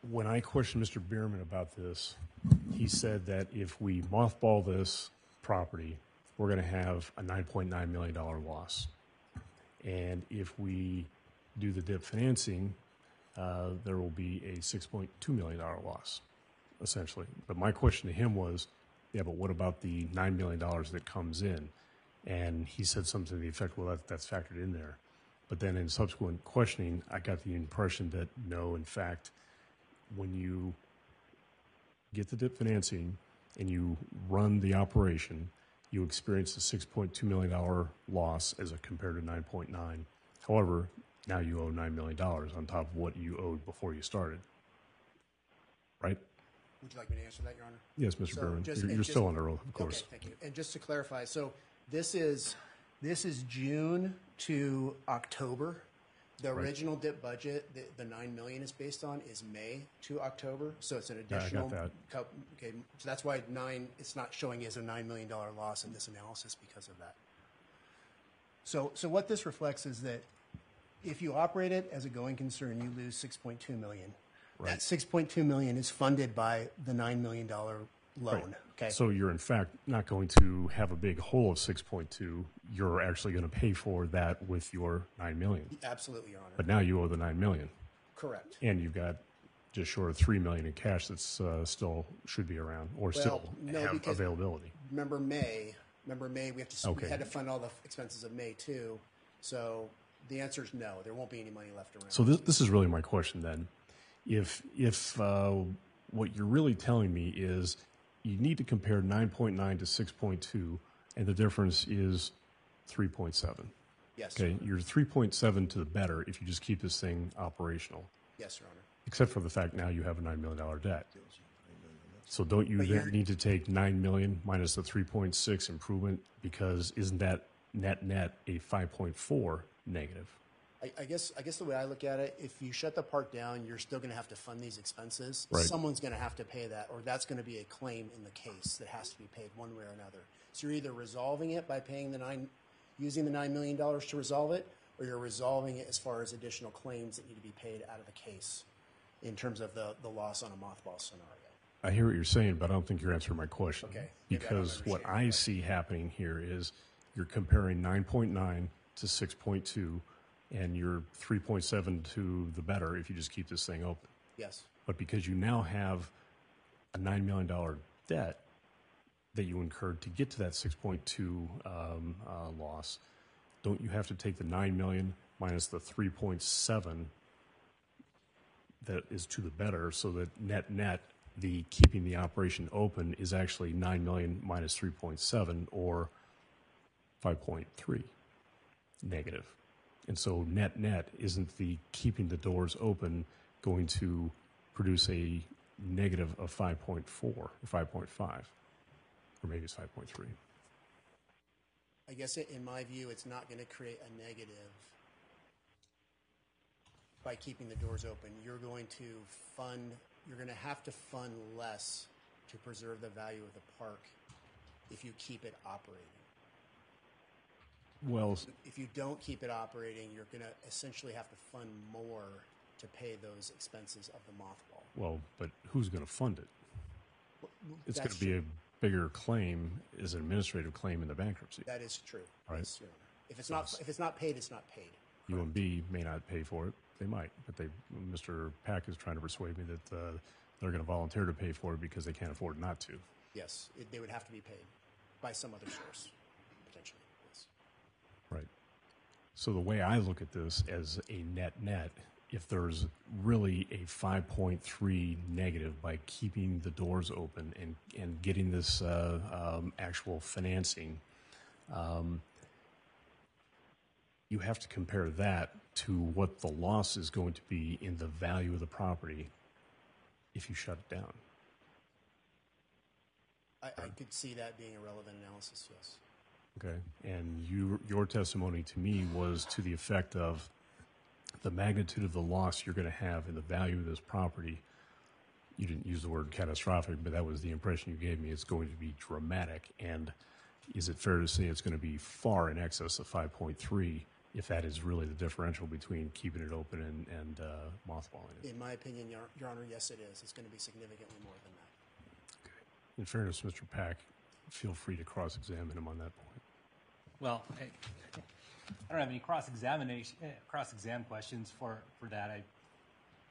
When I questioned Mr. Berman about this, he said that if we mothball this property, we're going to have a $9.9 million loss. And if we do the DIP financing, there will be a $6.2 million loss, essentially. But my question to him was, yeah, but what about the $9 million that comes in? And he said something to the effect, well, that's factored in there. But then in subsequent questioning, I got the impression that no, in fact, when you get the DIP financing and you run the operation, you experience a $6.2 million loss as compared to 9.9. However, now you owe $9 million on top of what you owed before you started, right? Would you like me to answer that, Your Honor? Yes, Mr. Berman. You're still on the roll, of course. Okay, thank you. And just to clarify, so this is June to October. The original DIP budget, the $9 million is based on, is May to October. So it's an additional. Yeah, I got that. Okay, so that's why it's not showing as a $9 million loss in this analysis because of that. So what this reflects is that if you operate it as a going concern, you lose $6.2 million. Right. That $6.2 million is funded by the $9 million loan. Right. Okay. So you're, in fact, not going to have a big hole of 6.2. You're actually going to pay for that with your $9 million. Absolutely, Your Honor. But now you owe the $9 million. Correct. And you've got just short of $3 million in cash that's still should be around or have availability. Remember May. We have to we had to fund all the expenses of May, too. So the answer is no. There won't be any money left around. So this is really my question, then. If what you're really telling me is you need to compare 9.9 to 6.2, and the difference is 3.7. Yes. Okay, Your Honor. You're 3.7 to the better if you just keep this thing operational. Yes, Your Honor. Except for the fact now you have a $9 million debt. So don't you then need to take $9 million minus the 3.6 improvement, because isn't that net a 5.4 negative? I guess the way I look at it, if you shut the park down, you're still going to have to fund these expenses. Right. Someone's going to have to pay that, or that's going to be a claim in the case that has to be paid one way or another. So you're either resolving it by paying using the $9 million to resolve it, or you're resolving it as far as additional claims that need to be paid out of the case in terms of the loss on a mothball scenario. I hear what you're saying, but I don't think you're answering my question. Okay. Because what I see happening here is you're comparing 9.9 to 6.2, and you're 3.7 to the better if you just keep this thing open. Yes. But because you now have a $9 million debt that you incurred to get to that 6.2 loss, don't you have to take the $9 million minus the 3.7 that is to the better so that net the keeping the operation open is actually 9 million minus 3.7 or 5.3 negative. And so net isn't the keeping the doors open going to produce a negative of 5.4 or 5.5, or maybe it's 5.3. I guess in my view, it's not going to create a negative by keeping the doors open. You're going to have to fund less to preserve the value of the park if you keep it operating. Well, if you don't keep it operating, you're going to essentially have to fund more to pay those expenses of the mothball. Well, but who's going to fund it? Well, it's going to be a bigger claim, is an administrative claim in the bankruptcy. That is true. Right? Yes, if it's not paid, it's not paid. Correct. UMB may not pay for it. They might, but Mr. Pack is trying to persuade me that they're going to volunteer to pay for it because they can't afford not to. Yes, they would have to be paid by some other source, potentially. Yes. Right. So the way I look at this as a net, if there's really a 5.3 negative by keeping the doors open and getting this actual financing, you have to compare that to what the loss is going to be in the value of the property if you shut it down. I could see that being a relevant analysis, yes. Okay, and your testimony to me was to the effect of the magnitude of the loss you're going to have in the value of this property. You didn't use the word catastrophic, but that was the impression you gave me. It's going to be dramatic, and is it fair to say it's going to be far in excess of 5.3 if that is really the differential between keeping it open and mothballing it? In my opinion, Your Honor, yes, it is. It's going to be significantly more than that. Okay. In fairness, Mr. Pack, feel free to cross-examine him on that point. Well, I don't have any cross-exam questions for that. I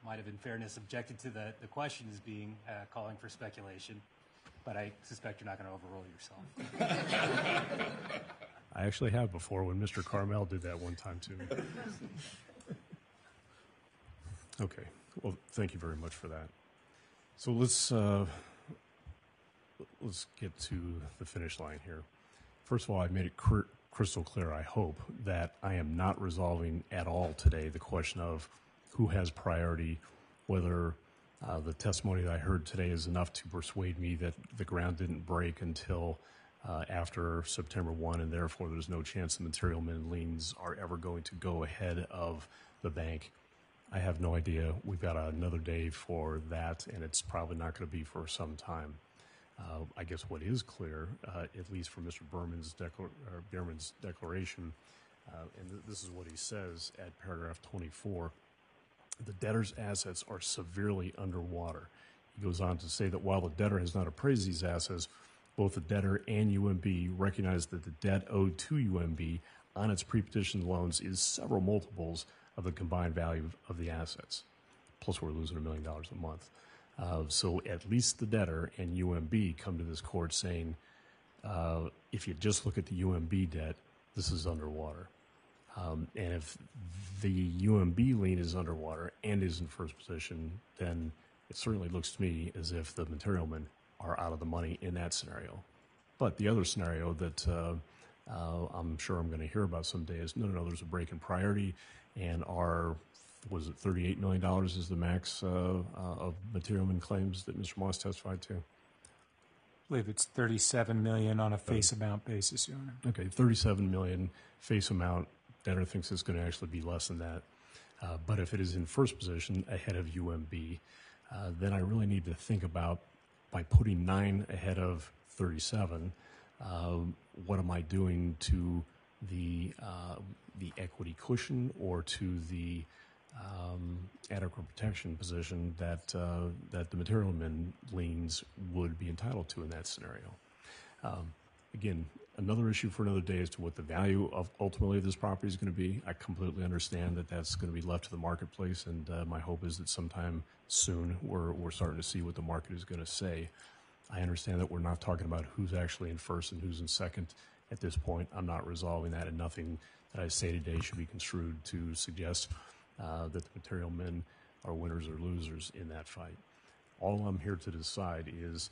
might have, in fairness, objected to the questions being calling for speculation, but I suspect you're not going to overrule yourself. I actually have before when Mr. Carmel did that one time too. Okay, well, thank you very much for that. So let's get to the finish line here. First of all, I made it crystal clear, I hope, that I am not resolving at all today the question of who has priority, whether the testimony that I heard today is enough to persuade me that the ground didn't break until after September 1, and therefore there's no chance the material men liens are ever going to go ahead of the bank. I have no idea. We've got another day for that, and it's probably not going to be for some time. I guess what is clear, at least from Mr. Berman's declaration, and this is what he says at paragraph 24, the debtor's assets are severely underwater. He goes on to say that while the debtor has not appraised these assets, both the debtor and UMB recognize that the debt owed to UMB on its pre-petition loans is several multiples of the combined value of the assets. Plus, we're losing $1 million a month. So at least the debtor and UMB come to this court saying, if you just look at the UMB debt, this is underwater. And if the UMB lien is underwater and is in first position, then it certainly looks to me as if the material men are out of the money in that scenario. But the other scenario that I'm sure I'm going to hear about someday is, no, there's a break in priority, and was it $38 million is the max of material men claims that Mr. Moss testified to? I believe it's $37 million on a face amount basis, Your Honor. Okay, $37 million face amount. Debtor thinks it's going to actually be less than that. But if it is in first position ahead of UMB, then I really need to think about, by putting 9 ahead of 37, what am I doing to the equity cushion or to the adequate protection position that the material men liens would be entitled to in that scenario? Again, another issue for another day as to what the value of ultimately this property is going to be. I completely understand that that's going to be left to the marketplace, and my hope is that sometime soon we're starting to see what the market is going to say. I understand that we're not talking about who's actually in first and who's in second at this point. I'm not resolving that, and nothing that I say today should be construed to suggest that the material men are winners or losers in that fight. All I'm here to decide is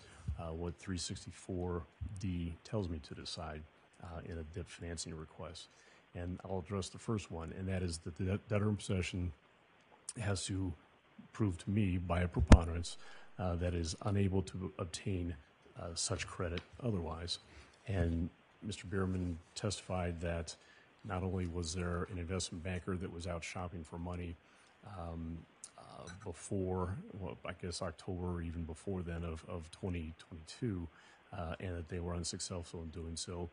what 364D tells me to decide in a debt financing request. And I'll address the first one, and that is that the debtor in possession has to prove to me by a preponderance that is unable to obtain such credit otherwise. And Mr. Berman testified that not only was there an investment banker that was out shopping for money before, well, I guess October or even before then of 2022, and that they were unsuccessful in doing so.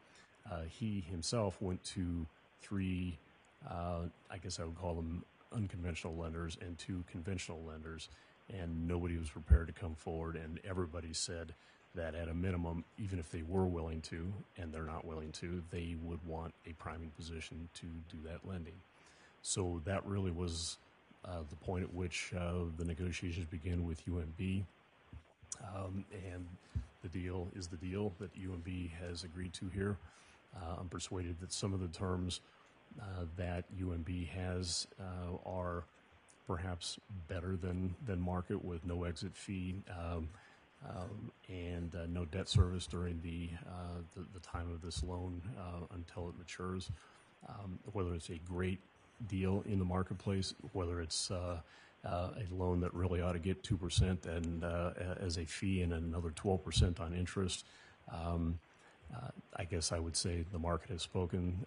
He himself went to three, I guess I would call them unconventional lenders, and two conventional lenders, and nobody was prepared to come forward, and everybody said that at a minimum, even if they were willing to, and they're not willing to, they would want a priming position to do that lending. So that really was the point at which the negotiations began with UMB, and the deal is the deal that UMB has agreed to here. I'm persuaded that some of the terms that UMB has are perhaps better than market, with no exit fee and no debt service during the time of this loan until it matures. Whether it's a great deal in the marketplace, whether it's a loan that really ought to get 2% and as a fee and another 12% on interest. I guess I would say the market has spoken,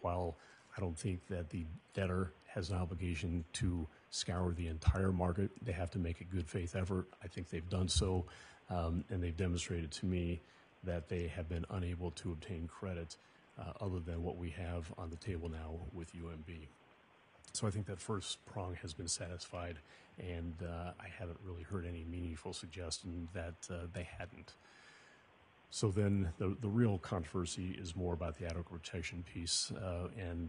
while I don't think that the debtor has an obligation to scour the entire market. They have to make a good faith effort. I think they've done so, and they've demonstrated to me that they have been unable to obtain credit other than what we have on the table now with UMB. So I think that first prong has been satisfied, and I haven't really heard any meaningful suggestion that they hadn't. So then the real controversy is more about the adequate protection piece, and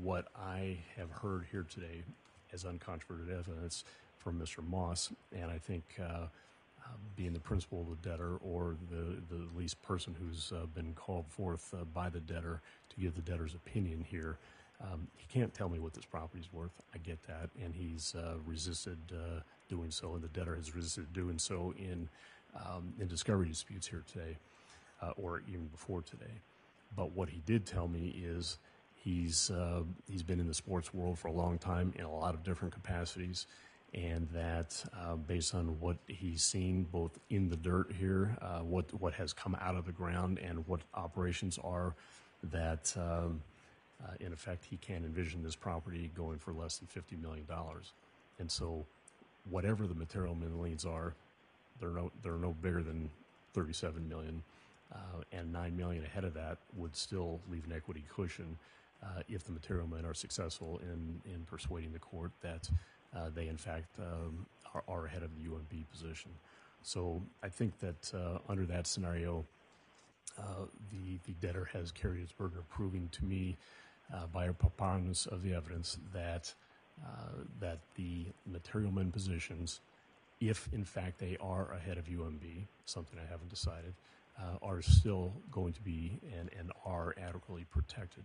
what I have heard here today as uncontroverted evidence from Mr. Moss, and I think being the principal of the debtor, or the least person who's been called forth by the debtor to give the debtor's opinion here, he can't tell me what this property's worth. I get that, and he's resisted doing so, and the debtor has resisted doing so in discovery disputes here today, or even before today. But what he did tell me is he's been in the sports world for a long time in a lot of different capacities, and that based on what he's seen both in the dirt here, what has come out of the ground, and what operations are that. In effect, he can't envision this property going for less than $50 million. And so whatever the material liens are, they're no bigger than $37 million, and $9 million ahead of that would still leave an equity cushion if the material men are successful in persuading the court that they, in fact, are ahead of the UMB position. So I think that under that scenario, the debtor has carried its burden of proving to me by a preponderance of the evidence that that the material men positions, if in fact they are ahead of UMB, something I haven't decided, are still going to be and are adequately protected.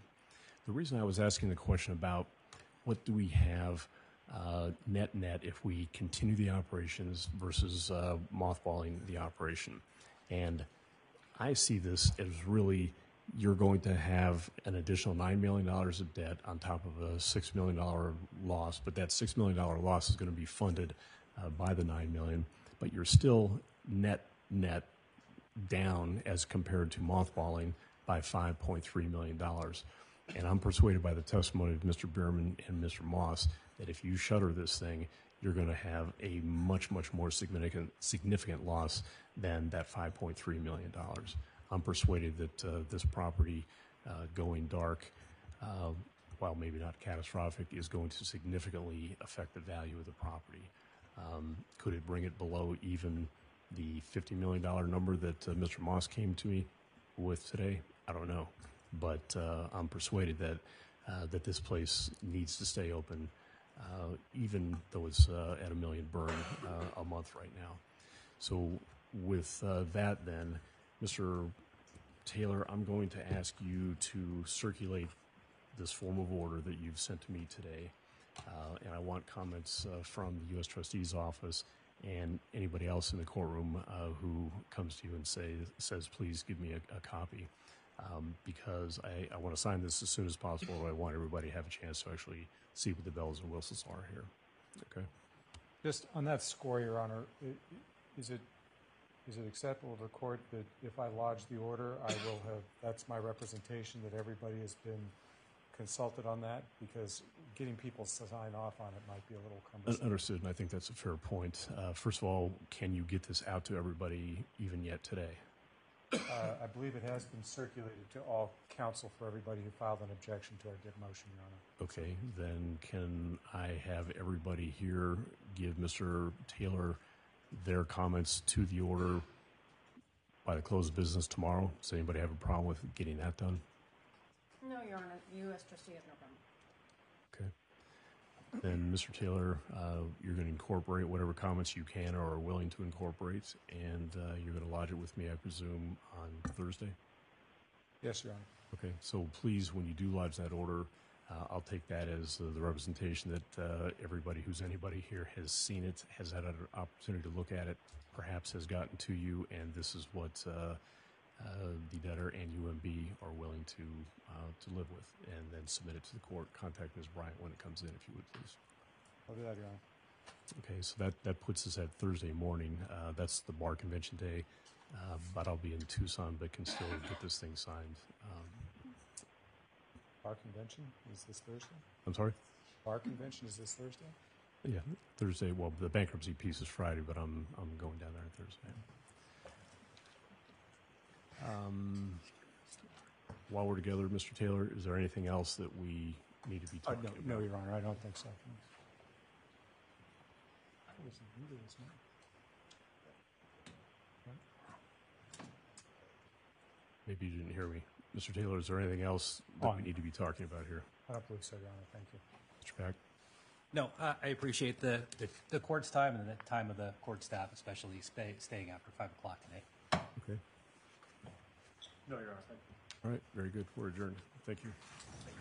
The reason I was asking the question about what do we have net if we continue the operations versus mothballing the operation, and I see this as really you're going to have an additional $9 million of debt on top of a $6 million loss, but that $6 million loss is going to be funded by the $9 million, but you're still net down as compared to mothballing by $5.3 million. And I'm persuaded by the testimony of Mr. Berman and Mr. Moss that if you shutter this thing, you're going to have a much more significant loss than that $5.3 million. I'm persuaded that this property going dark, while maybe not catastrophic, is going to significantly affect the value of the property. Could it bring it below even the $50 million number that Mr. Moss came to me with today? I don't know, but I'm persuaded that that this place needs to stay open, even though it's at $1 million burn a month right now. So with that then, Mr. Taylor, I'm going to ask you to circulate this form of order that you've sent to me today and I want comments from the U.S. Trustee's Office and anybody else in the courtroom who comes to you and says, please give me a copy, because I want to sign this as soon as possible. I want everybody to have a chance to actually see what the bells and whistles are here. Okay. Just on that score, Your Honor, is it acceptable to the court that if I lodge the order, I will have, that's my representation, that everybody has been consulted on that? Because getting people to sign off on it might be a little cumbersome. Understood, and I think that's a fair point. First of all, can you get this out to everybody even yet today? I believe it has been circulated to all counsel for everybody who filed an objection to our motion, Your Honor. Okay, then can I have everybody here give Mr. Taylor their comments to the order by the close of business tomorrow? Does anybody have a problem with getting that done? No, Your Honor. U.S. Trustee has no problem. Okay. Then, Mr. Taylor, you're going to incorporate whatever comments you can or are willing to incorporate, and you're going to lodge it with me, I presume, on Thursday? Yes, Your Honor. Okay. So please, when you do lodge that order, I'll take that as the representation that everybody who's anybody here has seen it, has had an opportunity to look at it, perhaps has gotten to you, and this is what the debtor and UMB are willing to live with, and then submit it to the court. Contact Ms. Bryant when it comes in, if you would, please. I'll do that, Your Honor. Okay, so that puts us at Thursday morning. That's the bar convention day, but I'll be in Tucson, but can still get this thing signed. Bar convention is this Thursday? I'm sorry? Bar convention is this Thursday? Yeah, Thursday. Well, the bankruptcy piece is Friday, but I'm going down there on Thursday. While we're together, Mr. Taylor, is there anything else that we need to be talking about? No, Your Honor, I don't think so. I wasn't either this morning. Maybe you didn't hear me. Mr. Taylor, is there anything else that we need to be talking about here? I don't believe so, Your Honor. Thank you. Mr. Pack? No, I appreciate the court's time and the time of the court staff, especially staying after 5 o'clock today. Okay. No, Your Honor. Thank you. All right. Very good. We're adjourned. Thank you.